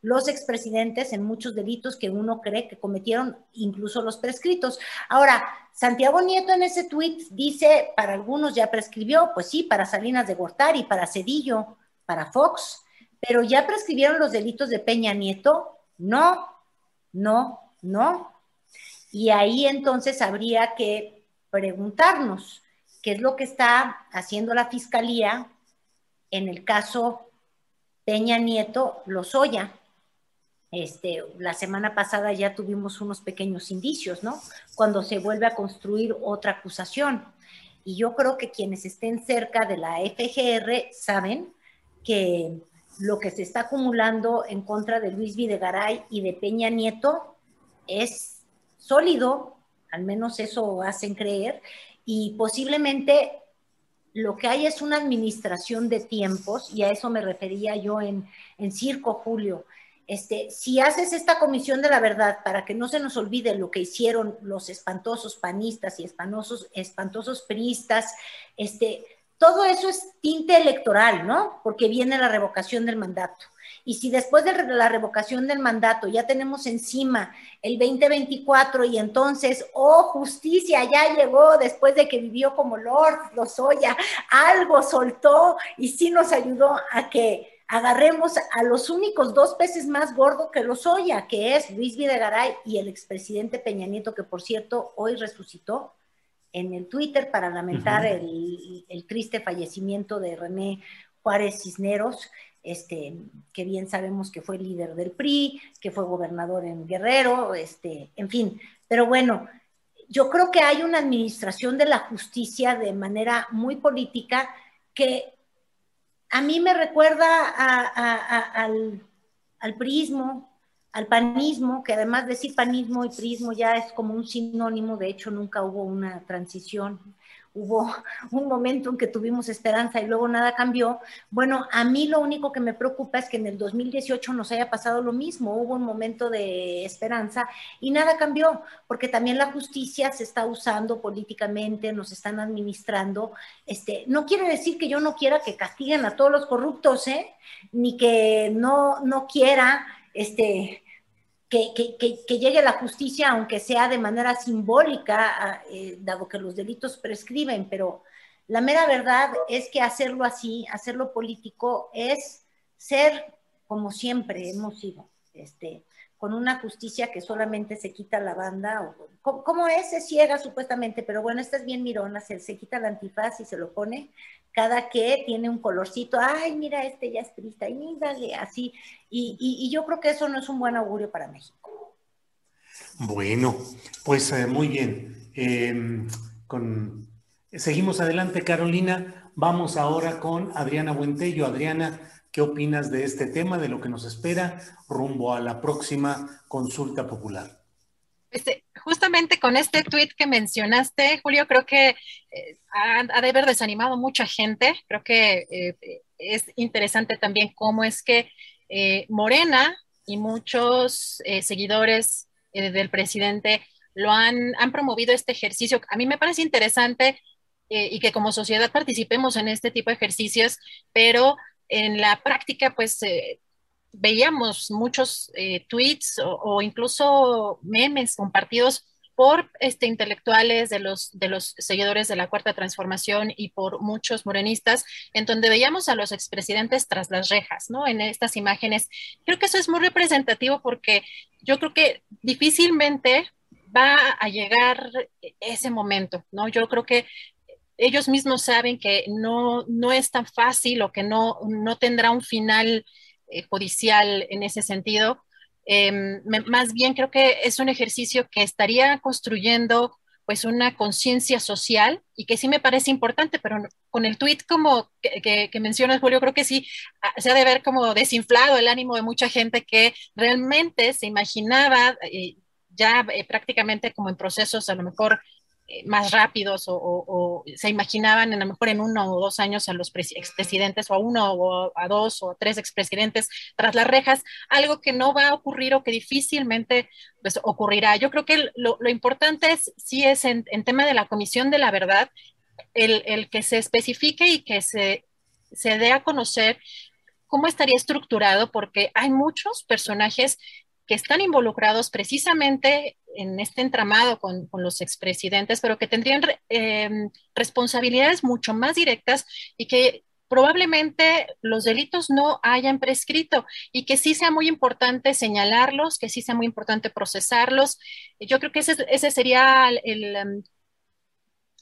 los expresidentes en muchos delitos que uno cree que cometieron, incluso los prescritos. Ahora, Santiago Nieto en ese tuit dice, para algunos ya prescribió, pues sí, para Salinas de Gortari, para Zedillo, para Fox, pero ¿ya prescribieron los delitos de Peña Nieto? No, no, no. Y ahí entonces habría que preguntarnos qué es lo que está haciendo la Fiscalía en el caso Peña Nieto Lozoya. Este, la semana pasada ya tuvimos unos pequeños indicios, ¿no? Cuando se vuelve a construir otra acusación. Y yo creo que quienes estén cerca de la F G R saben que lo que se está acumulando en contra de Luis Videgaray y de Peña Nieto es sólido, al menos eso hacen creer, y posiblemente lo que hay es una administración de tiempos, y a eso me refería yo en, en Circo, Julio. Este, si haces esta comisión de la verdad para que no se nos olvide lo que hicieron los espantosos panistas y espanosos, espantosos priistas, este, todo eso es tinte electoral, ¿no? Porque viene la revocación del mandato. Y si después de la revocación del mandato ya tenemos encima el veinte veinticuatro y entonces, oh, justicia, ya llegó después de que vivió como Lord Lozoya, algo soltó y sí nos ayudó a que agarremos a los únicos dos peces más gordos que Lozoya, que es Luis Videgaray y el expresidente Peña Nieto, que por cierto hoy resucitó en el Twitter para lamentar uh-huh. el, el triste fallecimiento de René Juárez Cisneros, este, que bien sabemos que fue líder del P R I, que fue gobernador en Guerrero, este, en fin. Pero bueno, yo creo que hay una administración de la justicia de manera muy política que a mí me recuerda a, a, a, al, al priismo, al panismo, que además decir panismo y prismo ya es como un sinónimo, de hecho nunca hubo una transición, hubo un momento en que tuvimos esperanza y luego nada cambió. Bueno, a mí lo único que me preocupa es que en el dos mil dieciocho nos haya pasado lo mismo, hubo un momento de esperanza y nada cambió, porque también la justicia se está usando políticamente, nos están administrando. Este, no quiere decir que yo no quiera que castiguen a todos los corruptos, ¿eh? Ni que no, no quiera este... Que, que, que, que llegue la justicia, aunque sea de manera simbólica, eh, dado que los delitos prescriben, pero la mera verdad es que hacerlo así, hacerlo político, es ser como siempre hemos sido, este, con una justicia que solamente se quita la banda, o, como es, se ciega supuestamente, pero bueno, esta es bien mirona, se, se quita el antifaz y se lo pone, cada que tiene un colorcito, ay, mira, este ya es triste, y dale, así. Y, y, y yo creo que eso no es un buen augurio para México. Bueno, pues eh, muy bien. Eh, con... Seguimos adelante, Carolina. Vamos ahora con Adriana Buentello. Adriana, ¿qué opinas de este tema, de lo que nos espera rumbo a la próxima consulta popular? Este, justamente con este tuit que mencionaste, Julio, creo que eh, ha, ha de haber desanimado mucha gente. Creo que eh, es interesante también cómo es que eh, Morena y muchos eh, seguidores eh, del presidente lo han, han promovido este ejercicio. A mí me parece interesante eh, y que como sociedad participemos en este tipo de ejercicios, pero en la práctica, pues... Eh, veíamos muchos eh, tweets o, o incluso memes compartidos por este, intelectuales de los, de los seguidores de la Cuarta Transformación y por muchos morenistas, en donde veíamos a los expresidentes tras las rejas, ¿no? En estas imágenes. Creo que eso es muy representativo porque yo creo que difícilmente va a llegar ese momento, ¿no? Yo creo que ellos mismos saben que no, no es tan fácil o que no, no tendrá un final judicial en ese sentido. Eh, me, más bien creo que es un ejercicio que estaría construyendo pues una conciencia social y que sí me parece importante, pero con el tuit como que, que, que mencionas, Julio, creo que sí se ha de ver como desinflado el ánimo de mucha gente que realmente se imaginaba eh, ya eh, prácticamente como en procesos a lo mejor más rápidos o, o, o se imaginaban a lo mejor en uno o dos años a los expresidentes o a uno o a dos o a tres expresidentes tras las rejas, algo que no va a ocurrir o que difícilmente pues, ocurrirá. Yo creo que lo, lo importante es, sí es en, en tema de la Comisión de la Verdad, el, el que se especifique y que se, se dé a conocer cómo estaría estructurado, porque hay muchos personajes que están involucrados precisamente en este entramado con, con los expresidentes, pero que tendrían eh, responsabilidades mucho más directas y que probablemente los delitos no hayan prescrito y que sí sea muy importante señalarlos, que sí sea muy importante procesarlos. Yo creo que ese, ese sería el,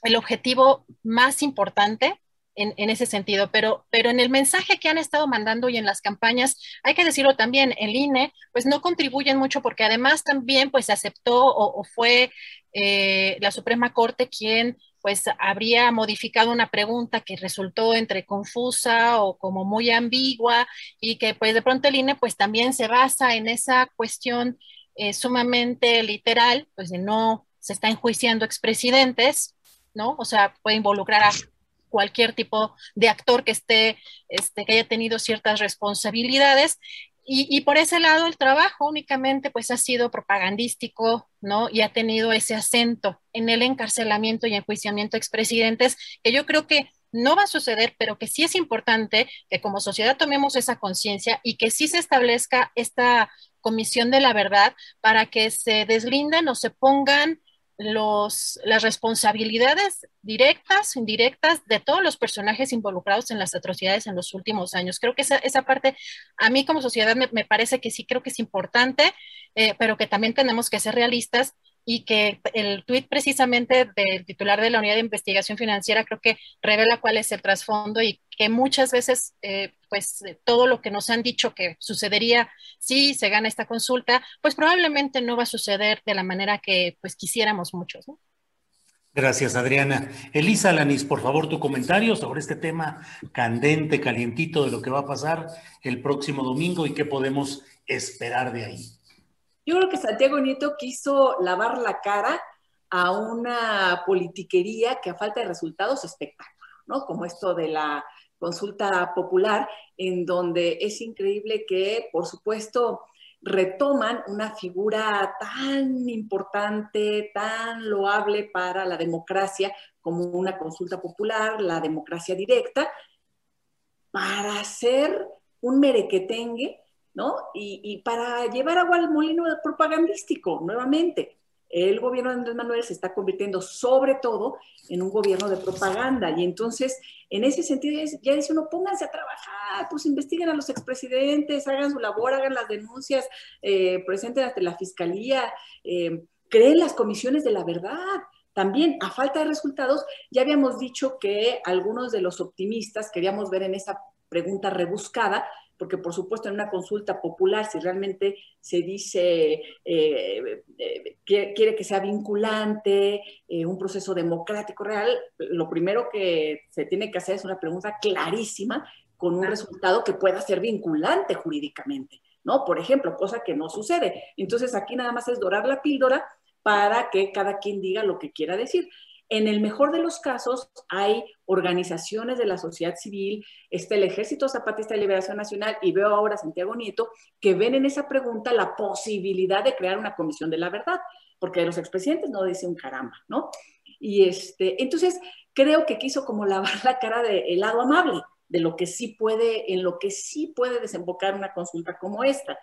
el objetivo más importante en, en ese sentido, pero, pero en el mensaje que han estado mandando y en las campañas, hay que decirlo también, el I N E pues no contribuyen mucho porque además también pues aceptó o, o fue eh, la Suprema Corte quien pues habría modificado una pregunta que resultó entre confusa o como muy ambigua y que pues de pronto el I N E pues también se basa en esa cuestión eh, sumamente literal, pues de no se está enjuiciando expresidentes, ¿no? O sea, puede involucrar a cualquier tipo de actor que esté, este, que haya tenido ciertas responsabilidades, y, y por ese lado el trabajo únicamente pues ha sido propagandístico, ¿no? Y ha tenido ese acento en el encarcelamiento y enjuiciamiento de expresidentes, que yo creo que no va a suceder, pero que sí es importante que como sociedad tomemos esa conciencia y que sí se establezca esta Comisión de la Verdad para que se deslinden o se pongan Los, las responsabilidades directas, indirectas de todos los personajes involucrados en las atrocidades en los últimos años. Creo que esa, esa parte a mí como sociedad me, me parece que sí creo que es importante, eh, pero que también tenemos que ser realistas y que el tuit precisamente del titular de la Unidad de Investigación Financiera creo que revela cuál es el trasfondo y que muchas veces eh, pues todo lo que nos han dicho que sucedería si se gana esta consulta, pues probablemente no va a suceder de la manera que pues quisiéramos muchos, ¿no? Gracias, Adriana. Elisa Lanis, por favor, tu comentario sobre este tema candente, calientito de lo que va a pasar el próximo domingo y qué podemos esperar de ahí. Yo creo que Santiago Nieto quiso lavar la cara a una politiquería que a falta de resultados espectáculo, ¿no? Como esto de la consulta popular, en donde es increíble que, por supuesto, retoman una figura tan importante, tan loable para la democracia como una consulta popular, la democracia directa, para hacer un merequetengue, ¿no? Y, y para llevar agua al molino propagandístico, nuevamente. El gobierno de Andrés Manuel se está convirtiendo sobre todo en un gobierno de propaganda. Y entonces, en ese sentido, ya dice uno, pónganse a trabajar, pues investiguen a los expresidentes, hagan su labor, hagan las denuncias, eh, presenten ante la fiscalía, eh, creen las comisiones de la verdad. También, a falta de resultados, ya habíamos dicho que algunos de los optimistas queríamos ver en esa pregunta rebuscada, porque por supuesto en una consulta popular, si realmente se dice, eh, eh, quiere, quiere que sea vinculante, eh, un proceso democrático real, lo primero que se tiene que hacer es una pregunta clarísima con un resultado que pueda ser vinculante jurídicamente, ¿no? Por ejemplo, cosa que no sucede. Entonces aquí nada más es dorar la píldora para que cada quien diga lo que quiera decir. En el mejor de los casos hay organizaciones de la sociedad civil, está el Ejército Zapatista de Liberación Nacional y veo ahora a Santiago Nieto que ven en esa pregunta la posibilidad de crear una comisión de la verdad, porque de los expresidentes no dice un caramba, ¿no? Y este, entonces creo que quiso como lavar la cara del lado amable de lo que sí puede, en lo que sí puede desembocar una consulta como esta,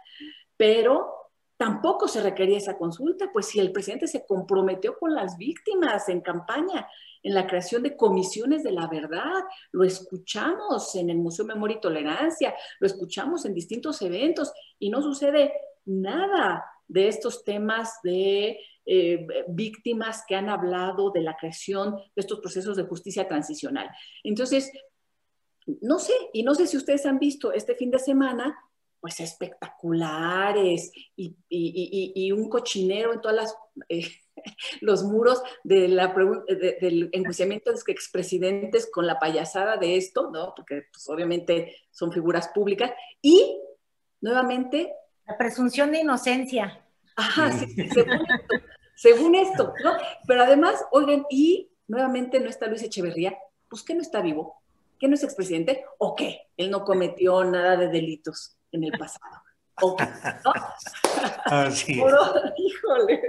pero tampoco se requería esa consulta, pues si el presidente se comprometió con las víctimas en campaña, en la creación de comisiones de la verdad, lo escuchamos en el Museo Memoria y Tolerancia, lo escuchamos en distintos eventos y no sucede nada de estos temas de eh, víctimas que han hablado de la creación de estos procesos de justicia transicional. Entonces, no sé, y no sé si ustedes han visto este fin de semana, pues espectaculares y, y, y, y un cochinero en todas las eh, los muros de la, de, del enjuiciamiento de los expresidentes con la payasada de esto, ¿no? Porque pues, obviamente son figuras públicas y nuevamente la presunción de inocencia. Ajá, sí, sí, según esto, según esto, ¿no? Pero además, oigan, y nuevamente no está Luis Echeverría, pues que no está vivo, que no es expresidente, o qué, él no cometió nada de delitos en el pasado. Okay, ¿no? Así es. Híjole.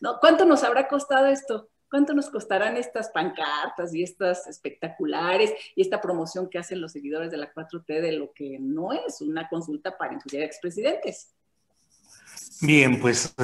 No, ¿cuánto nos habrá costado esto? ¿Cuánto nos costarán estas pancartas y estas espectaculares y esta promoción que hacen los seguidores de la cuatro T de lo que no es una consulta para incluir a expresidentes? Bien, pues uh,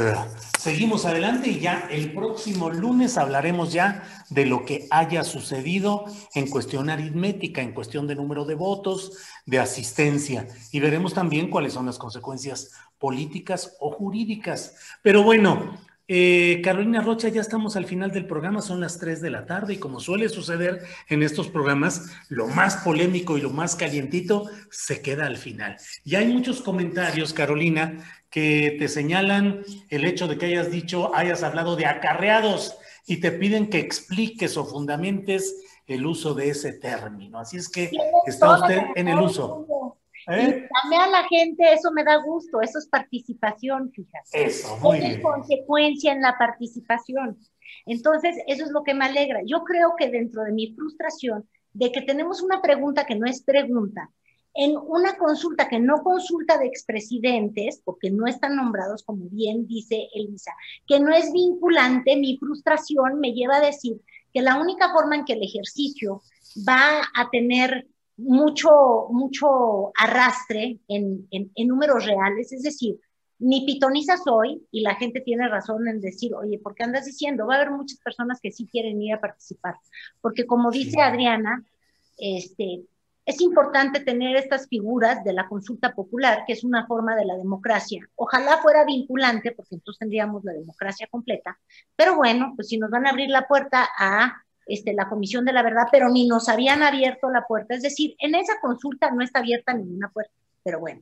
seguimos adelante y ya el próximo lunes hablaremos ya de lo que haya sucedido en cuestión aritmética, en cuestión de número de votos, de asistencia, y veremos también cuáles son las consecuencias políticas o jurídicas. Pero bueno, eh, Carolina Rocha, ya estamos al final del programa, son las tres de la tarde y como suele suceder en estos programas, lo más polémico y lo más calientito se queda al final. Y hay muchos comentarios, Carolina, que te señalan el hecho de que hayas dicho, hayas hablado de acarreados y te piden que expliques o fundamentes el uso de ese término. Así es que está usted en el uso. ¿Eh? Dame a la gente, eso me da gusto, eso es participación, fíjate. Eso, muy bien. Es consecuencia en la participación. Entonces, eso es lo que me alegra. Yo creo que dentro de mi frustración de que tenemos una pregunta que no es pregunta, en una consulta que no consulta de expresidentes, porque no están nombrados, como bien dice Elisa, que no es vinculante, mi frustración me lleva a decir que la única forma en que el ejercicio va a tener mucho, mucho arrastre en, en, en números reales, es decir, ni pitoniza soy, y la gente tiene razón en decir, oye, ¿por qué andas diciendo? Va a haber muchas personas que sí quieren ir a participar, porque como dice Adriana, este... es importante tener estas figuras de la consulta popular, que es una forma de la democracia. Ojalá fuera vinculante, porque entonces tendríamos la democracia completa. Pero bueno, pues si nos van a abrir la puerta a este, la Comisión de la Verdad, pero ni nos habían abierto la puerta. Es decir, en esa consulta no está abierta ninguna puerta. Pero bueno,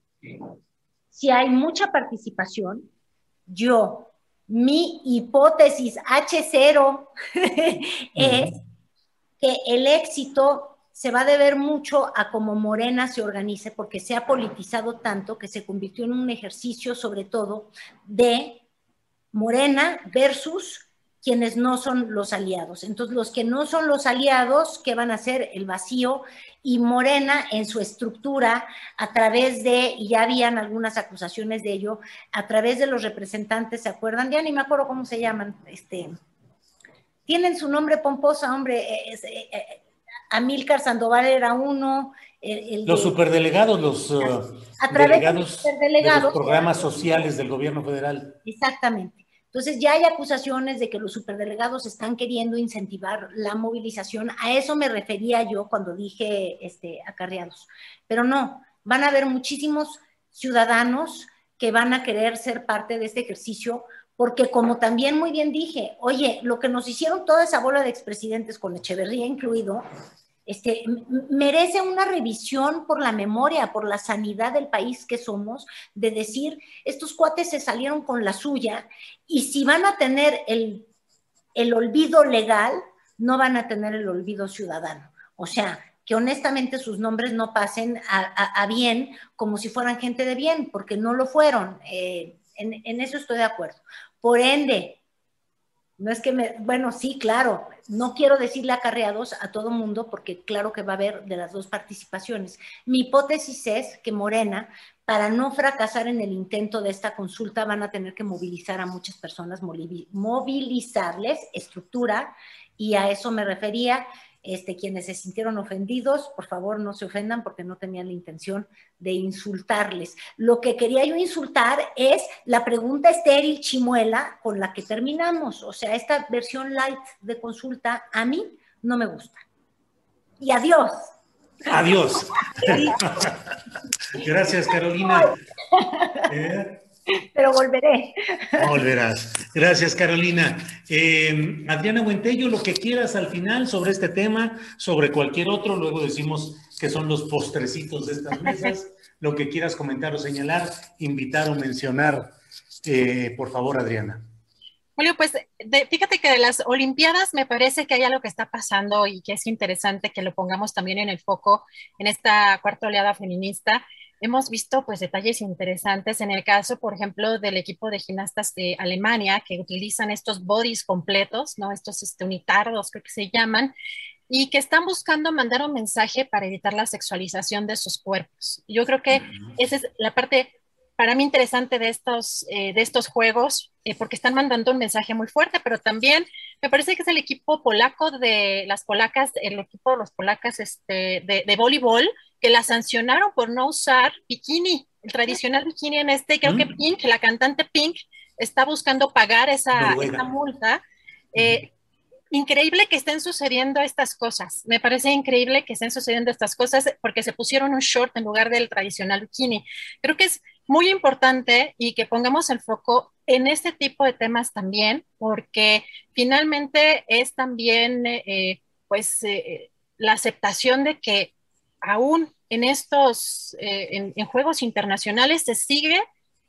si hay mucha participación, yo, mi hipótesis H cero es que el éxito se va a deber mucho a cómo Morena se organice, porque se ha politizado tanto que se convirtió en un ejercicio sobre todo de Morena versus quienes no son los aliados. Entonces, los que no son los aliados, ¿qué van a hacer? El vacío. Y Morena en su estructura, a través de, y ya habían algunas acusaciones de ello, a través de los representantes, ¿se acuerdan? Ya ni me acuerdo cómo se llaman. Este, tienen su nombre pomposa, hombre, es, es, es, Amílcar Sandoval era uno. El, el los de, superdelegados, los a través de los superdelegados, de los programas sociales del gobierno federal. Exactamente. Entonces ya hay acusaciones de que los superdelegados están queriendo incentivar la movilización. A eso me refería yo cuando dije este, acarreados. Pero no, van a haber muchísimos ciudadanos que van a querer ser parte de este ejercicio. Porque como también muy bien dije, oye, lo que nos hicieron toda esa bola de expresidentes, con Echeverría incluido, este, merece una revisión por la memoria, por la sanidad del país que somos, de decir, estos cuates se salieron con la suya y si van a tener el, el olvido legal, no van a tener el olvido ciudadano. O sea, que honestamente sus nombres no pasen a, a, a bien como si fueran gente de bien, porque no lo fueron. Eh, en, en eso estoy de acuerdo. Por ende, no es que me... Bueno, sí, claro, no quiero decirle acarreados a todo mundo porque claro que va a haber de las dos participaciones. Mi hipótesis es que Morena, para no fracasar en el intento de esta consulta, van a tener que movilizar a muchas personas, movilizarles estructura, y a eso me refería. Este, quienes se sintieron ofendidos, por favor no se ofendan porque no tenían la intención de insultarles. Lo que quería yo insultar es la pregunta estéril chimuela con la que terminamos. O sea, esta versión light de consulta a mí no me gusta. Y adiós. Adiós. Gracias, Carolina. ¿Eh? Pero volveré. Volverás. Gracias, Carolina. Eh, Adriana Buentello, lo que quieras al final sobre este tema, sobre cualquier otro, luego decimos que son los postrecitos de estas mesas, lo que quieras comentar o señalar, invitar o mencionar. Eh, por favor, Adriana. Julio, pues de, fíjate que de las Olimpiadas me parece que hay algo que está pasando y que es interesante que lo pongamos también en el foco en esta cuarta oleada feminista, hemos visto pues detalles interesantes en el caso, por ejemplo, del equipo de gimnastas de Alemania, que utilizan estos bodies completos, ¿no? Estos este, unitardos, creo que se llaman, y que están buscando mandar un mensaje para evitar la sexualización de sus cuerpos. Yo creo que esa es la parte, para mí, interesante de estos, eh, de estos juegos, eh, porque están mandando un mensaje muy fuerte, pero también me parece que es el equipo polaco de las polacas, el equipo de los polacas este, de, de voleibol, que la sancionaron por no usar bikini, el tradicional bikini en este, creo mm. que Pink, la cantante Pink, está buscando pagar esa, esa multa, eh, mm. Increíble que estén sucediendo estas cosas. Me parece increíble que estén sucediendo estas cosas porque se pusieron un short en lugar del tradicional bikini. Creo que es muy importante y que pongamos el foco en este tipo de temas también, porque finalmente es también eh, pues, eh, la aceptación de que aún en estos eh, en, en juegos internacionales se sigue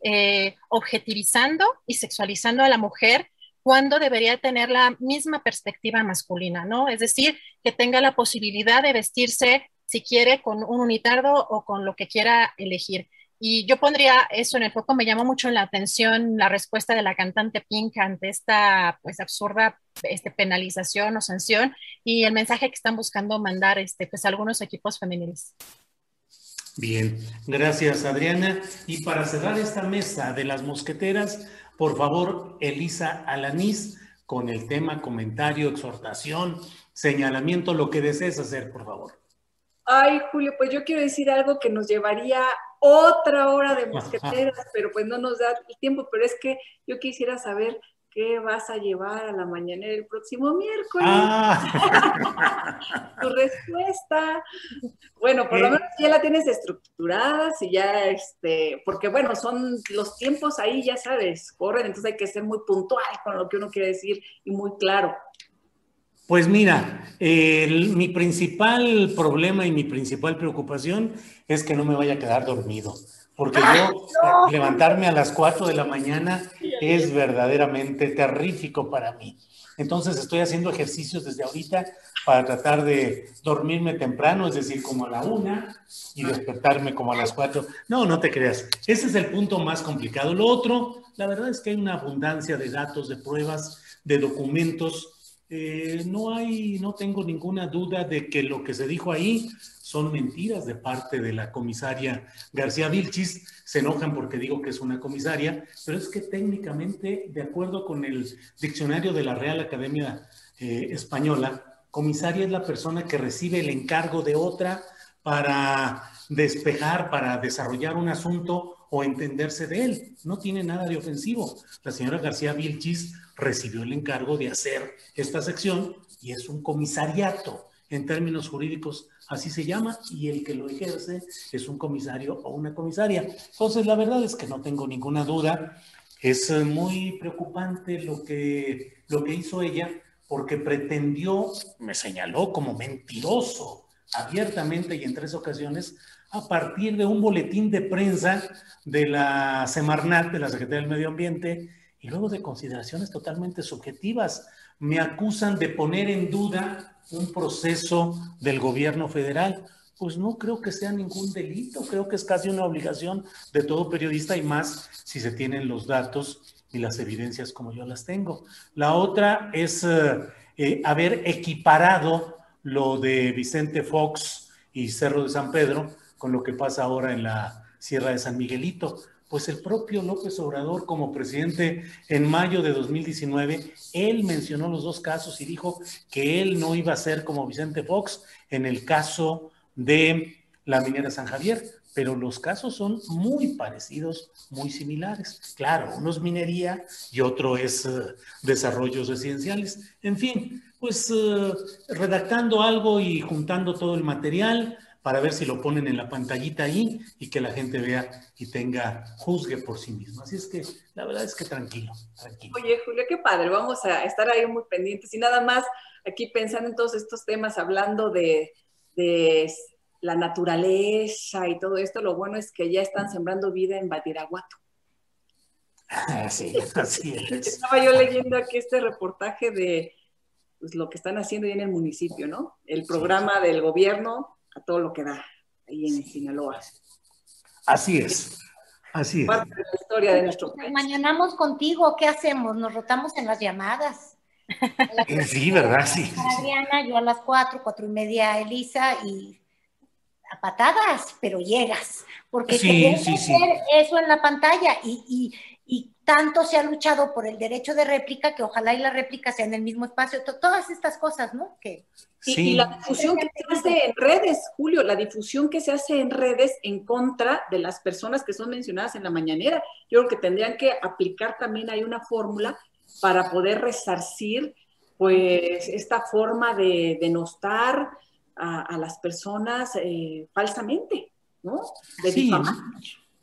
eh, objetivizando y sexualizando a la mujer cuando debería tener la misma perspectiva masculina, ¿no? Es decir, que tenga la posibilidad de vestirse, si quiere, con un unitardo o con lo que quiera elegir. Y yo pondría eso en el foco. Me llamó mucho la atención la respuesta de la cantante Pink ante esta pues, absurda este, penalización o sanción y el mensaje que están buscando mandar este, pues, algunos equipos femeniles. Bien, gracias Adriana. Y para cerrar esta mesa de las mosqueteras, por favor, Elisa Alanís, con el tema, comentario, exhortación, señalamiento, lo que desees hacer, por favor. Ay, Julio, pues yo quiero decir algo que nos llevaría otra hora de mosqueteras, pero pues no nos da el tiempo, pero es que yo quisiera saber qué vas a llevar a la mañanera el próximo miércoles. Ah. Tu respuesta. Bueno, por eh. lo menos ya la tienes estructurada, si ya, este, porque bueno, son los tiempos ahí, ya sabes, corren, entonces hay que ser muy puntual con lo que uno quiere decir y muy claro. Pues mira, eh, el, mi principal problema y mi principal preocupación es que no me vaya a quedar dormido. Porque yo no. levantarme a las cuatro de la mañana es verdaderamente terrífico para mí. Entonces estoy haciendo ejercicios desde ahorita para tratar de dormirme temprano, es decir, como a la una y despertarme como a las cuatro. No, no te creas. Ese es el punto más complicado. Lo otro, la verdad es que hay una abundancia de datos, de pruebas, de documentos. Eh, no hay, no tengo ninguna duda de que lo que se dijo ahí son mentiras de parte de la comisaria García Vilchis. Se enojan porque digo que es una comisaria, pero es que técnicamente, de acuerdo con el diccionario de la Real Academia eh, Española, comisaria es la persona que recibe el encargo de otra para despejar, para desarrollar un asunto o entenderse de él. No tiene nada de ofensivo. La señora García Vilchis recibió el encargo de hacer esta sección y es un comisariato. En términos jurídicos, así se llama, y el que lo ejerce es un comisario o una comisaria. Entonces, la verdad es que no tengo ninguna duda. Es muy preocupante lo que, lo que hizo ella, porque pretendió, me señaló como mentiroso, abiertamente y en tres ocasiones, a partir de un boletín de prensa de la Semarnat, de la Secretaría del Medio Ambiente, y luego de consideraciones totalmente subjetivas. Me acusan de poner en duda un proceso del gobierno federal. Pues no creo que sea ningún delito, creo que es casi una obligación de todo periodista, y más si se tienen los datos y las evidencias como yo las tengo. La otra es eh, eh, haber equiparado lo de Vicente Fox y Cerro de San Pedro con lo que pasa ahora en la Sierra de San Miguelito. Pues el propio López Obrador, como presidente en mayo de dos mil diecinueve, él mencionó los dos casos y dijo que él no iba a ser como Vicente Fox en el caso de la minera San Javier, pero los casos son muy parecidos, muy similares. Claro, uno es minería y otro es uh, desarrollos residenciales. En fin, pues uh, redactando algo y juntando todo el material, para ver si lo ponen en la pantallita ahí y que la gente vea y tenga, juzgue por sí misma. Así es que la verdad es que tranquilo, tranquilo. Oye, Julio, qué padre, vamos a estar ahí muy pendientes. Y nada más aquí pensando en todos estos temas, hablando de, de la naturaleza y todo esto, lo bueno es que ya están sembrando vida en Badiraguato. Ah, sí, así es. Estaba yo leyendo aquí este reportaje de pues, lo que están haciendo ahí en el municipio, ¿no? El programa sí, sí. del gobierno, a todo lo que da ahí en sí. Sinaloa. Así es, así es. Parte de la historia de nuestro país. Mañanamos contigo, ¿qué hacemos? Nos rotamos en las llamadas. Sí, ¿verdad? Sí. Adriana, yo a las cuatro, cuatro y media, Elisa, y a patadas, pero llegas. Porque sí, sí, sí. Eso en la pantalla y, y, y tanto se ha luchado por el derecho de réplica que ojalá y la réplica sea en el mismo espacio. T- todas estas cosas, ¿no? Que, sí, y, y la difusión que se hace en redes, Julio, la difusión que se hace en redes en contra de las personas que son mencionadas en la mañanera. Yo creo que tendrían que aplicar también hay una fórmula para poder resarcir pues esta forma de denostar a, a las personas eh, falsamente, ¿no? De sí, difamar.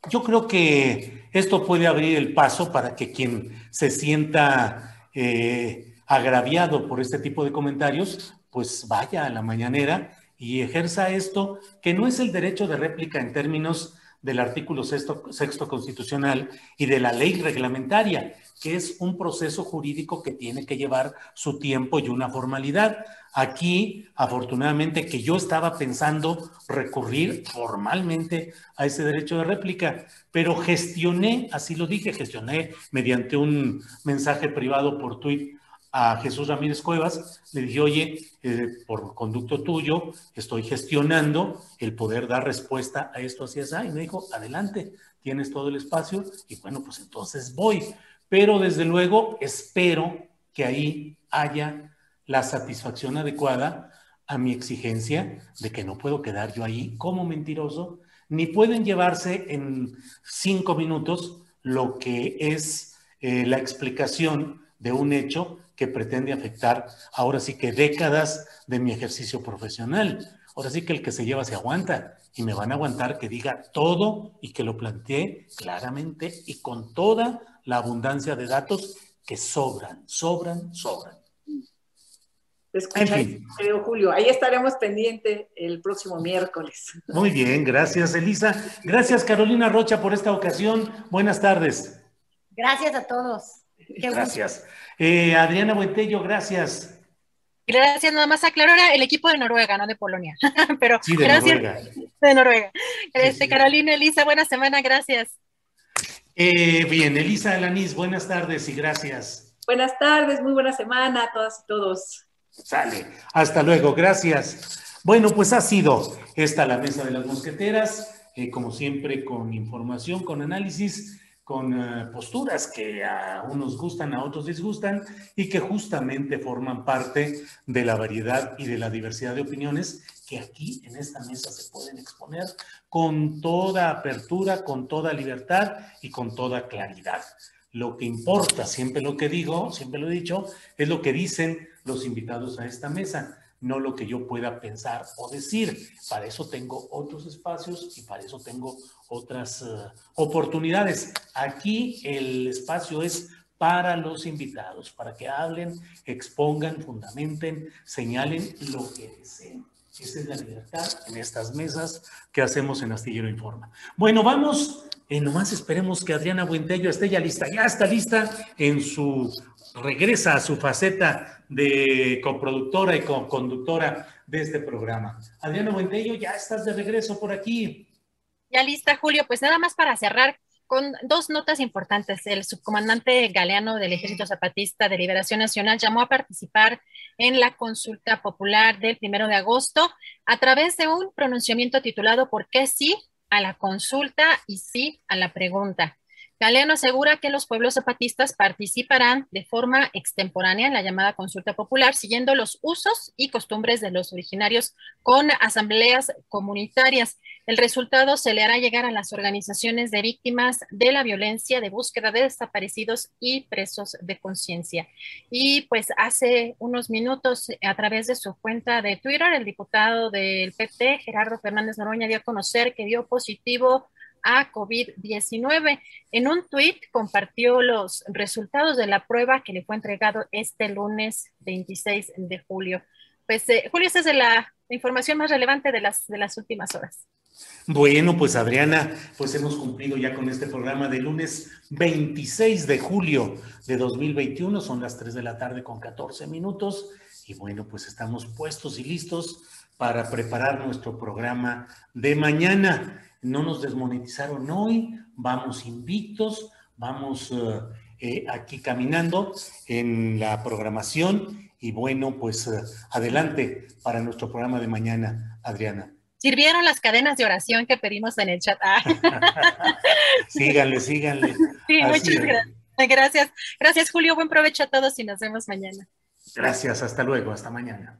Yo creo que esto puede abrir el paso para que quien se sienta eh, agraviado por este tipo de comentarios, pues vaya a la mañanera y ejerza esto, que no es el derecho de réplica en términos del artículo sexto, sexto constitucional y de la ley reglamentaria, que es un proceso jurídico que tiene que llevar su tiempo y una formalidad. Aquí, afortunadamente, que yo estaba pensando recurrir formalmente a ese derecho de réplica, pero gestioné, así lo dije, gestioné mediante un mensaje privado por tuit a Jesús Ramírez Cuevas, le dije, oye, eh, por conducto tuyo, estoy gestionando el poder dar respuesta a esto, así es, y me dijo, adelante, tienes todo el espacio, y bueno, pues entonces voy, pero desde luego espero que ahí haya la satisfacción adecuada a mi exigencia de que no puedo quedar yo ahí como mentiroso, ni pueden llevarse en cinco minutos lo que es eh, la explicación de un hecho que pretende afectar ahora sí que décadas de mi ejercicio profesional. Ahora sí que el que se lleva se aguanta y me van a aguantar que diga todo y que lo plantee claramente y con toda la abundancia de datos que sobran, sobran, sobran. Te escucháis, creo, Julio. Ahí estaremos pendientes el próximo miércoles. Muy bien, gracias Elisa. Gracias Carolina Rocha por esta ocasión. Buenas tardes. Gracias a todos. Qué gracias. Eh, Adriana Buentello, gracias. Gracias, nada más aclarar el equipo de Noruega, no de Polonia. Pero sí, de gracias. Noruega. De Noruega. Este, sí, sí. Carolina, Elisa, buena semana, gracias. Eh, bien, Elisa Alaniz, buenas tardes y gracias. Buenas tardes, muy buena semana a todas y todos. Sale, hasta luego, gracias. Bueno, pues ha sido esta la Mesa de las Mosqueteras, eh, como siempre con información, con análisis, con uh, posturas que a unos gustan, a otros disgustan, y que justamente forman parte de la variedad y de la diversidad de opiniones que aquí en esta mesa se pueden exponer con toda apertura, con toda libertad y con toda claridad. Lo que importa, siempre lo que digo, siempre lo he dicho, es lo que dicen los invitados a esta mesa, no lo que yo pueda pensar o decir. Para eso tengo otros espacios y para eso tengo otras uh, oportunidades. Aquí el espacio es para los invitados, para que hablen, expongan, fundamenten, señalen lo que deseen. Esa es la libertad en estas mesas que hacemos en Astillero Informa. Bueno, vamos, eh, nomás esperemos que Adriana Buentello esté ya lista, ya está lista en su... Regresa a su faceta de coproductora y co-conductora de este programa. Adriana Buentello, ya estás de regreso por aquí. Ya lista, Julio. Pues nada más para cerrar con dos notas importantes. El subcomandante Galeano del Ejército Zapatista de Liberación Nacional llamó a participar en la consulta popular del primero de agosto a través de un pronunciamiento titulado ¿Por qué sí a la consulta y sí a la pregunta? Galeano asegura que los pueblos zapatistas participarán de forma extemporánea en la llamada consulta popular, siguiendo los usos y costumbres de los originarios con asambleas comunitarias. El resultado se le hará llegar a las organizaciones de víctimas de la violencia, de búsqueda de desaparecidos y presos de conciencia. Y pues hace unos minutos, a través de su cuenta de Twitter, el diputado del P T, Gerardo Fernández Noroña, dio a conocer que dio positivo a COVID diecinueve. En un tuit compartió los resultados de la prueba que le fue entregado este lunes veintiséis de julio. Pues, eh, Julio, esa es la información más relevante de las, de las últimas horas. Bueno, pues Adriana, pues hemos cumplido ya con este programa de lunes veintiséis de julio de dos mil veintiuno, son las tres de la tarde con catorce minutos, y bueno, pues estamos puestos y listos para preparar nuestro programa de mañana. no nos desmonetizaron hoy, vamos invictos, vamos eh, eh, aquí caminando en la programación y bueno, pues eh, adelante para nuestro programa de mañana, Adriana. Sirvieron las cadenas de oración que pedimos en el chat. Ah. Síganle, síganle. Sí, así muchas gracias. Gracias. Gracias, Julio. Buen provecho a todos y nos vemos mañana. Gracias. Hasta luego. Hasta mañana.